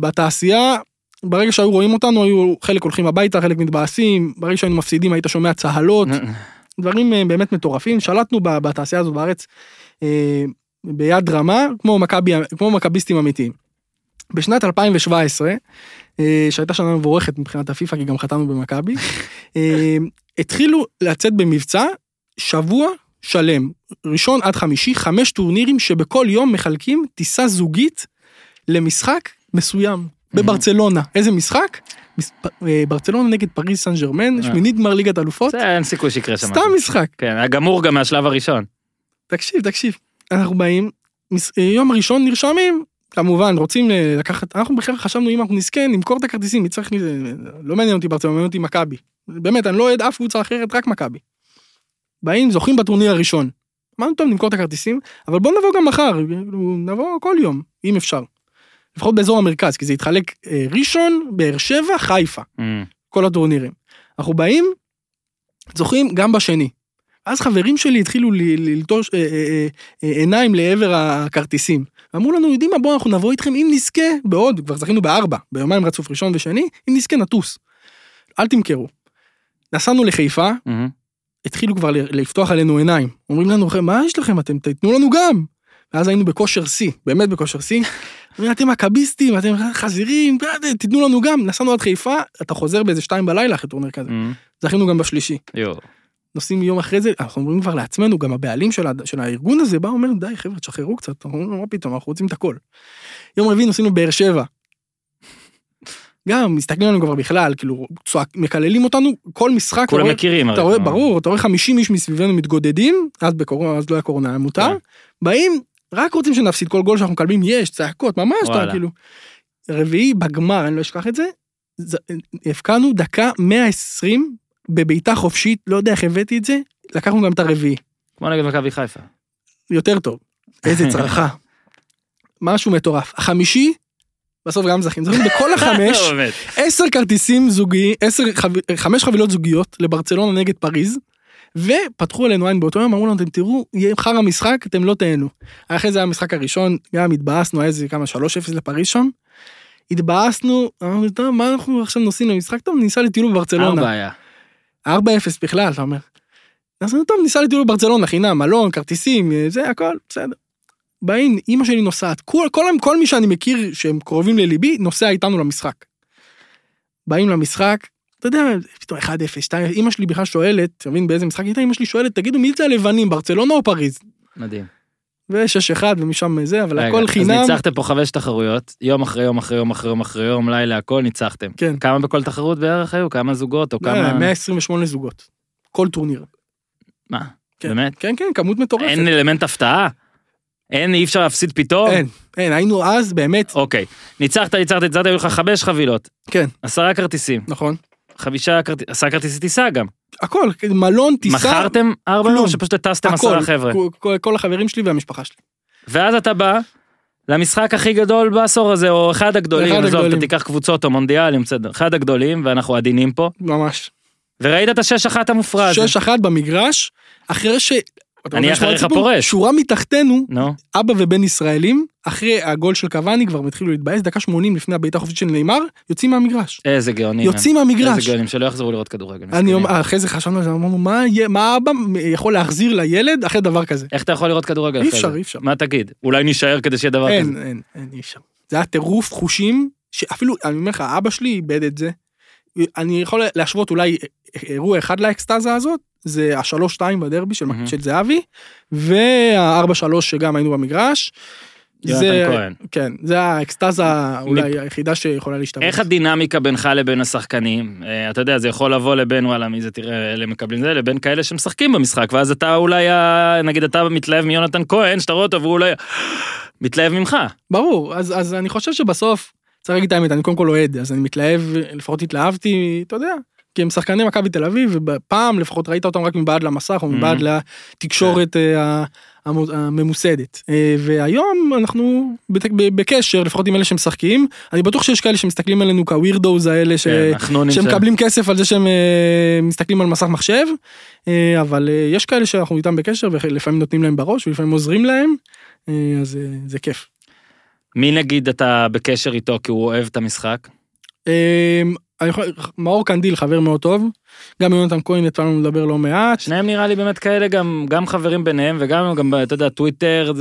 בתעשייה, ברגע שהיו רואים אותנו, היו חלק הולכים הביתה, חלק מתבאסים, ברגע שהיינו מפסידים, היית שומע צהלות, דברים באמת מטורפים, שלטנו בתעשייה הזו בארץ, ביד רמה, כמו מכבי, כמו מכביסטים אמיתיים. בשנת אלפיים שבע עשרה, שהייתה שנה מבורכת מבחינת הפיפה, כי גם חתנו במכבי, התחילו לצאת במבצע שבוע שלם, ראשון עד חמישי, חמש טורנירים שבכל יום מחלקים טיסה זוגית למשחק מסוים. בברצלונה. איזה משחק? ברצלונה נגד פריז סן ז'רמן, שמינית גמר ליגת אלופות. זה אין סיכוי שיקרה שם. סתם משחק. כן, הגמור גם מהשלב הראשון. תקשיב, תקשיב. אנחנו באים, יום הראשון נרשמים, כמובן, רוצים לקחת, אנחנו בכלל חשבנו, אם אנחנו נזכה, נמכור את הכרטיסים, מי צריך, לא מעניין אותי ברצלונה, מעניין אותי מכבי. באמת, אני לא אוהד אף קבוצה אחרת, רק מכבי. באים, זוכים בטורניר הראשון. אמרנו, טוב, נמכור את הכרטיסים, אבל בואו נבוא גם מחר, נבוא כל יום, אם אפשר. לפחות באזור המרכז, כי זה התחלק ראשון, באר שבע, חיפה. כל הטורנירים. אנחנו באים, זוכים גם בשני. אז חברים שלי התחילו ללטוש עיניים לעבר הכרטיסים. אמרו לנו, יודעים מה, בואו אנחנו נבוא איתכם, אם נזכה, בעוד, כבר זכינו בארבע, ביומיים רצוף ראשון ושני, אם נזכה נטוס. אל תמכרו. נסענו לחיפה, התחילו כבר לפתוח עלינו עיניים. אומרים לנו, מה יש לכם? אתם תתנו לנו גם. ואז היינו בכושר C, באמת בכושר C. אתם הקביסטים, אתם חזירים, תתנו לנו גם. נסענו עד חיפה, אתה חוזר באיזה שתיים בלילה, חתורנר כזה. זכינו גם בשלישי. נוסעים יום אחרי זה, אנחנו אומרים כבר לעצמנו, גם הבעלים של, של הארגון הזה בא, אומר, די חבר'ה, תשחררו קצת, אנחנו אומרים, מה פתאום, אנחנו רוצים את הכל. יום רביעי נוסעים לבאר שבע. גם, מסתכלים עלינו כבר בכלל, כאילו, צועק, מקללים אותנו, כל משחק, כולם רואה, מכירים. אתה רואה, ברור, אתה רואה חמישים איש מסביבנו מתגודדים, אז בקורונה, אז לא היה קורונה, היה מותר, באים, רק רוצים שנפסיד כל גול שאנחנו מקלבים, יש, צעקות, ממש, אתה, כאילו. רביעי, בגמר, אני לא אשכח את זה, הפקענו דקה מאה ועשרים, בביתה חופשית, לא יודע איך הבאתי את זה, לקחנו גם את הרביעי. כמו נגד מכבי חיפה. יותר טוב. איזה צרחה. משהו מטורף. החמישי, בסוף גם זכים, זכים בכל החמש, עשר כרטיסים זוגי, עשר, חמש חבילות זוגיות לברצלונה נגד פריז, ופתחו אלינו עין באותו יום, אמרו לנו, אתם תראו, יהיה מחר המשחק, אתם לא תהנו. אחרי זה היה המשחק הראשון, גם התבאסנו, היה איזה כמה, שלוש אפס לפריז שם, התבאסנו, אמרנו, טוב, מה אנחנו עכשיו נוסעים למשחק? טוב, ניסע לטיול בברצלונה. ארבע אפס בכלל, אתה אומר. אז טוב, ניסע לטיול בברצלונה, חינם, מלון, כרטיסים, זה הכל, בסדר. בעין, אמא שלי נוסעת, כל, כל, כל מי שאני מכיר שהם קרובים לליבי, נוסע איתנו למשחק. באים למשחק, אתה יודע, פתאום אחת אפס, שתיים, אמא שלי בכלל שואלת, אתה מבין באיזה משחק הייתה, אמא שלי שואלת, תגידו, מי זה הלבנים, ברצלונה או פריז? מדהים. ושש אחד ומשם זה, אבל רגע, הכל חינם. אז ניצחתם פה חמש תחרויות, יום אחרי יום אחרי יום אחרי יום אחרי יום, לילה, הכל ניצחתם. כן. כמה בכל תחרות בערך היו? כמה זוגות או כמה... מאה עשרים ושמונה זוגות. כל טורניר. מה? כן. באמת? כן, כן, כמות מטורפת. אין אלמנט הפתעה? אין, אי אפשר להפסיד פתאום? אין, אין, היינו אז באמת. אוקיי, ניצחת, ניצחת, ניצחת, היו לך חמש חבילות. כן. עשרה כרטיסים. נכון. חמישה, עשרה כרטיסי טיסה גם. הכל, מלון, טיסה. מכרתם ארבע מלון, שפשוט טסתם עשרה חבר'ה. כל החברים שלי והמשפחה שלי. ואז אתה בא למשחק הכי גדול בעשור הזה, או אחד הגדולים, עזוב, אתה תיקח קבוצות או מונדיאלים, בסדר, אחד הגדולים, ואנחנו עדינים פה. ממש. וראית את השש אחת המופרז. שש אחת במגרש, אחרי ש... אני אחריך פורש. שורה מתחתנו, אבא ובן ישראלים, אחרי הגול של קוואני כבר מתחילו להתבאס, דקה שמונים לפני הבעיטה החופשית של ניימר, יוצאים מהמגרש. איזה גאונים. יוצאים מהמגרש. איזה גאונים, שלא יחזרו לראות כדורגל. אחרי זה חשבנו, אמרנו, מה אבא יכול להחזיר לילד אחרי דבר כזה? איך אתה יכול לראות כדורגל? אי אפשר, אי אפשר. מה תגיד? אולי נשאר כדי שיהיה דבר כזה? אין, אין, אין, אי אפשר. זה היה טירוף חושים, שאפילו, אני אומר לך, אבא שלי איבד את זה. אני יכול להשוות אולי אירוע אחד לאקסטאזה הזאת, זה השלוש שתיים בדרבי של, mm-hmm. של זהבי, והארבע שלוש שגם היינו במגרש. זה, כהן. כן, זה האקסטאזה אולי מפ... היחידה שיכולה להשתמש. איך הדינמיקה בינך לבין השחקנים? אה, אתה יודע, זה יכול לבוא לבין, וואלה, מי זה תראה, אלה מקבלים זה, לבין כאלה שמשחקים במשחק, ואז אתה אולי, נגיד אתה מתלהב מיונתן כהן, שאתה רואה אותו, והוא אולי מתלהב ממך. ברור, אז, אז אני חושב שבסוף, צריך להגיד את האמת, אני קודם כל אוהד, אז אני מתלהב, לפחות התלהבתי, אתה יודע. כי הם שחקני מכבי תל אביב, ופעם לפחות ראית אותם רק מבעד למסך, או מבעד לתקשורת הממוסדת. והיום אנחנו בקשר, לפחות עם אלה שמשחקים, אני בטוח שיש כאלה שמסתכלים עלינו כווירדוז האלה, שמקבלים כסף על זה שהם מסתכלים על מסך מחשב, אבל יש כאלה שאנחנו איתם בקשר, ולפעמים נותנים להם בראש, ולפעמים עוזרים להם, אז זה כיף. מי נגיד אתה בקשר איתו, כי הוא אוהב את המשחק? מאור קנדיל חבר מאוד טוב, גם יונתן כהן יצא לנו לדבר לא מעט. שניהם נראה לי באמת כאלה, גם, גם חברים ביניהם, וגם, גם, אתה יודע, טוויטר,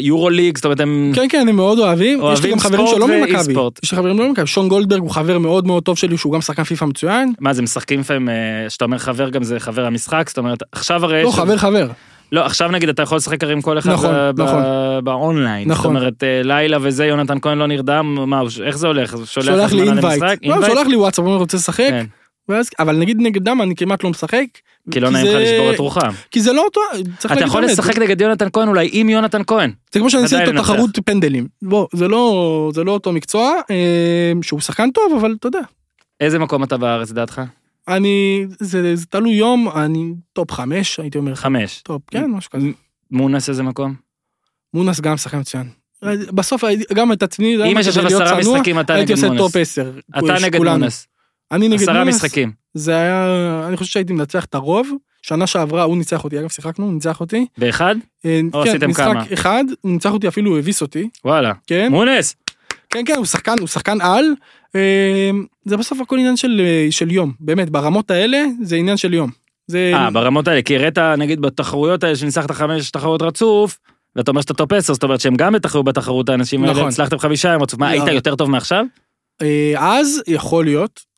יורוליג, זאת אומרת, הם... כן, כן, הם מאוד אוהבים. אוהבים יש לי גם חברים שלא ממכבי. יש לי חברים לא ממכבי. שון גולדברג הוא חבר מאוד מאוד טוב שלי, שהוא גם שחקן פיפה מצוין. מה, זה משחקים פעם, שאתה אומר חבר, גם זה חבר המשחק, זאת אומרת, עכשיו הרי... לא, ש... חבר חבר. לא, עכשיו נגיד אתה יכול לשחק עם כל אחד נכון, ב- נכון. באונליין, נכון. זאת אומרת, לילה וזה, יונתן כהן לא נרדם, מה, איך זה הולך? שולח, שולח לי אינווייט, לא, לא, שולח לי וואטסאפ, הוא רוצה לשחק, כן. ואז, אבל נגיד נגד דם, אני כמעט לא משחק, כי לא נעים לך לשבור את רוחם. כי זה לא אותו... אתה יכול לשחק נגד יונתן כהן אולי, עם יונתן כהן. זה כמו שאני עושה איתו תחרות פנדלים. בוא, זה לא אותו מקצוע, שהוא שחקן טוב, אבל אתה יודע. איזה מקום אתה בארץ, דעתך? אני, זה תלו יום, אני טופ חמש, הייתי אומר. חמש? טופ, כן, משהו כזה. מונס איזה מקום? מונס גם שחקן מצוין. בסוף, גם את עצמי... אם יש עכשיו עשרה משחקים, אתה נגד מונס. אתה נגד מונס. אני נגד מונס, זה היה, אני חושב שהייתי מנצח את הרוב, שנה שעברה הוא ניצח אותי, אגב שיחקנו, הוא ניצח אותי. באחד? או עשיתם כמה? משחק אחד, הוא ניצח אותי אפילו, הוא הביס אותי. וואלה, מונס. כן, כן, הוא שחקן, הוא שחקן על, זה בסוף הכל עניין של יום, באמת, ברמות האלה זה עניין של יום. אה, ברמות האלה, כי ראית נגיד בתחרויות האלה שניצחת חמש תחרויות רצוף, ואתה אומר שאתה טופ עשר, זאת אומרת שהם גם התחרו בתחרות האנשים האלה, הצלחתם חמישה, מה, היית יותר טוב מעכשיו? אז יכול להיות.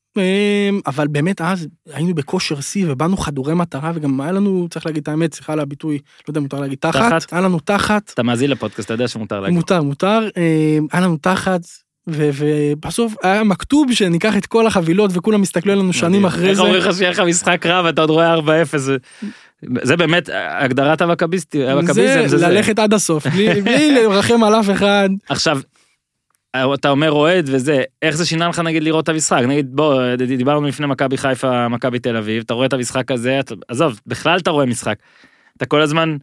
אבל באמת אז היינו בכושר סי ובאנו חדורי מטרה, וגם היה לנו, צריך להגיד את האמת, שיחה על הביטוי, לא יודע, מותר להגיד תחת, היה לנו תחת. אתה מאזין לפודקאסט, אתה יודע שמותר להגיד. מותר, מותר, היה לנו תחת, ובסוף היה מכתוב שניקח את כל החבילות, וכולם הסתכלו עלינו שנים אחרי זה. איך אומרים לך שיהיה לך משחק רב, אתה עוד רואה ארבע אפס, זה באמת הגדרת המכביסטי, זה ללכת עד הסוף, בלי לרחם על אף אחד. עכשיו, אתה אומר רועד וזה, איך זה שינה לך נגיד לראות את המשחק, נגיד בוא, דיברנו לפני מכבי חיפה, מכבי תל אביב, אתה רואה את המשחק הזה, עזוב, בכלל אתה רואה משחק, אתה כל הזמן,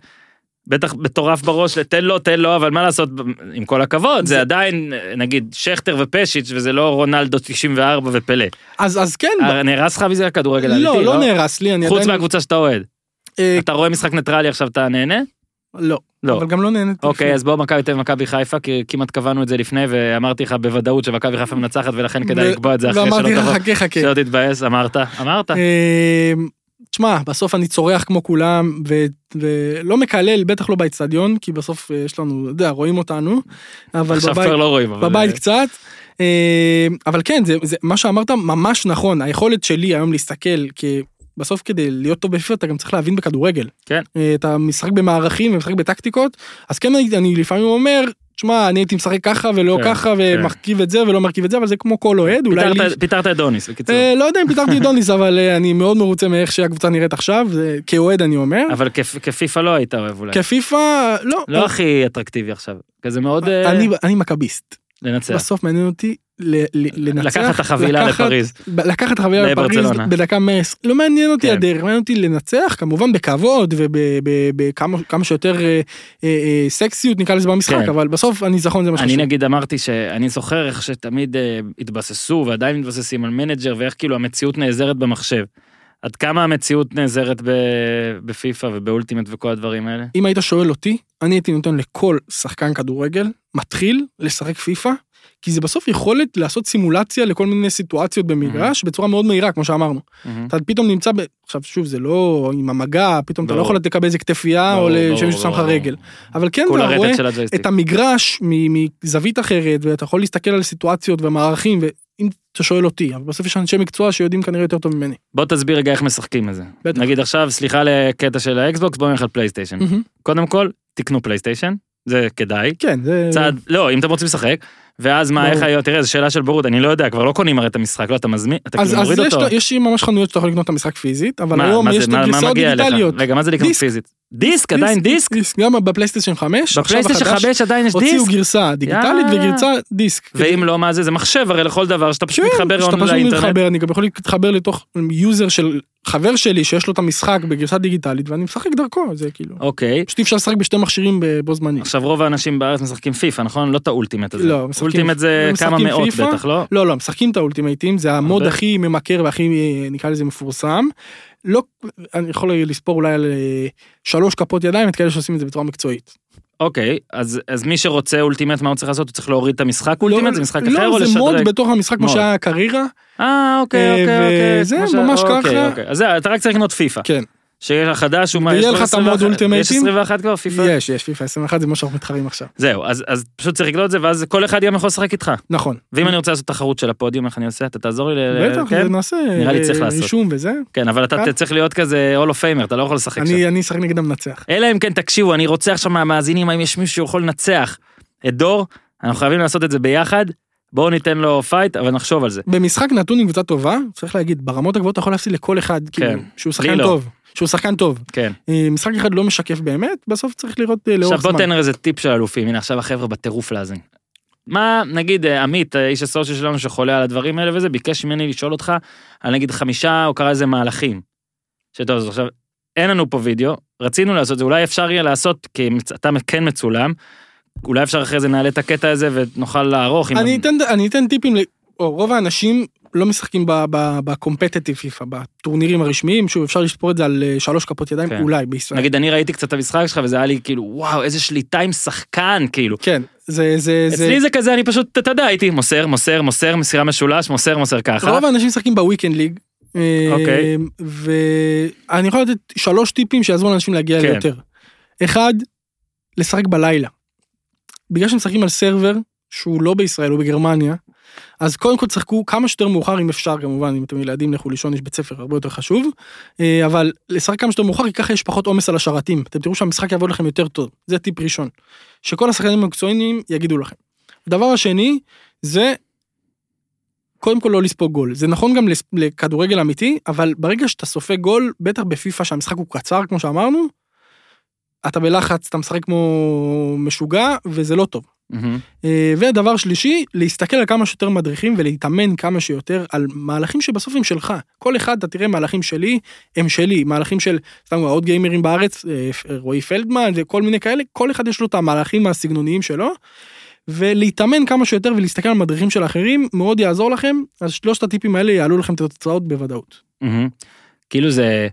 בטח מטורף בראש, תן לו, תן לו, אבל מה לעשות, עם כל הכבוד, זה עדיין, נגיד, שכטר ופשיץ' וזה לא רונלדו תשעים וארבע ופלא. אז, אז כן. נהרס לך מזה הכדורגל האמיתי, לא? לא, לא נהרס לי, אני עדיין... חוץ מהקבוצה שאתה אוהד. אתה רואה משחק ניטרלי עכשיו, אתה נהנה? לא, אבל גם לא נהנית. אוקיי, אז בואו מכבי תל אביב מכבי חיפה, כי כמעט קבענו את זה לפני, ואמרתי לך בוודאות שמכבי חיפה מנצחת, ולכן כדאי לקבוע את זה אחרי שלא תבוא. חכה, חכה. שלא תתבאס, אמרת, אמרת. תשמע, בסוף אני צורח כמו כולם, ולא מקלל, בטח לא באצטדיון, כי בסוף יש לנו, יודע, רואים אותנו, אבל בבית קצת, אבל כן, מה שאמרת ממש נכון, היכולת שלי היום להסתכל כ... בסוף כדי להיות טוב בפיפ"א, אתה גם צריך להבין בכדורגל. כן. אתה משחק במערכים ומשחק בטקטיקות, אז כן אני לפעמים אומר, תשמע, אני הייתי משחק ככה ולא ככה, ומרכיב את זה ולא מרכיב את זה, אבל זה כמו כל אוהד, אולי... פיתרת את דוניס, בקיצור. לא יודע אם פיתרתי את דוניס, אבל אני מאוד מרוצה מאיך שהקבוצה נראית עכשיו, כאוהד אני אומר. אבל כפיפ"א לא היית אוהב אולי. כפיפ"א, לא. לא הכי אטרקטיבי עכשיו, כזה מאוד... אני מכביסט. לנצח. בסוף מעניין אותי לנצח, לקחת החבילה לפריז, לקחת החבילה לפריז בדקה מאה ועשרים, לא מעניין אותי הדרך, מעניין אותי לנצח, כמובן בכבוד ובכמה שיותר סקסיות נקרא לזה במשחק, אבל בסוף הניצחון זה מה שאני נגיד אמרתי שאני זוכר איך שתמיד התבססו ועדיין מתבססים על מנג'ר ואיך כאילו המציאות נעזרת במחשב. עד כמה המציאות נעזרת בפיפ"א ובאולטימט וכל הדברים האלה? אם היית שואל אותי, אני הייתי נותן לכל שחקן כדורגל, מתחיל לשחק פיפ"א, כי זה בסוף יכולת לעשות סימולציה לכל מיני סיטואציות במגרש, בצורה מאוד מהירה, כמו שאמרנו. אתה פתאום נמצא, עכשיו שוב, זה לא עם המגע, פתאום אתה לא יכול לתקבל איזה כתפייה, או שמישהו שם לך רגל. אבל כן, אתה רואה את המגרש מזווית אחרת, ואתה יכול להסתכל על סיטואציות ומערכים, אם אתה שואל אותי, אבל בסוף יש אנשי מקצוע שיודעים כנראה יותר טוב ממני. בוא תסביר רגע איך משחקים את זה. בטח. נגיד עכשיו, סליחה לקטע של האקסבוקס, בוא נלך על פלייסטיישן. Mm-hmm. קודם כל, תקנו פלייסטיישן, זה כדאי. כן, זה... צעד, לא, אם אתם רוצים לשחק, ואז מה, איך היה, תראה, זו שאלה של בורות, אני לא יודע, כבר לא קונים הרי את המשחק, לא, אתה מזמין, אתה כאילו מוריד אותו. אז יש ממש חנויות שאתה יכול לקנות את המשחק פיזית, אבל היום יש גרסאות דיגיטליות. רגע, מה זה לקנות פיזית? דיסק, עדיין דיסק? גם בפלייסטיישן חמש, בפלייסטיישן חמש עדיין יש דיסק. הוציאו גרסה דיגיטלית וגרסה דיסק. ואם לא, מה זה? זה מחשב הרי לכל דבר, שאתה פשוט מתחבר און לאינטרנט. אני גם יכול להתחבר לתוך יוזר של חבר שלי שיש לו את המשחק בגרסה דיגיטלית, ואני משחק דרכו, זה כאילו. אוקיי. פשוט אפשר לשחק בשתי מכשירים בו זמנית. עכשיו רוב האנשים בארץ משחקים פיפה, נכון? לא את האולטימט הזה. לא, משחקים. אולטימט זה כמה מאות בטח, לא? לא, לא, משחקים את האולטימטים, זה המוד הכי ממכר והכי, נקרא לזה, מפורסם. לא, אני יכול לספור אולי על שלוש כפות ידיים, את כאלה שעושים את זה בצורה מקצועית. אוקיי, אז, אז מי שרוצה אולטימט, מה הוא צריך לעשות? הוא צריך להוריד את המשחק אולטימט? זה משחק אחר או לשדרג? לא, זה מוד בתוך המשחק כמו שהיה קריירה. אה, אוקיי, אוקיי. זה ממש ככה. אז זה, אתה רק צריך לקנות פיפה. כן. שיש החדש, ומה, יש עשרים ואחת כבר, פיפה? יש, יש, פיפה עשרים ואחת, זה מה שאנחנו מתחרים עכשיו. זהו, אז, אז פשוט צריך לקלוט את זה, ואז כל אחד יום יכול לשחק איתך. נכון. ואם אני רוצה לעשות תחרות של הפודיום, איך אני עושה? אתה תעזור לי ל... בטח, זה נעשה... נראה לי צריך לעשות. רישום וזה. כן, אבל אתה צריך להיות כזה all of famer, אתה לא יכול לשחק שם. אני אשחק נגדם לנצח. אלא אם כן, תקשיבו, אני רוצה עכשיו מהמאזינים, אם יש מישהו שיכול לנצח את דור, אנחנו חייבים לעשות את זה ביחד. בואו ניתן לו פייט, אבל נחשוב על זה. במשחק נתון עם קבוצה טובה, צריך להגיד, ברמות הגבוהות אתה יכול להפסיד לכל אחד, כן. שהוא שחקן טוב. שהוא שחקן טוב. כן. משחק אחד לא משקף באמת, בסוף צריך לראות לאורך זמן. עכשיו בוא תנר איזה טיפ של אלופים, הנה עכשיו החבר'ה בטירוף להזין. מה, נגיד, עמית, איש הסושיאל שלנו שחולה על הדברים האלה וזה, ביקש ממני לשאול אותך, על נגיד חמישה, או קרא איזה מהלכים. שטוב, אז עכשיו, אין לנו פה וידאו, רצינו לעשות זה, אולי אפשר יהיה לעשות, כי אתה כן מצולם, אולי אפשר אחרי זה נעלה את הקטע הזה ונוכל לערוך. אני אתן, אני אתן טיפים, רוב האנשים לא משחקים בקומפטטיב פיפה, בטורנירים הרשמיים, שוב אפשר לספור את זה על שלוש כפות ידיים, אולי בישראל. נגיד, אני ראיתי קצת את המשחק שלך, וזה היה לי כאילו, וואו, איזה שליטה עם שחקן, כאילו. כן, זה, זה, זה... אצלי זה כזה, אני פשוט, אתה יודע, הייתי מוסר, מוסר, מוסר, מסירה משולש, מוסר, מוסר, ככה. רוב האנשים משחקים בוויקנד ליג, ואני יכול לתת שלוש טיפים שיעזרו לאנשים להגיע ליותר. אחד, לשחק בלילה. בגלל שמשחקים על סרבר, שהוא לא בישראל, הוא בגרמניה, אז קודם כל צחקו כמה שיותר מאוחר, אם אפשר כמובן, אם אתם ילדים לכו לישון, יש בית ספר הרבה יותר חשוב, אבל לשחק כמה שיותר מאוחר, כי ככה יש פחות עומס על השרתים, אתם תראו שהמשחק יעבוד לכם יותר טוב, זה טיפ ראשון, שכל השחקנים המקצועיים יגידו לכם. הדבר השני, זה קודם כל לא לספוג גול, זה נכון גם לכדורגל אמיתי, אבל ברגע שאתה סופג גול, בטח בפיפה שהמשחק הוא קצר, כמו שאמרנו, אתה בלחץ, אתה משחק כמו משוגע, וזה לא טוב. והדבר שלישי, להסתכל על כמה שיותר מדריכים ולהתאמן כמה שיותר על מהלכים שבסוף הם שלך. כל אחד, אתה תראה, מהלכים שלי, הם שלי. מהלכים של, סתם, עוד גיימרים בארץ, רועי פלדמן וכל מיני כאלה, כל אחד יש לו את המהלכים הסגנוניים שלו, ולהתאמן כמה שיותר ולהסתכל על מדריכים של אחרים, מאוד יעזור לכם, אז שלושת הטיפים האלה יעלו לכם את התוצאות בוודאות. כאילו זה,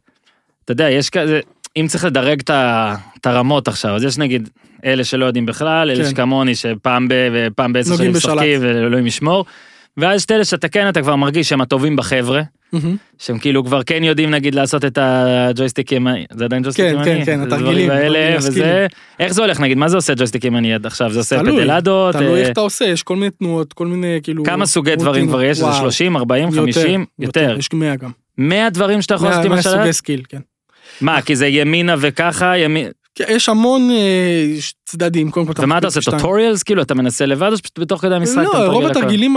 אתה יודע, יש כזה, אם צריך לדרג את הרמות עכשיו, אז יש נגיד אלה שלא יודעים בכלל, אלה שכמוני שפעם ב... ופעם בעשר שנים משחקים ולא ישמור, ואז שתי אלה שאתה כן, אתה כבר מרגיש שהם הטובים בחבר'ה, שהם כאילו כבר כן יודעים נגיד לעשות את הג'ויסטיק ימני, זה עדיין ג'ויסטיק ימני? כן, כן, כן, התרגילים. איך זה הולך נגיד, מה זה עושה ג'ויסטיק ימני עד עכשיו? זה עושה פדלדות? תלוי איך אתה עושה, יש כל מיני תנועות, כל מיני כאילו... כמה סוגי דברים כבר יש? זה שלושים, ארבעים, חמישים? יותר. יש מאה גם. מאה דברים שאתה יכול לעשות עם השלט? מאה סוגי סקיל, כן. מה, כי זה ימינה וככה, ימינה... יש המון צדדים. ומה אתה עושה, טוטוריאלס? כאילו, אתה מנסה לבד, או שבתוך כדי המשחק? לא, רוב התרגילים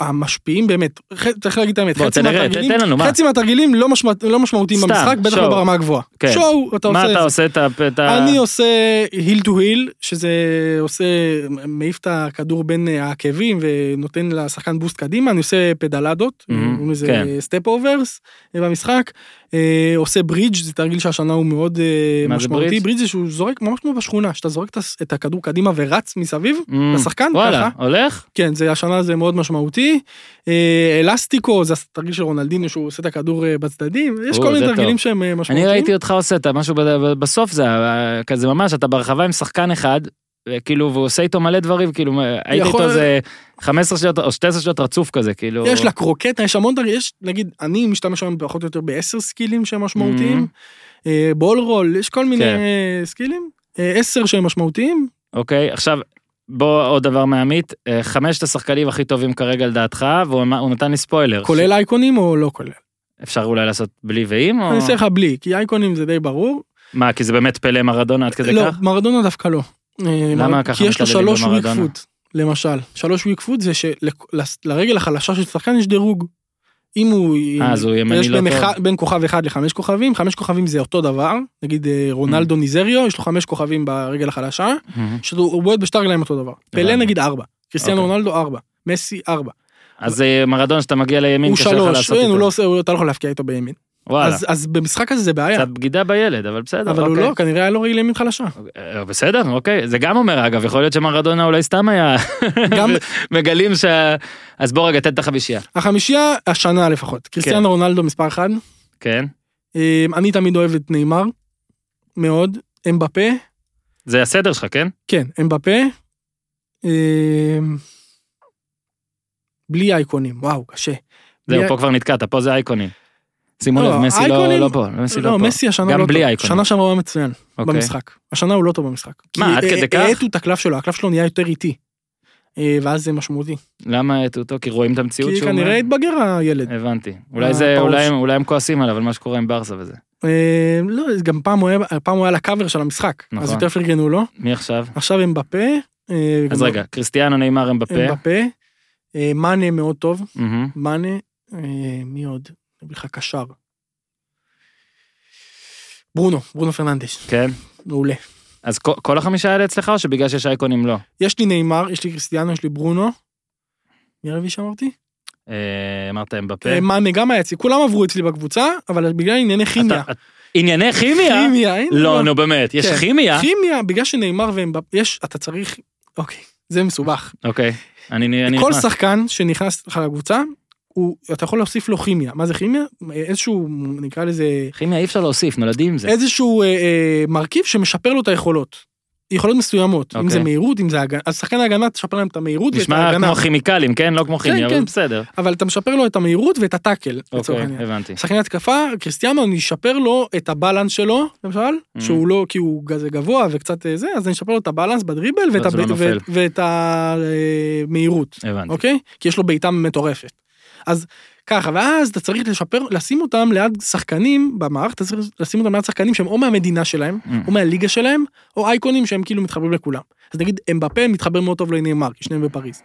המשפיעים באמת, צריך להגיד את האמת, חצי מהתרגילים לא משמעותיים במשחק, בטח לא ברמה הגבוהה. שואו, אתה עושה את זה. מה אתה עושה את ה... אני עושה היל טו היל, שזה עושה, מעיף את הכדור בין העקבים, ונותן לשחקן בוסט קדימה, אני עושה פדלדות, סטפ אוברס במשחק, עושה ברידג', זה תרגיל שהשנה הוא מאוד משמעותי, ברידג' זה שהוא זורק ממש כמו בשכונה, שאתה זורק את הכדור קדימה ורץ מסביב, לשחקן, ככה. וואלה, הולך? כן, השנה זה מאוד משמעותי, אלסטיקו, זה התרגיל של רונלדינו, שהוא עושה את הכדור בצדדים, יש כל מיני תרגילים שהם משמעותיים. אני ראיתי אותך עושה את משהו בסוף, זה כזה ממש, אתה ברחבה עם שחקן אחד, כאילו, והוא עושה איתו מלא דברים, כאילו, הייתי איתו איזה חמש עשרה שניות, או שתים עשרה שניות רצוף כזה, כאילו... יש לה קרוקטה, יש המון דברים, יש, נגיד, אני משתמש היום פחות או יותר ב-עשרה סקילים שהם משמעותיים, בול רול, יש כל מיני סקילים, עשרה שהם משמעותיים. אוקיי, עכשיו, בוא עוד דבר מעמית, חמשת השחקנים הכי טובים כרגע לדעתך, והוא נתן לי ספוילר. כולל אייקונים או לא כולל? אפשר אולי לעשות בלי ואם, או... אני אעשה לך בלי, כי אייקונים זה די ברור. מה, כי זה באמת פלא מרדונה, עד כזה כך? לא, מרדונה דווקא לא. למה ככה? כי יש לו שלוש ויקפות, למשל. שלוש ויקפות זה שלרגל החלשה של שחקן יש דירוג. אם הוא... אז הוא ימני לא טוב. בין כוכב אחד לחמש כוכבים, חמש כוכבים זה אותו דבר, נגיד רונלדו ניזריו, יש לו חמש כוכבים ברגל החלשה, שהוא בועט בשתי רגליים אותו דבר. פלא נגיד ארבע, קריסטיאנו רונלדו ארבע, מסי ארבע. אז מרדונה שאתה מגיע לימין, קשה לך לעשות איתו. אתה לא יכול להפקיע איתו בימין. אז, אז במשחק הזה זה בעיה. קצת בגידה בילד, אבל בסדר. אבל אוקיי. הוא לא, כנראה היה לו רגל ימין חלשה. אוקיי, בסדר, אוקיי. זה גם אומר, אגב, יכול להיות שמרדונה אולי סתם היה גם... מגלים ש... אז בוא רגע, תן את החמישייה. החמישייה השנה לפחות. קריסטיאנו רונלדו מספר אחד. כן. אני תמיד אוהב את ניימר, מאוד. אמבפה. זה הסדר שלך, כן? כן, אמבפה. בלי אייקונים, וואו, קשה. זהו, פה כבר נתקעת, פה זה אייקונים. שימו לב, מסי לא פה. לא, מסי השנה לא טוב. שנה שם הוא מצוין במשחק. השנה הוא לא טוב במשחק. מה, עד כדי כך? כי העטו את הקלף שלו, הקלף שלו נהיה יותר איטי. ואז זה משמעותי. למה העטו אותו? כי רואים את המציאות שהוא... כי כנראה התבגר הילד. הבנתי. אולי הם כועסים עליו, אבל מה שקורה עם ברסה וזה. לא, גם פעם הוא היה לקאבר של המשחק. אז יותר פרגנו לו. מי עכשיו? עכשיו הם בפה. אז רגע, קריסטיאנו ניימר הם בפה. הם בפה. מאנה מאוד טוב. מאנה, מי עוד? בלך קשר. ברונו, ברונו פרננדש. כן. מעולה. אז כל החמישה האלה אצלך, או שבגלל שיש אייקונים לא? יש לי ניימר, יש לי קריסטיאנו, יש לי ברונו. מי הרבי שאמרתי? אמרת אמבפה. מאנה גם היצי, כולם עברו אצלי בקבוצה, אבל בגלל ענייני כימיה. ענייני כימיה? כימיה, אין. לא, נו באמת, יש כימיה? כימיה, בגלל שניימר ואמבפה, יש, אתה צריך, אוקיי, זה מסובך. אוקיי, אני נכנס. כל שחקן שנכנס לך לקבוצה, הוא, אתה יכול להוסיף לו כימיה. מה זה כימיה? איזשהו, נקרא לזה... כימיה אי אפשר להוסיף, נולדים זה. איזשהו אה, אה, מרכיב שמשפר לו את היכולות. יכולות מסוימות. Okay. אם זה מהירות, אם זה הגנה. אז שחקן ההגנה תשפר להם את המהירות ואת ההגנה. נשמע כמו כימיקלים, כן? לא כמו כימיה, כן, אבל כן. בסדר. אבל אתה משפר לו את המהירות ואת הטאקל. אוקיי, okay, הבנתי. שחקן התקפה, קריסטיאנו, נשפר לו את הבלנס שלו, למשל, mm-hmm. שהוא לא, כי הוא גבוה וקצת זה, אז נשפר לו את הבלנס בדריבל ואת, הב... לא ו... ואת המהירות. הבנתי. אוקיי? כי יש לו בעיטה מטורפת. אז ככה, ואז אתה צריך לשפר, לשים אותם ליד שחקנים במערכת, אתה צריך לשים אותם ליד שחקנים שהם או מהמדינה שלהם, או מהליגה שלהם, או אייקונים שהם כאילו מתחברים לכולם. אז נגיד, אמבפה מתחבר מאוד טוב לניימאר, כי שניהם בפריז.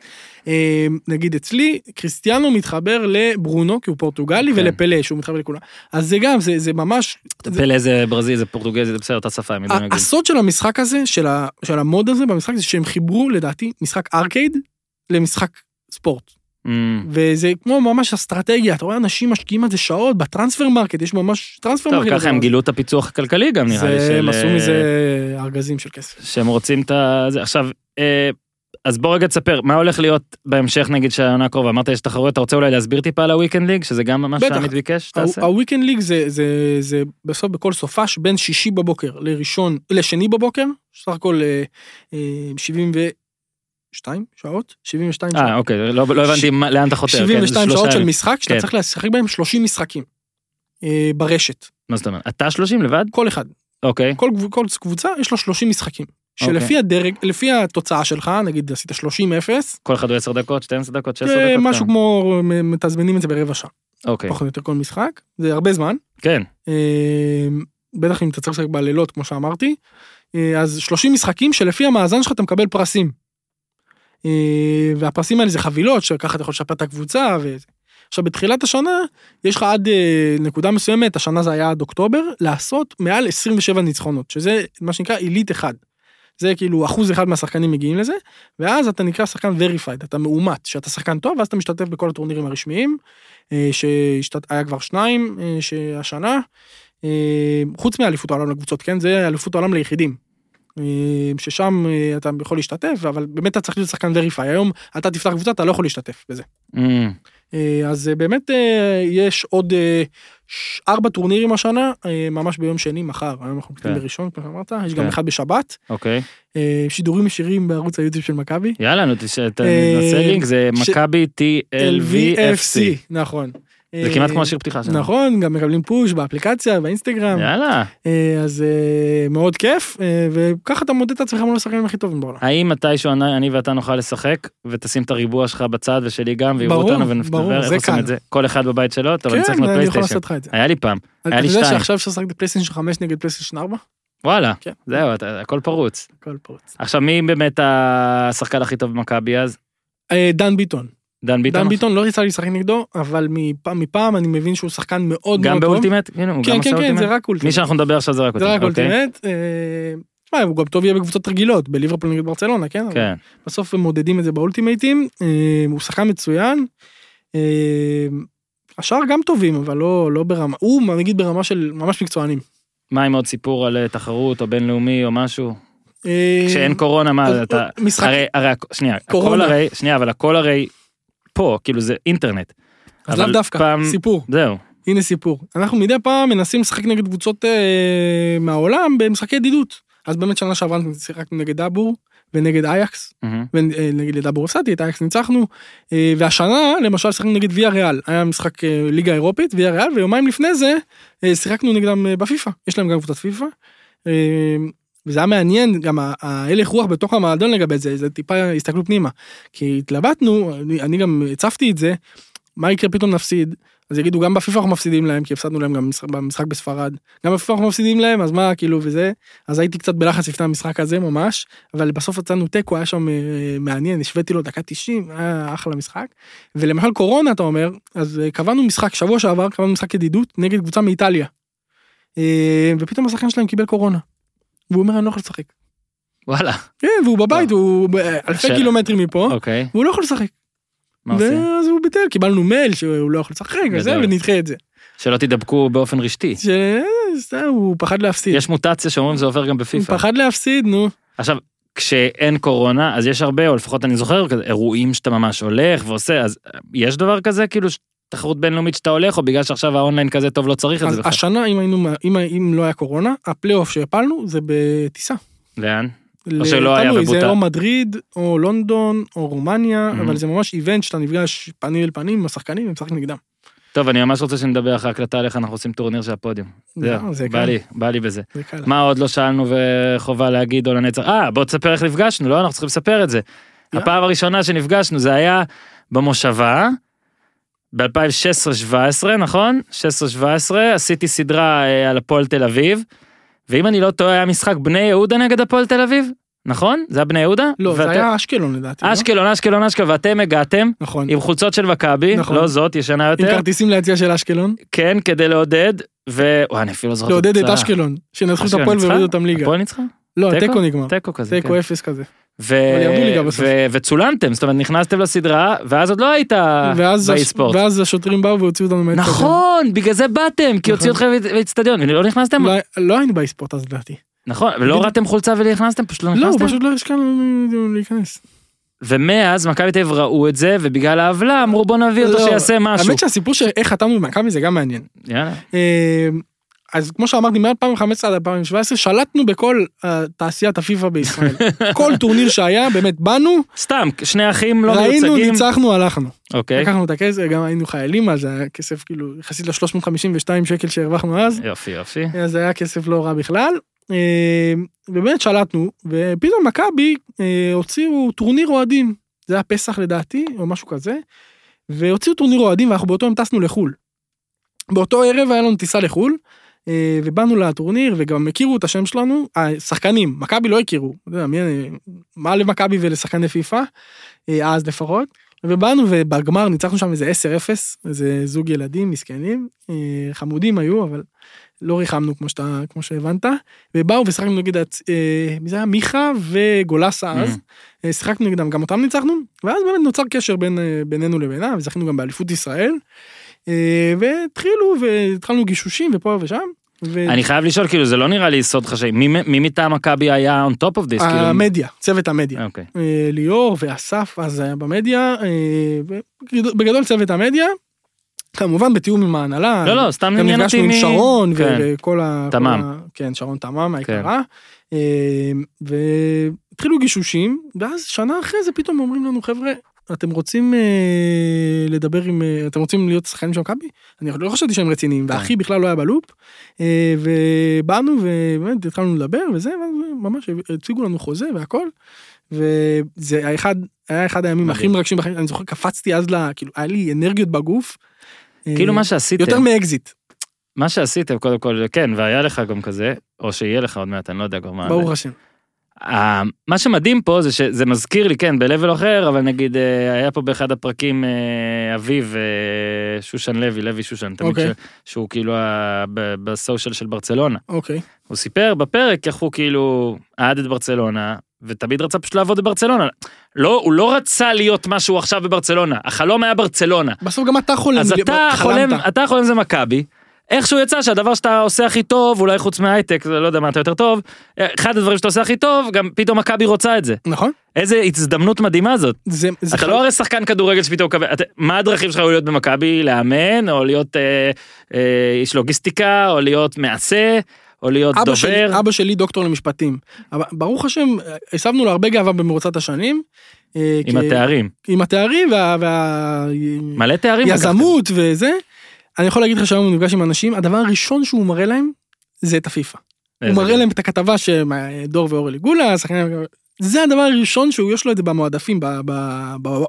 נגיד אצלי, קריסטיאנו מתחבר לברונו, כי הוא פורטוגלי, ולפלה, שהוא מתחבר לכולם. אז זה גם, זה ממש... פלה זה ברזיל, זה פורטוגזי, זה בסדר, אותה שפה. הסוד של המשחק הזה, של המוד הזה במשחק, זה שהם חיברו, לדעתי, משחק ארקייד למשחק ספורט. וזה כמו ממש אסטרטגיה, אתה רואה אנשים משקיעים על זה שעות, בטרנספר מרקט, יש ממש טרנספר מרקט. טוב, ככה הם גילו את הפיצוח הכלכלי גם נראה לי. זה מסו מזה ארגזים של כסף. שהם רוצים את זה. עכשיו, אז בוא רגע תספר, מה הולך להיות בהמשך נגיד שהעונה הקרובה? אמרת יש תחרויות, אתה רוצה אולי להסביר טיפה על הוויקנד ליג, שזה גם ממש שם מתביקש? בטח, הוויקנד ליג זה בסוף בכל סופש בין שישי בבוקר לראשון, לשני בבוקר, סך הכל שבעים ושתיים שעות, שבעים ושתיים שעות. אה, אוקיי, לא, לא הבנתי ש... לאן אתה חותר. שבעים ושתיים כן, שעות של משחק, שאתה כן. צריך לשחק בהם שלושים משחקים אה, ברשת. מה זאת אומרת? אתה שלושים לבד? כל אחד. אוקיי. כל, כל קבוצה יש לו שלושים משחקים. שלפי אוקיי. הדרג, לפי התוצאה שלך, נגיד עשית שלושים אפס. כל אחד הוא עשר דקות, שתים עשרה דקות, שש עשרה אה, דקות. משהו כאן. כמו, מתזמנים את זה ברבע שעה. אוקיי. פחות או יותר כל משחק, זה הרבה זמן. כן. אה, בטח אם אתה צריך לשחק בלילות, כמו שאמרתי. אה, אז שלושים משחקים שלפי המאזן שלך אתה מקבל פרסים. והפרסים האלה זה חבילות, שככה אתה יכול לשפר את הקבוצה, ו... עכשיו בתחילת השנה, יש לך עד נקודה מסוימת, השנה זה היה עד אוקטובר, לעשות מעל עשרים ושבע ניצחונות, שזה מה שנקרא אילית אחד, זה כאילו אחוז אחד מהשחקנים מגיעים לזה, ואז אתה נקרא שחקן וריפייד, אתה מאומת, שאתה שחקן טוב, ואז אתה משתתף בכל הטורנירים הרשמיים, שהיה כבר שניים השנה, חוץ מאליפות העולם לקבוצות, כן? זה אליפות העולם ליחידים, ששם אתה יכול להשתתף, אבל באמת אתה צריך להיות שחקן וריפיי. היום אתה תפתח קבוצה, אתה לא יכול להשתתף בזה. אז באמת יש עוד ארבע טורנירים השנה, ממש ביום שני, מחר. היום אנחנו נקטים בראשון, כמו שאמרת, יש גם אחד בשבת. אוקיי. שידורים ישירים בערוץ היוטיוב של מקבי. יאללה, נעשה לינק, זה מקבי טי אל וי אף סי. נכון. זה כמעט כמו השיר פתיחה שלנו. נכון, גם מקבלים פוש באפליקציה, באינסטגרם. יאללה. אז מאוד כיף, וככה אתה מודד את עצמך מול השחקנים הכי טובים בעולם. האם מתישהו אני ואתה נוכל לשחק, ותשים את הריבוע שלך בצד ושלי גם, ויראו אותנו ונפתבר, איך עושים את זה? כל אחד בבית שלו, אבל נצטרך לפלייסטיישן. היה לי פעם, היה לי שתיים. אתה יודע שעכשיו ששחקתי פלייסטיישן חמש נגד פלייסטיישן ארבע? וואלה, זהו, הכל פרוץ. הכל פרוץ. עכשיו, מי באמת השחקן הכי טוב במכבי אז? דן ביטון. דן ביטון? דן ביטון לא יצא לי לשחק נגדו, אבל מפעם, מפעם אני מבין שהוא שחקן מאוד מאוד טוב. גם באולטימט? כן, כן, כן, זה רק אולטימט. מי שאנחנו נדבר עכשיו זה רק אולטימט. זה רק אולטימט. הוא גם טוב יהיה בקבוצות רגילות, בליברפול נגד ברצלונה, כן? כן. בסוף הם מודדים את זה באולטימטים, הוא שחקן מצוין, השאר גם טובים, אבל לא ברמה, הוא נגיד ברמה של ממש מקצוענים. מה עם עוד סיפור על תחרות או בינלאומי או משהו? כשאין קורונה, מה אתה? הרי, שנייה, הכל הרי, שנייה, אבל הכל הרי פה, כאילו זה אינטרנט. אז לאו דווקא, פעם... סיפור. זהו. הנה סיפור. אנחנו מדי פעם מנסים לשחק נגד קבוצות אה, מהעולם במשחקי ידידות. אז באמת שנה שעברה שיחקנו נגד דאבור ונגד אייקס, mm-hmm. ונגד דאבור הפסדתי, את אייקס ניצחנו, אה, והשנה למשל שיחקנו נגד ויה ריאל, היה משחק אה, ליגה אירופית, ויה ריאל, ויומיים לפני זה אה, שיחקנו נגדם אה, בפיפה. יש להם גם קבוצת פיפה. אה, וזה היה מעניין, גם ההלך רוח בתוך המועדון לגבי זה, זה טיפה הסתכלו פנימה. כי התלבטנו, אני, אני גם הצפתי את זה, מה יקרה פתאום נפסיד, אז יגידו, גם בפיפה אנחנו מפסידים להם, כי הפסדנו להם גם במשחק, במשחק בספרד, גם בפיפה אנחנו מפסידים להם, אז מה, כאילו, וזה, אז הייתי קצת בלחץ לפני המשחק הזה, ממש, אבל בסוף הצענו טקו, היה שם מעניין, השוויתי לו דקה תשעים, היה אחלה משחק, ולמשל קורונה, אתה אומר, אז קבענו משחק, שבוע שעבר, קבענו משחק ידידות, נגד קבוצה מאיטליה, ופתאום השחקן שלהם קיבל קורונה. והוא אומר, אני לא יכול לשחק. וואלה. כן, והוא בבית, הוא אלפי קילומטרים מפה, והוא לא יכול לשחק. מה עושים? ואז הוא ביטל, קיבלנו מייל שהוא לא יכול לשחק, ונדחה את זה. שלא תדבקו באופן רשתי. הוא פחד להפסיד. יש מוטציה שאומרים, זה עובר גם בפיפה. הוא פחד להפסיד, נו. עכשיו, כשאין קורונה, אז יש הרבה, או לפחות אני זוכר, אירועים שאתה ממש הולך ועושה, אז יש דבר כזה, כאילו, תחרות בינלאומית שאתה הולך, או בגלל שעכשיו האונליין כזה טוב לא צריך את זה בכלל. השנה, אם היינו, אם, אם לא היה קורונה, הפלייאוף שהפלנו זה בטיסה. לאן? או שלא היה בבוטה. זה או מדריד, או לונדון, או רומניה, mm-hmm. אבל זה ממש איבנט שאתה נפגש פנים אל פנים עם השחקנים, הם שחקים נגדם. טוב, אני ממש רוצה שנדבר אחרי הקלטה עליך, אנחנו עושים טורניר של הפודיום. זהו, זה בא לי, בא לי בזה. מה עוד לא שאלנו וחובה להגיד או לנצח? אה, בוא תספר איך נפגשנו, לא? אנחנו צריכים לספר את זה. הפעם הראשונה שנפגשנו, זה היה במושבה. ב-אלפיים שש עשרה שבע עשרה, נכון? שש עשרה שבע עשרה, עשיתי סדרה על הפועל תל אביב, ואם אני לא טועה, היה משחק בני יהודה נגד הפועל תל אביב, נכון? זה היה בני יהודה? לא, ואת... זה היה אשקלון לדעתי. אשקלון, לא? אשקלון, אשקלון, ואתם הגעתם, נכון. עם חולצות של מכבי, נכון. לא זאת, ישנה יותר. עם כרטיסים ליציאה של אשקלון. כן, כדי לעודד, ו... וואי, אני אפילו לא זוכר. לעודד את אשקלון, שנתחו את הפועל והורידו אותם ליגה. הפועל ניצחה? לא, תיקו נגמר. תיקו כזה. תיקו אפס כזה. וצולמתם, זאת אומרת נכנסתם לסדרה ואז עוד לא היית באי-ספורט, ואז השוטרים באו והוציאו אותנו, נכון, בגלל זה באתם, כי הוציאו אתכם לאצטדיון ולא נכנסתם, לא היינו באי-ספורט אז דעתי, נכון, ולא הורדתם חולצה ונכנסתם, פשוט לא נכנסתם, לא, פשוט לא הסכמנו להיכנס, ומאז מכבי תל אביב ראו את זה ובגלל העוולה אמרו בוא נביא אותו שיעשה משהו. האמת שהסיפור שאיך חתמנו במכבי זה גם מעניין. אז כמו שאמרתי, מ-אלפיים וחמש עשרה עד אלפיים שבע עשרה, שלטנו בכל תעשיית הפיפה בישראל. כל טורניר שהיה, באמת באנו. סתם, שני אחים לא מיוצגים. ראינו, ניצחנו, הלכנו. אוקיי. לקחנו את הכסף, גם היינו חיילים, אז היה כסף כאילו, יחסית ל-שלוש מאות חמישים ושתיים שקל שהרווחנו אז. יופי, יופי. אז היה כסף לא רע בכלל. ובאמת שלטנו, ופתאום מכבי הוציאו טורניר אוהדים. זה היה פסח לדעתי, או משהו כזה. והוציאו טורניר אוהדים, ואנחנו באותו יום טסנו לחול. באותו ערב היה לנו טיסה לחול. ובאנו לטורניר, וגם הכירו את השם שלנו, השחקנים, מכבי לא הכירו, מה למכבי ולשחקני פיפה, אז לפחות, ובאנו ובגמר ניצחנו שם איזה עשר אפס, איזה זוג ילדים מסכנים, חמודים היו, אבל לא ריחמנו כמו שאתה, כמו שהבנת, ובאו ושחקנו נגד, מי זה היה? מיכה וגולסה אז, שחקנו נגדם, גם אותם ניצחנו, ואז באמת נוצר קשר בין, בינינו לבינה, וזכינו גם באליפות ישראל, והתחילו, והתחלנו גישושים ופה ושם. אני חייב לשאול, כאילו, זה לא נראה לי סוד חשאי. מי מטעם מכבי היה on top of this? המדיה, צוות המדיה. ליאור ואסף אז היה במדיה, בגדול צוות המדיה, כמובן בתיאום עם ההנהלה. לא, לא, סתם נמנתי מ... גם נפגשנו עם שרון וכל ה... תמם. כן, שרון תמם, העיקרה. והתחילו גישושים, ואז שנה אחרי זה פתאום אומרים לנו, חבר'ה, אתם רוצים לדבר עם, אתם רוצים להיות שחקנים של מכבי? אני לא חשבתי שהם רציניים, והאחי בכלל לא היה בלופ, ובאנו ובאמת התחלנו לדבר, וזה ממש, הציגו לנו חוזה והכל, וזה האחד, היה אחד הימים הכי מרגשים, אני זוכר, קפצתי אז לה, כאילו, היה לי אנרגיות בגוף, כאילו מה שעשיתם, יותר מאקזיט. מה שעשיתם, קודם כל, כן, והיה לך גם כזה, או שיהיה לך עוד מעט, אני לא יודע כבר מה. ברוך השם. מה שמדהים פה זה שזה מזכיר לי, כן, בלבל אחר, אבל נגיד, היה פה באחד הפרקים אביב, שושן לוי, לוי שושן, תמיד שהוא כאילו בסושל של ברצלונה. הוא סיפר בפרק, איך הוא כאילו עד את ברצלונה, ותמיד רצה פשוט לעבוד בברצלונה. לא, הוא לא רצה להיות משהו עכשיו בברצלונה, החלום היה ברצלונה. בסוף גם אתה חולם. אז אתה חולם, אתה חולם זה מכבי, איכשהו יצא שהדבר שאתה עושה הכי טוב, אולי חוץ מהייטק, לא יודע מה אתה יותר טוב, אחד הדברים שאתה עושה הכי טוב, גם פתאום מכבי רוצה את זה. נכון. איזו הזדמנות מדהימה זאת. זה, זה אתה חלק... לא הרי שחקן כדורגל שפתאום... אתה... מה הדרכים שלך היו להיות במכבי? לאמן, או להיות אה, אה, איש לוגיסטיקה, או להיות מעשה, או להיות אבא דובר. שלי, אבא שלי דוקטור למשפטים. אבל ברוך השם, הסבנו לו הרבה גאווה במרוצת השנים, אה, עם כ... התארים. עם התארים, וה... וה... מלא תארים. יזמות וזה. אני יכול להגיד לך שהיום הוא נפגש עם אנשים, הדבר הראשון שהוא מראה להם, זה את הפיפה. הוא מראה להם את הכתבה שדור ואור אליגולה, זה הדבר הראשון שהוא יש לו את זה במועדפים,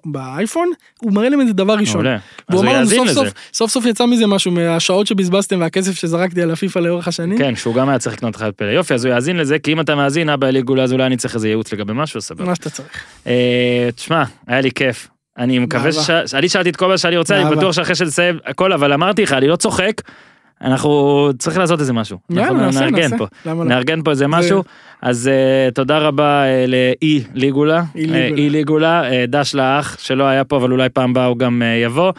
באייפון, הוא מראה להם את זה דבר ראשון. והוא אמר לנו סוף סוף, סוף סוף יצא מזה משהו, מהשעות שבזבזתם והכסף שזרקתי על הפיפה לאורך השנים. כן, שהוא גם היה צריך לקנות חד פלא. יופי, אז הוא יאזין לזה, כי אם אתה מאזין, אבא אליגולה, אז אולי אני צריך איזה ייעוץ לגבי משהו, סבבה. מה שאתה צריך. תשמע, היה לי כיף. אני מקווה ש... אני שאלתי את כל מה שאני רוצה, אני בטוח שאחרי שנסיים הכל, אבל אמרתי לך, אני לא צוחק, אנחנו צריכים לעשות איזה משהו. אנחנו נארגן פה. נארגן פה איזה משהו, אז תודה רבה לאי ליגולה, אי ליגולה, דש לאח, שלא היה פה, אבל אולי פעם בא הוא גם יבוא,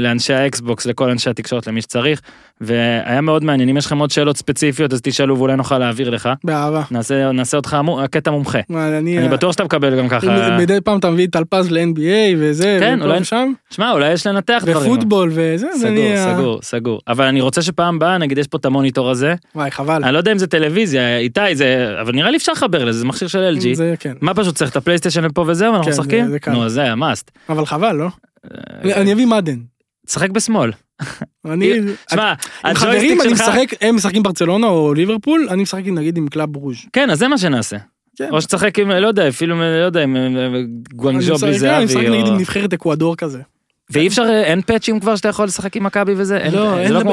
לאנשי האקסבוקס, לכל אנשי התקשורת, למי שצריך, והיה מאוד מעניין, אם יש לכם עוד שאלות ספציפיות, אז תשאלו, ואולי נוכל להעביר לך. בעבר. נעשה, נעשה אותך קטע מומחה. אני, אני בטוח שאתה מקבל גם ככה. מדי פעם אתה מביא תלפז ל-אן בי איי וזה, כן, וכל אולי, שם. שמה, אולי יש לנתח דברים. ופוטבול וזה, סגור, אני... סגור, סגור. אבל אני רוצה שפעם באה, נגיד, יש פה את המוניטור הזה. וואי, חבל. אני לא יודע אם זה טלוויזיה, איתי, זה... אבל נראה לי אפשר לחבר לזה, זה מכשיר של אל ג'י. זה, כן. מה פשוט צריך את הפלייסטיישן פה וזה, ואנחנו משחקים? נו, זה היה מאסט. אבל חבל, לא? אני אביא מדן. שחק בשמאל. אני... שמה, חברים, אני משחק, הם משחקים ברצלונה או ליברפול, אני משחק נגיד עם קלאב ברוז'. כן, אז זה מה שנעשה. או שצחק עם, לא יודע, אפילו, לא יודע, עם גואנג'ו בלי זהבי. אני משחק נגיד עם נבחרת אקוואדור כזה. ואי אפשר, אין פאצ'ים כבר שאתה יכול לשחק עם מכבי וזה? לא, אין להם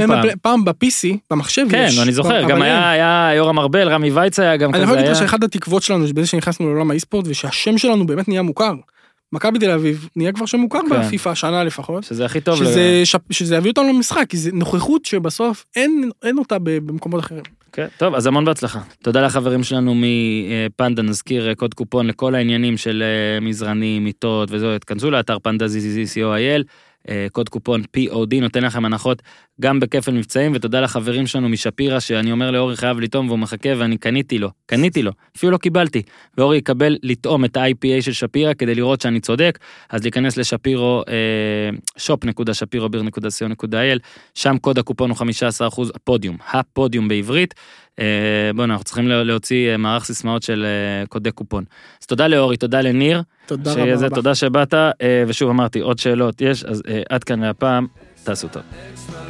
פעם בפי סי, במחשב יש. כן, אני זוכר, גם היה יורם ארבל, רמי וייץ היה גם כזה. אני יכול להגיד לך שאחד התקוות שלנו, בזה שנכנסנו לעולם האי-ספורט, ושהשם שלנו באמת נהיה מוכר. מכבי תל אביב נהיה כבר שם מוכר בפיפה, שנה לפחות. שזה הכי טוב. שזה יביא אותנו למשחק, כי זה נוכחות שבסוף אין אותה במקומות אחרים. טוב, אז המון בהצלחה. תודה לחברים שלנו מפנדה, נזכיר קוד קופון לכל העניינים של מזרנים, מיטות וזהו, התכנסו לאתר פנדה זי זי זי דוט קו דוט איי אל, קוד קופון פי או די, נותן לכם הנחות גם בכפל מבצעים, ותודה לחברים שלנו משפירה, שאני אומר לאורי חייב לטעום, והוא מחכה, ואני קניתי לו, קניתי לו, אפילו לא קיבלתי, ואורי יקבל לטעום את ה-איי פי איי של שפירה, כדי לראות שאני צודק, אז להיכנס לשפירו, שופ דוט שפירו ביר דוט סי או דוט איי אל, שם קוד הקופון הוא חמישה עשר אחוז, הפודיום, הפודיום בעברית, בואו, אנחנו צריכים להוציא מערך סיסמאות של קודי קופון. אז תודה לאורי, תודה לניר, תודה רבה. תודה שבאת, ושוב אמרתי, עוד שאלות יש, אז עד כאן להפעם, תעשו טוב.